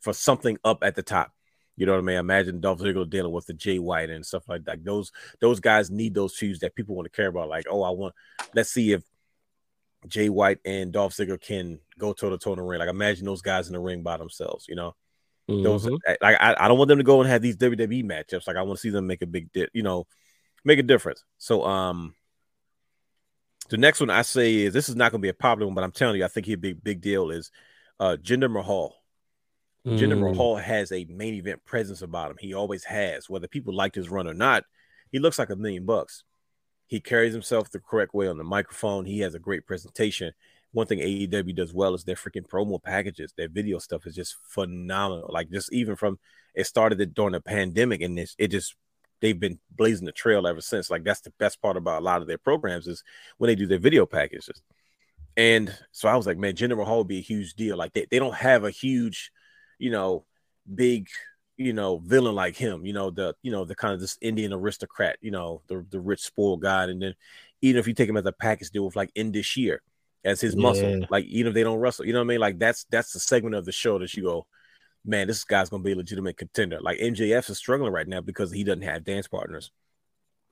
for something up at the top. You know what I mean? Imagine Dolph Ziggler dealing with the Jay White and stuff like that. Those those guys need those shoes that people want to care about. Like, oh, I want – let's see if Jay White and Dolph Ziggler can go toe-to-toe in the ring. Like, imagine those guys in the ring by themselves, you know? Those, mm-hmm. like I, I don't want them to go and have these W W E matchups. Like I want to see them make a big, di- you know, make a difference. So, um, the next one I say is this is not going to be a popular one, but I'm telling you, I think he'd be a big deal. Is uh, Jinder Mahal. Mm. Jinder Mahal has a main event presence about him. He always has, whether people liked his run or not. He looks like a million bucks. He carries himself the correct way on the microphone. He has a great presentation. One thing A E W does well is their freaking promo packages. Their video stuff is just phenomenal. Like just even from it started during the pandemic, and it, it just they've been blazing the trail ever since. Like that's the best part about a lot of their programs is when they do their video packages. And so I was like, man, Jinder Mahal would be a huge deal. Like they, they don't have a huge, you know, big, you know, villain like him. You know the you know the kind of this Indian aristocrat. You know the the rich spoiled guy. And then even if you take him as a package deal with like End This Year. As his muscle, yeah. Like even if they don't wrestle, you know what I mean? Like that's that's the segment of the show that you go, man, this guy's gonna be a legitimate contender. Like M J F is struggling right now because he doesn't have dance partners.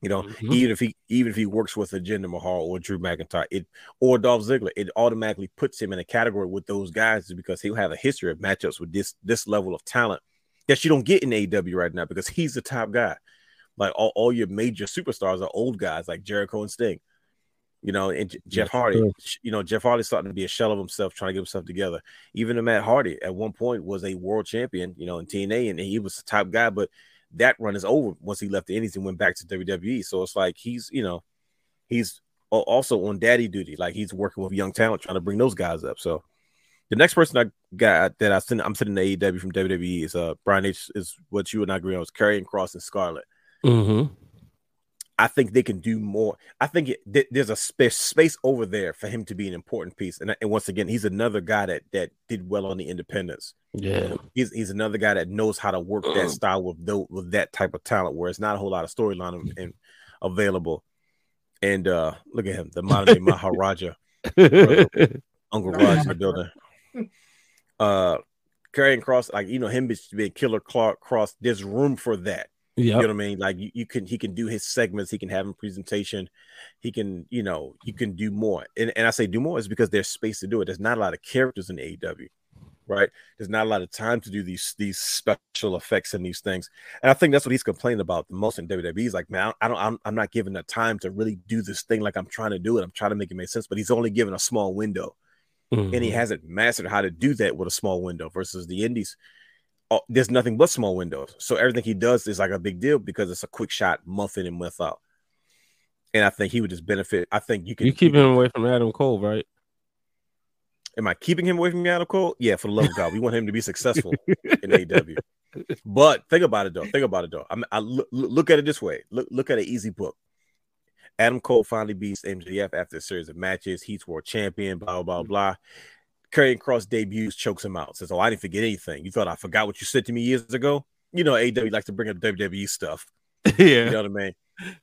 You know, mm-hmm. even if he even if he works with a Jinder Mahal or Drew McIntyre, it or Dolph Ziggler, it automatically puts him in a category with those guys because he'll have a history of matchups with this this level of talent that you don't get in A E W right now because he's the top guy. Like all, all your major superstars are old guys like Jericho and Sting. You know, and J- Jeff Hardy, you know, Jeff Hardy's starting to be a shell of himself, trying to get himself together. Even Matt Hardy at one point was a world champion, you know, in T N A, and he was the top guy. But that run is over once he left the Indies and went back to W W E. So it's like he's, you know, he's also on daddy duty. Like he's working with young talent, trying to bring those guys up. So the next person I got that I send, I'm sending to A E W from W W E is uh, Brian H. Is what you and I agree on is Karrion Kross and Scarlett. Mm-hmm. I think they can do more. I think it, th- there's a space, space over there for him to be an important piece. And, and once again, he's another guy that that did well on the independents. Yeah, he's he's another guy that knows how to work that style with the, with that type of talent, where it's not a whole lot of storyline and, and available. And uh, look at him, the modern day Maharaja, brother, Uncle Raj in the building. Uh, Karrion Kross, like you know him being Killer Kross. There's room for that. Yep. You know what I mean? Like you, you can, he can do his segments. He can have a presentation. He can, you know, you can do more. And and I say do more is because there's space to do it. There's not a lot of characters in A E W, right? There's not a lot of time to do these these special effects and these things. And I think that's what he's complaining about the most in W W E. He's like, man, I don't, I'm, I'm not given the time to really do this thing. Like I'm trying to do it. I'm trying to make it make sense. But he's only given a small window, mm-hmm. and he hasn't mastered how to do that with a small window versus the Indies. Oh, there's nothing but small windows. So everything he does is like a big deal because it's a quick shot month in and month out. And I think he would just benefit. I think you can... You keep him away from Adam Cole, right? Am I keeping him away from Adam Cole? Yeah, for the love of God. We want him to be successful in A E W. But think about it, though. Think about it, though. I, mean, I look, look at it this way. Look, look at an easy book. Adam Cole finally beats M J F after a series of matches. He's world champion, blah, blah, blah. Karrion Kross debuts, chokes him out. Says, oh, I didn't forget anything. You thought I forgot what you said to me years ago? You know, A E W likes to bring up W W E stuff. Yeah. You know what I mean?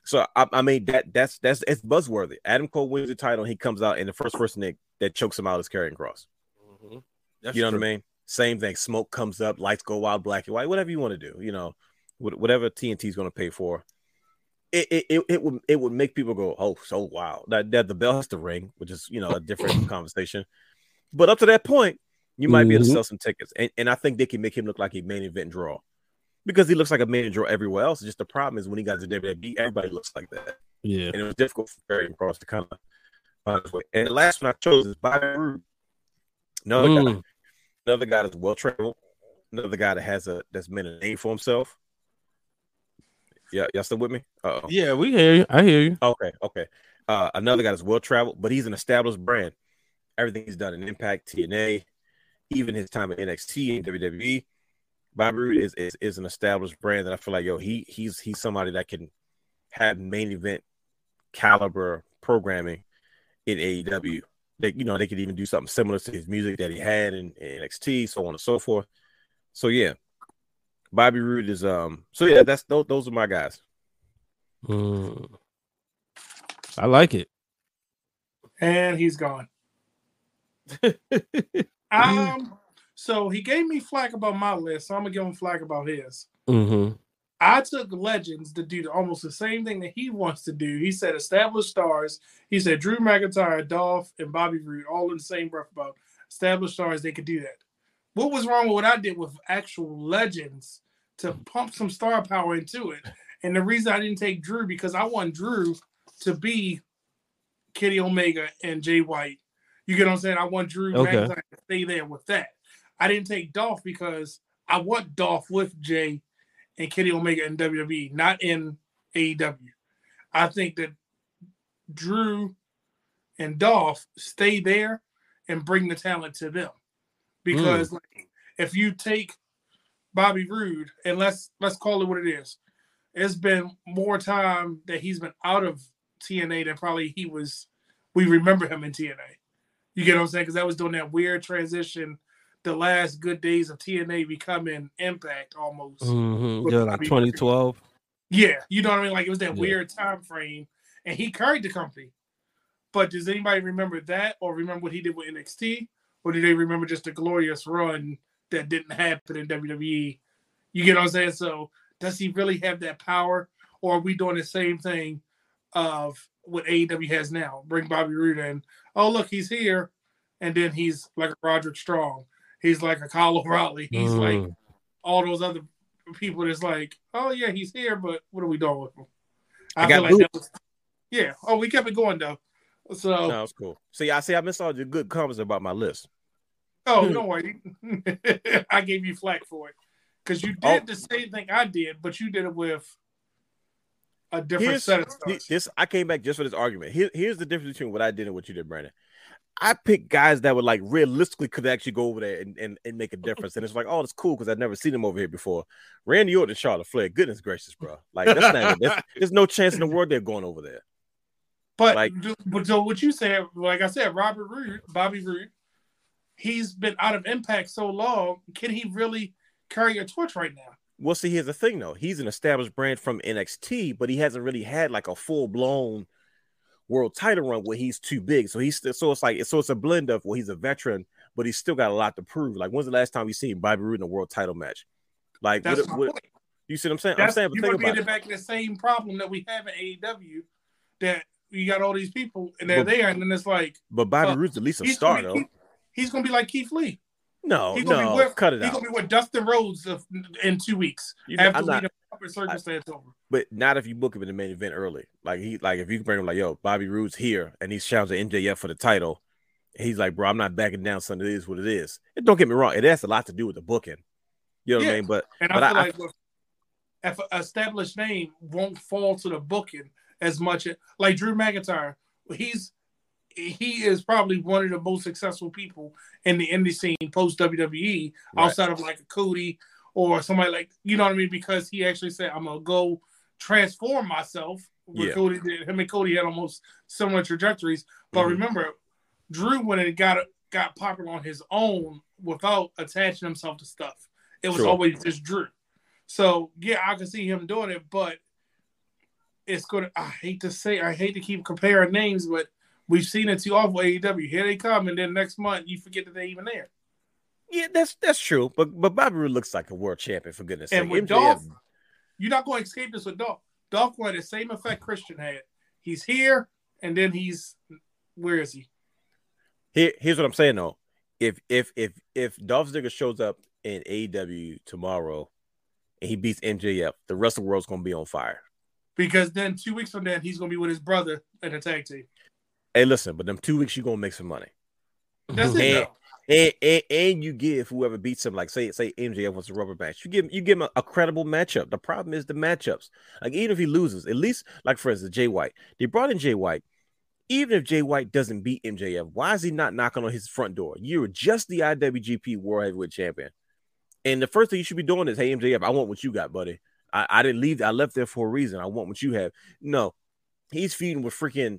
So, I, I mean, that that's that's it's buzzworthy. Adam Cole wins the title, and he comes out, and the first person that, that chokes him out is Karrion Kross. Mm-hmm. You know true. What I mean? Same thing. Smoke comes up, lights go wild, black and white, whatever you want to do. You know, whatever T N T is going to pay for. It, it it it would it would make people go, oh, so wow. That, that the bell has to ring, which is, you know, a different conversation. But up to that point, you might mm-hmm. be able to sell some tickets. And, and I think they can make him look like a main event draw. Because he looks like a main event draw everywhere else. Just the problem is when he got to W W E, everybody looks like that. Yeah. And it was difficult for Karrion Kross to kind of find his way. And the last one I chose is Bobby Roode. Another mm. guy. Another guy that's well traveled. Another guy that has a that's made a name for himself. Yeah, y'all still with me? Uh-oh. Yeah, we hear you. I hear you. Okay, okay. Uh, another guy that's well traveled, but he's an established brand. Everything he's done in Impact, T N A, even his time at N X T and W W E, Bobby Roode is, is is an established brand that I feel like, yo, he he's he's somebody that can have main event caliber programming in A E W. They, you know, they could even do something similar to his music that he had in, in N X T, so on and so forth. So yeah, Bobby Roode is um. So yeah, that's those those are my guys. Mm. I like it. And he's gone. um. So he gave me flack about my list, so I'm gonna give him flack about his. Mm-hmm. I took legends to do almost the same thing that he wants to do. He said established stars. He said Drew McIntyre, Dolph, and Bobby Roode all in the same breath about established stars. They could do that. What was wrong with what I did with actual legends to pump some star power into it? And the reason I didn't take Drew because I want Drew to be Kenny Omega and Jay White. You get what I'm saying? I want Drew okay. McIntyre to stay there with that. I didn't take Dolph because I want Dolph with Jay and Kenny Omega in W W E, not in A E W. I think that Drew and Dolph stay there and bring the talent to them. Because mm. like, if you take Bobby Roode, and let's, let's call it what it is, it's been more time that he's been out of T N A than probably he was, we remember him in T N A. You get what I'm saying? Because that was doing that weird transition the last good days of T N A becoming Impact almost. Mm-hmm. Yeah, like twenty twelve. Yeah, you know what I mean? Like it was that yeah. weird time frame, and he carried the company. But does anybody remember that or remember what he did with N X T? Or do they remember just the glorious run that didn't happen in W W E? You get what I'm saying? So does he really have that power? Or are we doing the same thing of what A E W has now? Bring Bobby Roode in. Oh, look, he's here. And then he's like a Roderick Strong. He's like a Kyle O'Reilly. He's mm. like all those other people that's like, oh, yeah, he's here, but what are we doing with him? I, I feel like that was, yeah. Oh, we kept it going, though. So no, that was cool. See, I see I missed all your good comments about my list. Oh, don't worry. I gave you flack for it. Because you did oh. the same thing I did, but you did it with a different here's, set of stuff. This, I came back just for this argument. Here, here's the difference between what I did and what you did, Brandon. I picked guys that would like realistically could actually go over there and, and, and make a difference. And it's like, oh, that's cool because I've never seen them over here before. Randy Orton and Charlotte Flair, goodness gracious, bro. Like, that's not, that's, there's no chance in the world they're going over there. But, like, but so what you said, like I said, Robert Roode, Bobby Roode, he's been out of Impact so long. Can he really carry a torch right now? Well, see, here's the thing, though. He's an established brand from N X T, but he hasn't really had like a full-blown world title run where he's too big. So he's still, so it's like so it's a blend of well, he's a veteran, but he's still got a lot to prove. Like, when's the last time we seen Bobby Roode in a world title match? Like, that's what, what, you see what I'm saying? That's, I'm saying, but you're gonna be back in the same problem that we have at A E W that you got all these people and they're but, there, and then it's like, but Bobby uh, Roode's at least a star though. Keith, he's gonna be like Keith Lee. No, no, with, cut it he's out. He's gonna be with Dustin Rhodes of, in two weeks. You know, after I'm not, we circumstance I, over. But not if you book him in the main event early. Like he, like if you bring him, like yo, Bobby Roode's here, and he's challenging M J F for the title. And he's like, bro, I'm not backing down. Son, it is what it is. And don't get me wrong, it has a lot to do with the booking. You know yeah. what I mean? But and but I feel I, like I, if an established name won't fall to the booking as much, as, like Drew McIntyre, he's he is probably one of the most successful people in the indie scene post W W E right. outside of like a Cody. Or somebody like, you know what I mean? Because he actually said, I'm going to go transform myself. Where yeah. Cody did. Him and Cody had almost similar trajectories. But mm-hmm. remember, Drew, when it got got popular on his own without attaching himself to stuff, it was sure. always just Drew. So, yeah, I can see him doing it, but it's going to – I hate to say – I hate to keep comparing names, but we've seen it too often with A E W. Here they come, and then next month you forget that they're even there. Yeah, that's that's true. But but Bobby Roode looks like a world champion, for goodness sake. And with M J F, Dolph, you're not going to escape this with Dolph. Dolph had the same effect Christian had. He's here, and then he's – where is he? Here, here's what I'm saying, though. If if if if Dolph Ziggler shows up in A E W tomorrow and he beats M J F, the rest of the world's going to be on fire. Because then two weeks from then, he's going to be with his brother in a tag team. Hey, listen, but them two weeks, you're going to make some money. That's and, it, and, and, and you give whoever beats him, like say say M J F wants a rubber match, you give, you give him a, a credible matchup. The problem is the matchups. Like, even if he loses, at least, like for instance, Jay White. They brought in Jay White. Even if Jay White doesn't beat M J F, why is he not knocking on his front door? You're just the I W G P World Heavyweight Champion. And the first thing you should be doing is, hey, M J F, I want what you got, buddy. I, I didn't leave. I left there for a reason. I want what you have. No, he's feeding with freaking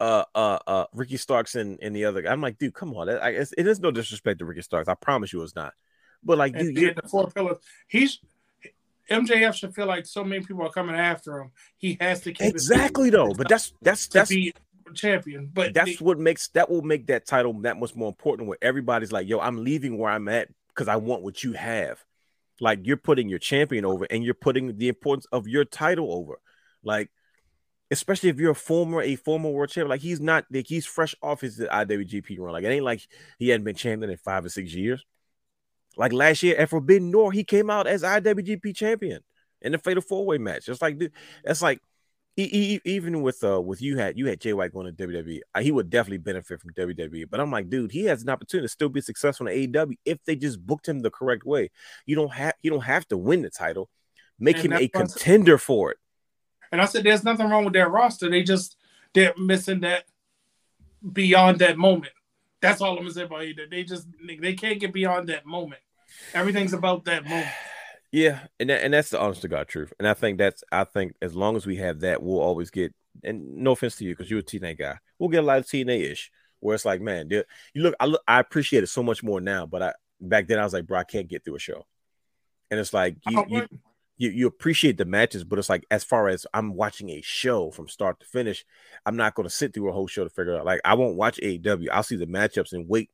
uh, uh, uh, Ricky Starks and, and the other guy. I'm like, dude, come on. I, it's, it is no disrespect to Ricky Starks. I promise you it's not. But, like, dude. Yeah, the four pillars. He's M J F should feel like so many people are coming after him. He has to keep Exactly, though. But that's that's that's. Be, champion, but that's the, what makes that will make that title that much more important, where everybody's like, yo, I'm leaving where I'm at because I want what you have. Like, you're putting your champion over and you're putting the importance of your title over, like, especially if you're a former a former world champion. Like, he's not, like, he's fresh off his I W G P run. Like, it ain't like he hadn't been champion in five or six years. Like, last year at Forbidden Door, he came out as I W G P champion in the fatal four-way match. Just like, dude, that's like, even with uh, with you had you had Jay White going to W W E, he would definitely benefit from W W E. But I'm like, dude, he has an opportunity to still be successful in A E W if they just booked him the correct way. You don't have you don't have to win the title, make and him a contender for it. And I said, there's nothing wrong with their roster. They just they're missing that beyond that moment. That's all I'm gonna say about A E W. They just they can't get beyond that moment. Everything's about that moment. Yeah, and that, and that's the honest to God truth. And I think that's I think as long as we have that, we'll always get. And no offense to you, because you're a T N A guy, we'll get a lot of T N A ish. Where it's like, man, dude, you look I, look, I appreciate it so much more now. But I back then I was like, bro, I can't get through a show. And it's like you you, you you appreciate the matches, but it's like as far as I'm watching a show from start to finish, I'm not going to sit through a whole show to figure it out. Like, I won't watch A E W. I'll see the matchups and wait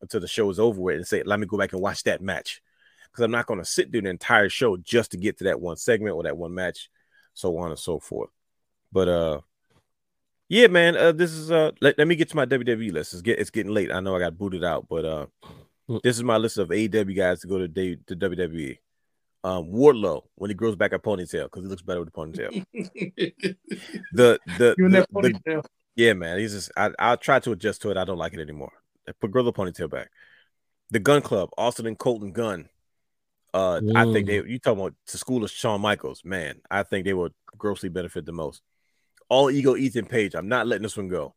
until the show is over with and say, let me go back and watch that match. Because I'm not going to sit through the entire show just to get to that one segment or that one match, so on and so forth. But uh, yeah, man, uh, this is uh, let, let me get to my W W E list. It's get it's getting late. I know I got booted out, but uh, this is my list of A E W guys to go to day, to W W E. Um, Wardlow, when he grows back a ponytail, because he looks better with a ponytail. the the, the, that ponytail. the yeah, man, he's just I I'll try to adjust to it. I don't like it anymore. Put grow the ponytail back. The Gun Club, Austin and Colton Gunn. Uh, mm. I think they, you talking about the school of Shawn Michaels, man. I think they would grossly benefit the most. All Ego Ethan Page. I'm not letting this one go.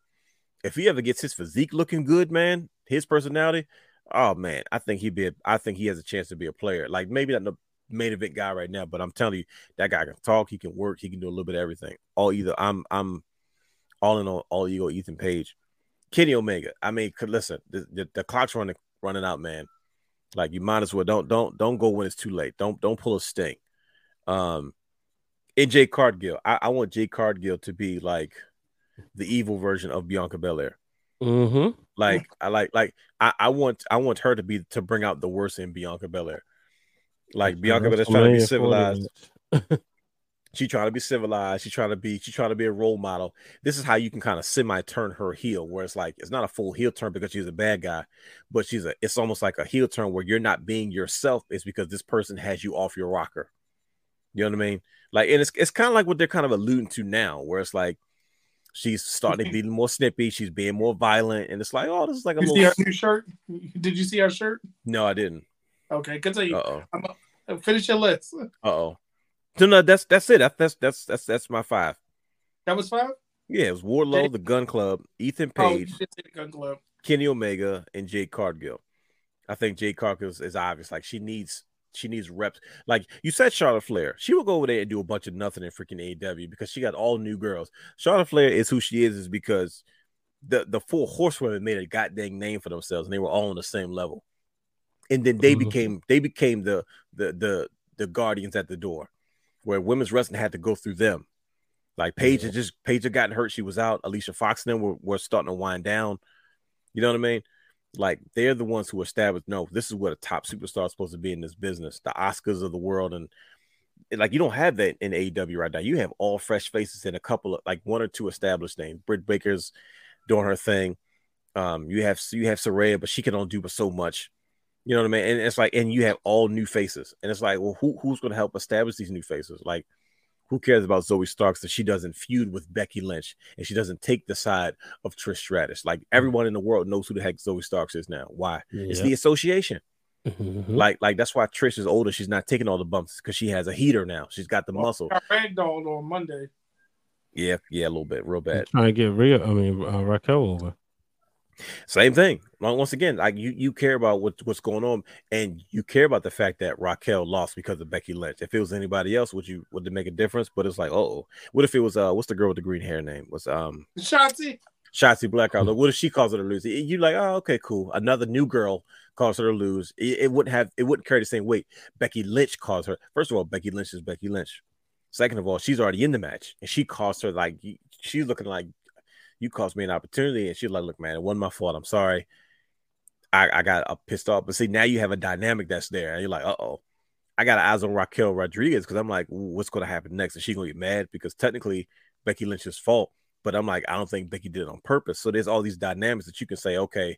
If he ever gets his physique looking good, man, his personality, oh man, I think he'd be. A, I think he has a chance to be a player. Like, maybe not the main event guy right now, but I'm telling you, that guy can talk. He can work. He can do a little bit of everything. All either I'm I'm all in on All Ego Ethan Page. Kenny Omega. I mean, listen, the, the, the clock's running running out, man. Like, you might as well don't don't don't go when it's too late. Don't don't pull a sting. Um, and Jade Cargill, I, I want Jade Cargill to be like the evil version of Bianca Belair. Mm-hmm. Like I like like I, I want I want her to be to bring out the worst in Bianca Belair. Like, Bianca Belair's trying to be civilized. She trying to be civilized. She trying to be she trying to be a role model. This is how you can kind of semi turn her heel, where it's like it's not a full heel turn because she's a bad guy, but she's a it's almost like a heel turn where you're not being yourself. It's because this person has you off your rocker. You know what I mean? Like, and it's it's kind of like what they're kind of alluding to now, where it's like she's starting to be more snippy, she's being more violent, and it's like, oh, this is like a you little. See our new shirt? Did you see our shirt? No, I didn't. Okay, continue. Uh oh. Finish your list. Uh oh. No, no, that's that's it. That's that's that's that's my five. That was five? Yeah, it was Wardlow, the Gun Club, Ethan Page, oh, the Gun Club. Kenny Omega, and Jade Cargill. I think Jade Cargill is, is obvious. Like, she needs she needs reps. Like you said, Charlotte Flair, she will go over there and do a bunch of nothing in freaking A E W because she got all new girls. Charlotte Flair is who she is is because the, the four horsewomen made a goddamn name for themselves, and they were all on the same level. And then they mm-hmm. became they became the, the the the guardians at the door, where women's wrestling had to go through them. Like Paige had just Paige had gotten hurt, she was out. Alicia Fox and them were, were starting to wind down. You know what I mean? Like they're the ones who established, no, this is what a top superstar is supposed to be in this business. The Oscars of the world, and like you don't have that in A E W right now. You have all fresh faces and a couple of like one or two established names. Britt Baker's doing her thing. Um, you have you have Saraya, but she can only do but so much. You know what I mean? And it's like, and you have all new faces, and it's like, well, who who's going to help establish these new faces? Like, who cares about Zoe Starks if she doesn't feud with Becky Lynch and she doesn't take the side of Trish Stratus? Like everyone in the world knows who the heck Zoe Starks is now. Why? Yeah. It's the association. Mm-hmm. Like, like that's why Trish is older. She's not taking all the bumps because she has a heater now. She's got the well, muscle. Ragdolled on Monday. Yeah, yeah, a little bit, real bad. He's trying to get Rhea, I mean uh, Raquel over. Same thing. Once again, like you, you care about what, what's going on, and you care about the fact that Raquel lost because of Becky Lynch. If it was anybody else, would you would it make a difference? But it's like, oh, what if it was uh, what's the girl with the green hair name? Was um Shotzi? Shotzi Blackheart. Like, what if she calls her to lose? You like, oh, okay, cool. Another new girl calls her to lose. It, it wouldn't have, it wouldn't carry the same weight. Becky Lynch calls her. First of all, Becky Lynch is Becky Lynch. Second of all, she's already in the match, and she calls her like she's looking like. You cost me an opportunity, and she's like, "Look, man, it wasn't my fault. I'm sorry. I, I got uh, pissed off." But see, now you have a dynamic that's there, and you're like, "Uh oh, I got eyes on Raquel Rodriguez because I'm like, what's going to happen next? Is she going to get mad? Because technically, Becky Lynch's fault, but I'm like, I don't think Becky did it on purpose. So there's all these dynamics that you can say, okay,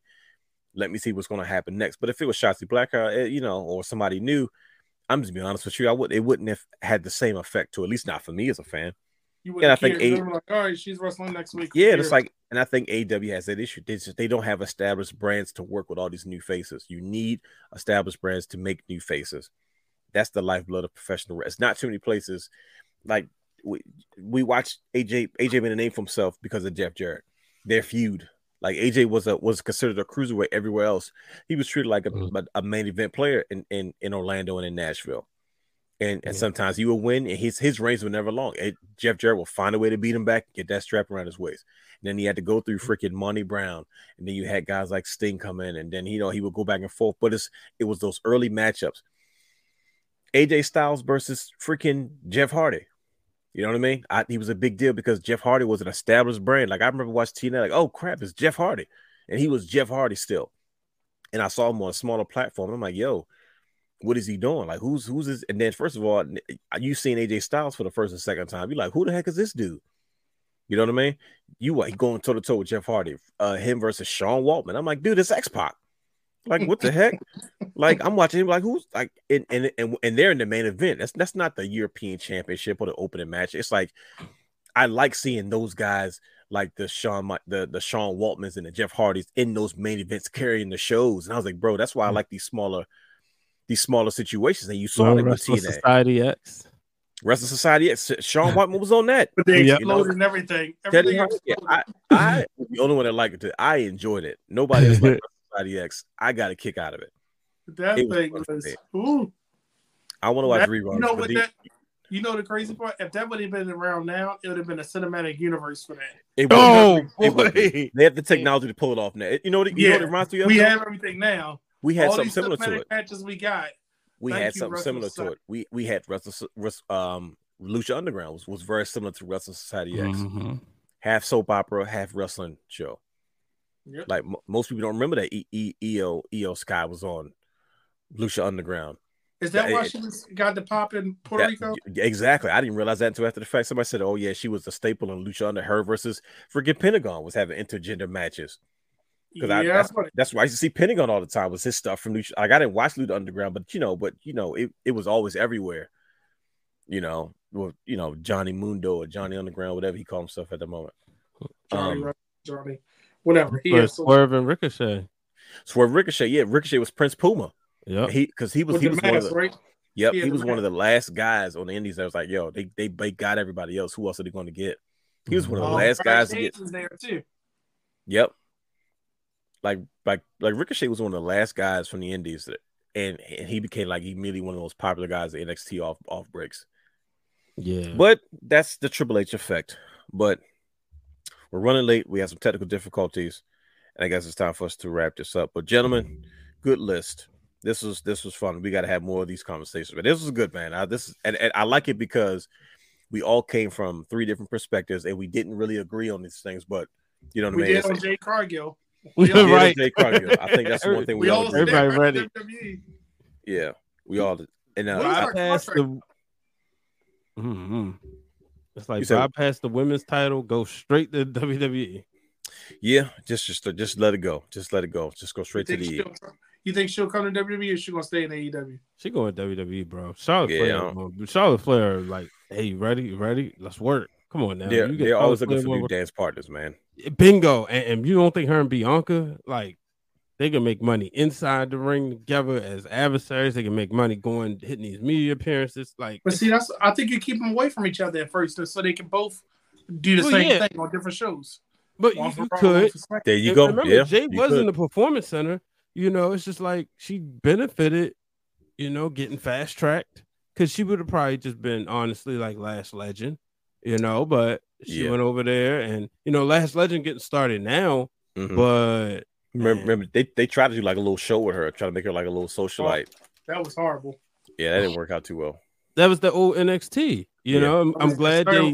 let me see what's going to happen next. But if it was Shotzi Blackheart, you know, or somebody new, I'm just being honest with you, I would it wouldn't have had the same effect, to at least not for me as a fan. And I think a- like, all right, she's wrestling next week. Yeah, it's like, and I think A E W has that issue. They just, they don't have established brands to work with all these new faces. You need established brands to make new faces. That's the lifeblood of professional wrestling. It's not too many places. Like we, we watched A J A J made a name for himself because of Jeff Jarrett. Their feud. Like A J was a was considered a cruiserweight everywhere else. He was treated like a, mm-hmm. a main event player in, in, in Orlando and in Nashville. And, and yeah. sometimes he will win, and his his reigns were never long. It, Jeff Jarrett will find a way to beat him back, get that strap around his waist. And then he had to go through freaking Monty Brown, and then you had guys like Sting come in, and then you know he would go back and forth. But it's it was those early matchups. A J Styles versus freaking Jeff Hardy. You know what I mean? I, he was a big deal because Jeff Hardy was an established brand. Like I remember watching T N A, like oh crap, it's Jeff Hardy, and he was Jeff Hardy still. And I saw him on a smaller platform. I'm like, yo. What is he doing? Like, who's who's this? And then, first of all, you seen A J Styles for the first and second time. You're like, who the heck is this dude? You know what I mean? You are going toe to toe with Jeff Hardy, uh, him versus Sean Waltman. I'm like, dude, it's X-Pac. Like, what the heck? Like, I'm watching him. Like, who's like, and and and, and they're in the main event. That's that's not the European Championship or the opening match. It's like, I like seeing those guys, like the Sean, the the Sean Waltmans and the Jeff Hardys in those main events carrying the shows. And I was like, bro, that's why I like these smaller. These smaller situations, and you saw well, it with T N A. Society X, Wrestling Society X. Sean Whiteman was on that, but they yeah. exploded and everything. everything Teddy, yeah, I, I was the only one that liked it. Too. I enjoyed it. Nobody else liked Society X. I got a kick out of it. That it thing was. was ooh, I want to watch that, reruns. You know what? These, that, you know the crazy part. If that would have been around now, it would have been a cinematic universe for that. It oh, it boy. They have the technology to pull it off now. You know what? You yeah. know what it reminds me of. We have everything now. We had all something similar to it. Matches we got. We Thank had you, something Russell similar Society. to it. We we had Russell, um, Lucha Underground was, was very similar to Wrestling Society X, mm-hmm. half soap opera, half wrestling show. Yep. Like m- most people don't remember that E E EO EO Sky was on Lucha Underground. Is that, that why it, she was, got the pop in Puerto that, Rico? Exactly. I didn't realize that until after the fact. Somebody said, "Oh yeah, she was a staple in Lucha Under." Her versus freaking Pentagon was having intergender matches. Because yeah. I that's, that's why I used to see Pentagon all the time was his stuff from Lucha. Like I didn't watch Lucha Underground, but you know, but you know, it, it was always everywhere. You know, well, you know, Johnny Mundo or Johnny Underground, whatever he called himself at the moment. Johnny, um, Johnny, whatever. He is Swerve and Ricochet. Swerve Ricochet, yeah, Ricochet was Prince Puma. Yeah, he because he was With he was mask, one of the right? yep yeah, he was mask. one of the last guys on the Indies that was like, yo, they they, they got everybody else. Who else are they going to get? He was one of the oh, last guys to get. There too. Yep. Like, like, like Ricochet was one of the last guys from the Indies that, and and he became like immediately one of the most popular guys at N X T off off breaks. Yeah, but that's the Triple H effect. But we're running late. We have some technical difficulties, and I guess it's time for us to wrap this up. But gentlemen, good list. This was this was fun. We got to have more of these conversations. But this was good, man. I, this is, and, and I like it because we all came from three different perspectives, and we didn't really agree on these things. But you know what I mean? We did on Jay Cargill. We all right. Jay Cargill. I think that's one thing we, we all did. Everybody ready? W W E. Yeah, we all did. And uh, I passed the. Mm-hmm. It's like bypass the women's title, go straight to W W E. Yeah, just just just let it go. Just let it go. Just go straight to the. You think she'll come to W W E or she's going to stay in A E W? She's going to W W E, bro. Charlotte yeah, Flair, bro. Charlotte Flair, like, hey, ready? Ready? Let's work. Come on now. They're, you they're always looking for new dance partners, man. Bingo. And, and you don't think her and Bianca, like, they can make money inside the ring together as adversaries. They can make money going, hitting these media appearances. Like, but see, that's I think you keep them away from each other at first so they can both do the well, same yeah. thing on different shows. But one you could. There you and go. Remember, yeah, Jay was could. in the Performance Center. You know, it's just like she benefited, you know, getting fast tracked because she would have probably just been honestly like Last Legend, you know, but she yeah. went over there and, you know, Last Legend getting started now. Mm-hmm. But remember, remember they, they tried to do like a little show with her, try to make her like a little socialite. That was horrible. Yeah, that didn't work out too well. That was the old N X T. You yeah. know, I'm, I'm glad they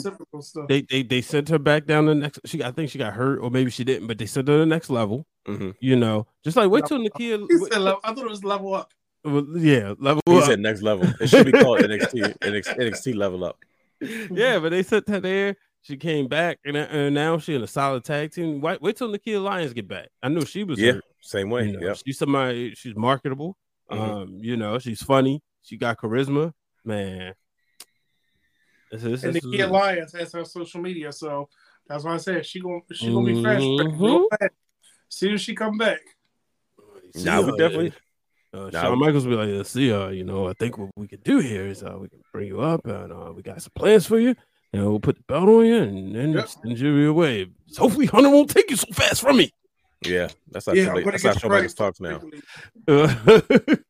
they, they they sent her back down the next. She I think she got hurt, or maybe she didn't, but they sent her to the next level. Mm-hmm. You know, just like wait till Nakia. He said level, I thought it was level up. Well, yeah, level he up. He said next level. It should be called N X T. N X T level up. Yeah, but they sent her there. She came back, and, and now she in a solid tag team. Wait, wait till Nakia Lyons get back. I knew she was yeah, hurt. Same way. You know, yeah, she's somebody. She's marketable. Mm-hmm. Um, you know, she's funny. She got charisma. Man, this, this, and Nakia Lyons has her social media, so that's why I said she gonna she gonna be fresh. Mm-hmm. Soon as she come back, nah, we definitely. Uh, nah, Shawn Michaels be like, "Let's see, uh, you know, I think what we could do here is uh, we can bring you up, and uh, we got some plans for you, and we'll put the belt on you, and then yep. send you away. So hopefully, Hunter won't take you so fast from me." Yeah, that's not yeah, somebody, that's not Shawn Michaels talks now. Uh,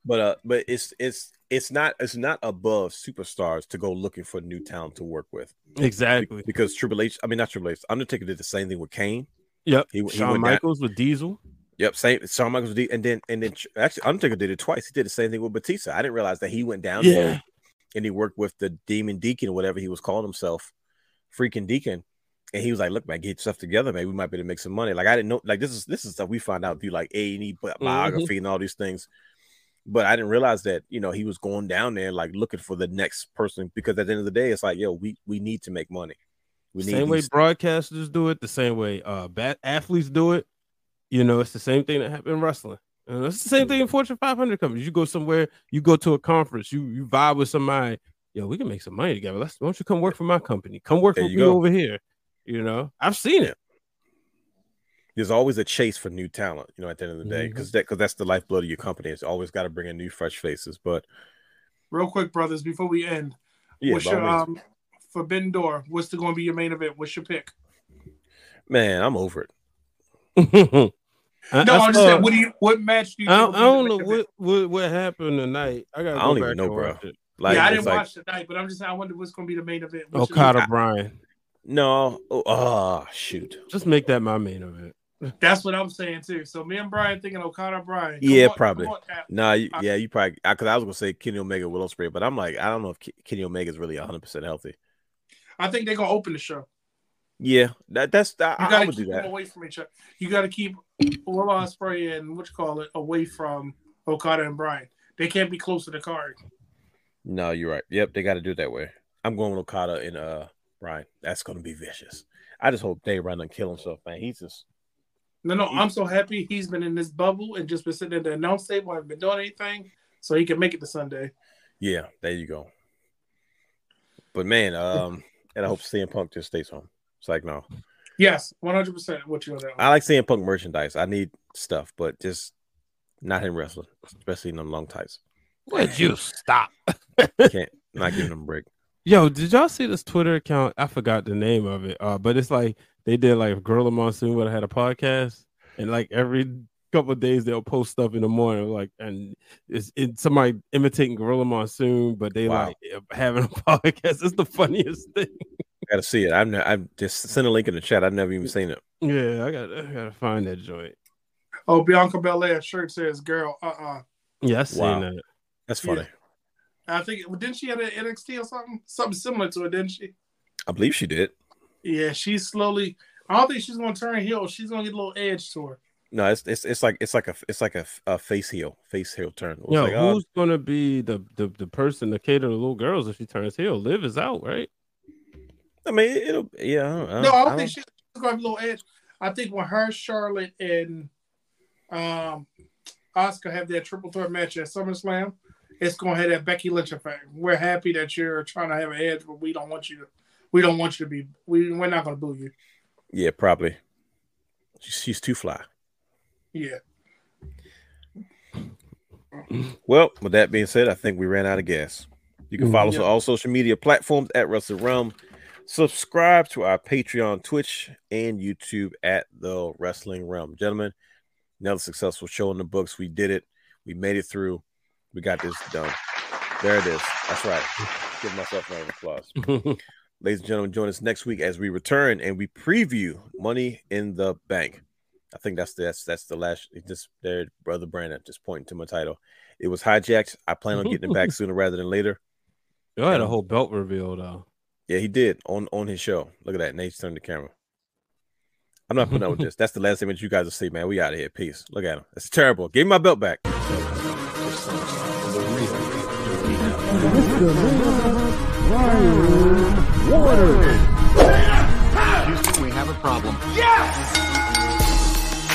but uh, but it's it's. It's not it's not above superstars to go looking for new talent to work with. Exactly. Because Triple H, I mean not Triple H, Undertaker did the same thing with Kane. Yep. He, Shawn he Michaels down. With Diesel. Yep. Same. Shawn Michaels with Diesel. And then and then actually Undertaker did it twice. He did the same thing with Batista. I didn't realize that he went down yeah. there and he worked with the Demon Deacon or whatever he was calling himself, freaking Deacon. And he was like, "Look, man, get stuff together, man. We might be able to make some money." Like I didn't know. Like this is this is stuff we find out through like A and E biography mm-hmm. and all these things. But I didn't realize that, you know, he was going down there like looking for the next person because at the end of the day, it's like, yo, we, we need to make money. We need same way broadcasters do it, the same way uh bat athletes do it. You know, it's the same thing that happened in wrestling. And it's the same thing in Fortune five hundred companies. You go somewhere, you go to a conference, you you vibe with somebody. Yo, we can make some money together. Let's why don't you come work for my company? Come work for me go. over here. You know, I've seen it. There's always a chase for new talent, you know, at the end of the day, because mm-hmm. that, because that's the lifeblood of your company. It's always got to bring in new, fresh faces. But real quick, brothers, before we end, yeah, what's your, um, for Ben Door, what's going to be your main event? What's your pick? Man, I'm over it. I, no, I, I just uh, said, what do you? What match do you? I, do I don't know what, what what happened tonight. I got. I don't go even know, bro. Like, yeah, I didn't like, watch tonight, but I'm just. I wonder what's going to be the main event. What's Okada Bryan. No. Oh, oh shoot. Just make that my main event. That's what I'm saying too. So me and Brian thinking Okada Bryan. Yeah, on, probably. No, nah, yeah, you probably because I, I was gonna say Kenny Omega Willow Spray, but I'm like, I don't know if K- Kenny Omega is really one hundred percent healthy. I think they're gonna open the show. Yeah, that that's I, you gotta I would keep do that. Them away from each other. You gotta keep Willow Spray and what you call it away from Okada and Bryan. They can't be close to the card. No, you're right. Yep, they got to do it that way. I'm going with Okada and uh Bryan. That's gonna be vicious. I just hope they run and kill himself, man. He's just. No, no, I'm so happy he's been in this bubble and just been sitting at the announce table, haven't been doing anything, so he can make it to Sunday. Yeah, there you go. But man, um, and I hope C M Punk just stays home. It's like no. Yes, one hundred percent. What you on that? I like C M Punk merchandise. I need stuff, but just not him wrestling, especially in them long tights. Would you stop? Can't not giving him a break. Yo, did y'all see this Twitter account? I forgot the name of it. Uh, but it's like. They did like Gorilla Monsoon when I had a podcast, and like every couple of days they'll post stuff in the morning, like, and it's, it's somebody imitating Gorilla Monsoon, but they wow. like having a podcast. It's the funniest thing. I gotta see it. I've ne- I've just sent a link in the chat. I've never even seen it. Yeah, I gotta I gotta find that joint. Oh, Bianca Belair's shirt says "girl." Uh uh-uh. uh. Yeah, I've wow. seen that. That's funny. Yeah. I think didn't she have an N X T or something? Something similar to it, didn't she? I believe she did. Yeah, she's slowly. I don't think she's gonna turn heel. She's gonna get a little edge to her. No, it's it's it's like it's like a it's like a, a face heel, face heel turn. Yeah, like, who's oh. gonna be the, the the person to cater to little girls if she turns heel? Liv is out, right? I mean, it'll yeah. I don't, I don't, no, I don't, I don't think she's gonna have a little edge. I think when her, Charlotte, and um, Oscar have that triple threat match at SummerSlam, it's gonna have that Becky Lynch effect. We're happy that you're trying to have an edge, but we don't want you to. We don't want you to be. We we're not gonna boo you. Yeah, probably. She's, she's too fly. Yeah. Well, with that being said, I think we ran out of gas. You can follow mm-hmm. us on all social media platforms at Wrestling Realm. Subscribe to our Patreon, Twitch, and YouTube at The Wrestling Realm. Gentlemen, another successful show in the books. We did it. We made it through. We got this done. There it is. That's right. Give myself a round of applause. Ladies and gentlemen, join us next week as we return and we preview Money in the Bank. I think that's the, that's, that's the last. Just there, Brother Brandon, just pointing to my title. It was hijacked. I plan on getting it back sooner rather than later. You had a whole belt reveal, though. Yeah, he did on, on his show. Look at that. Nate's turned the camera. I'm not putting up with this. That's the last image you guys will see, man. We out of here. Peace. Look at him. That's terrible. Give me my belt back. Water.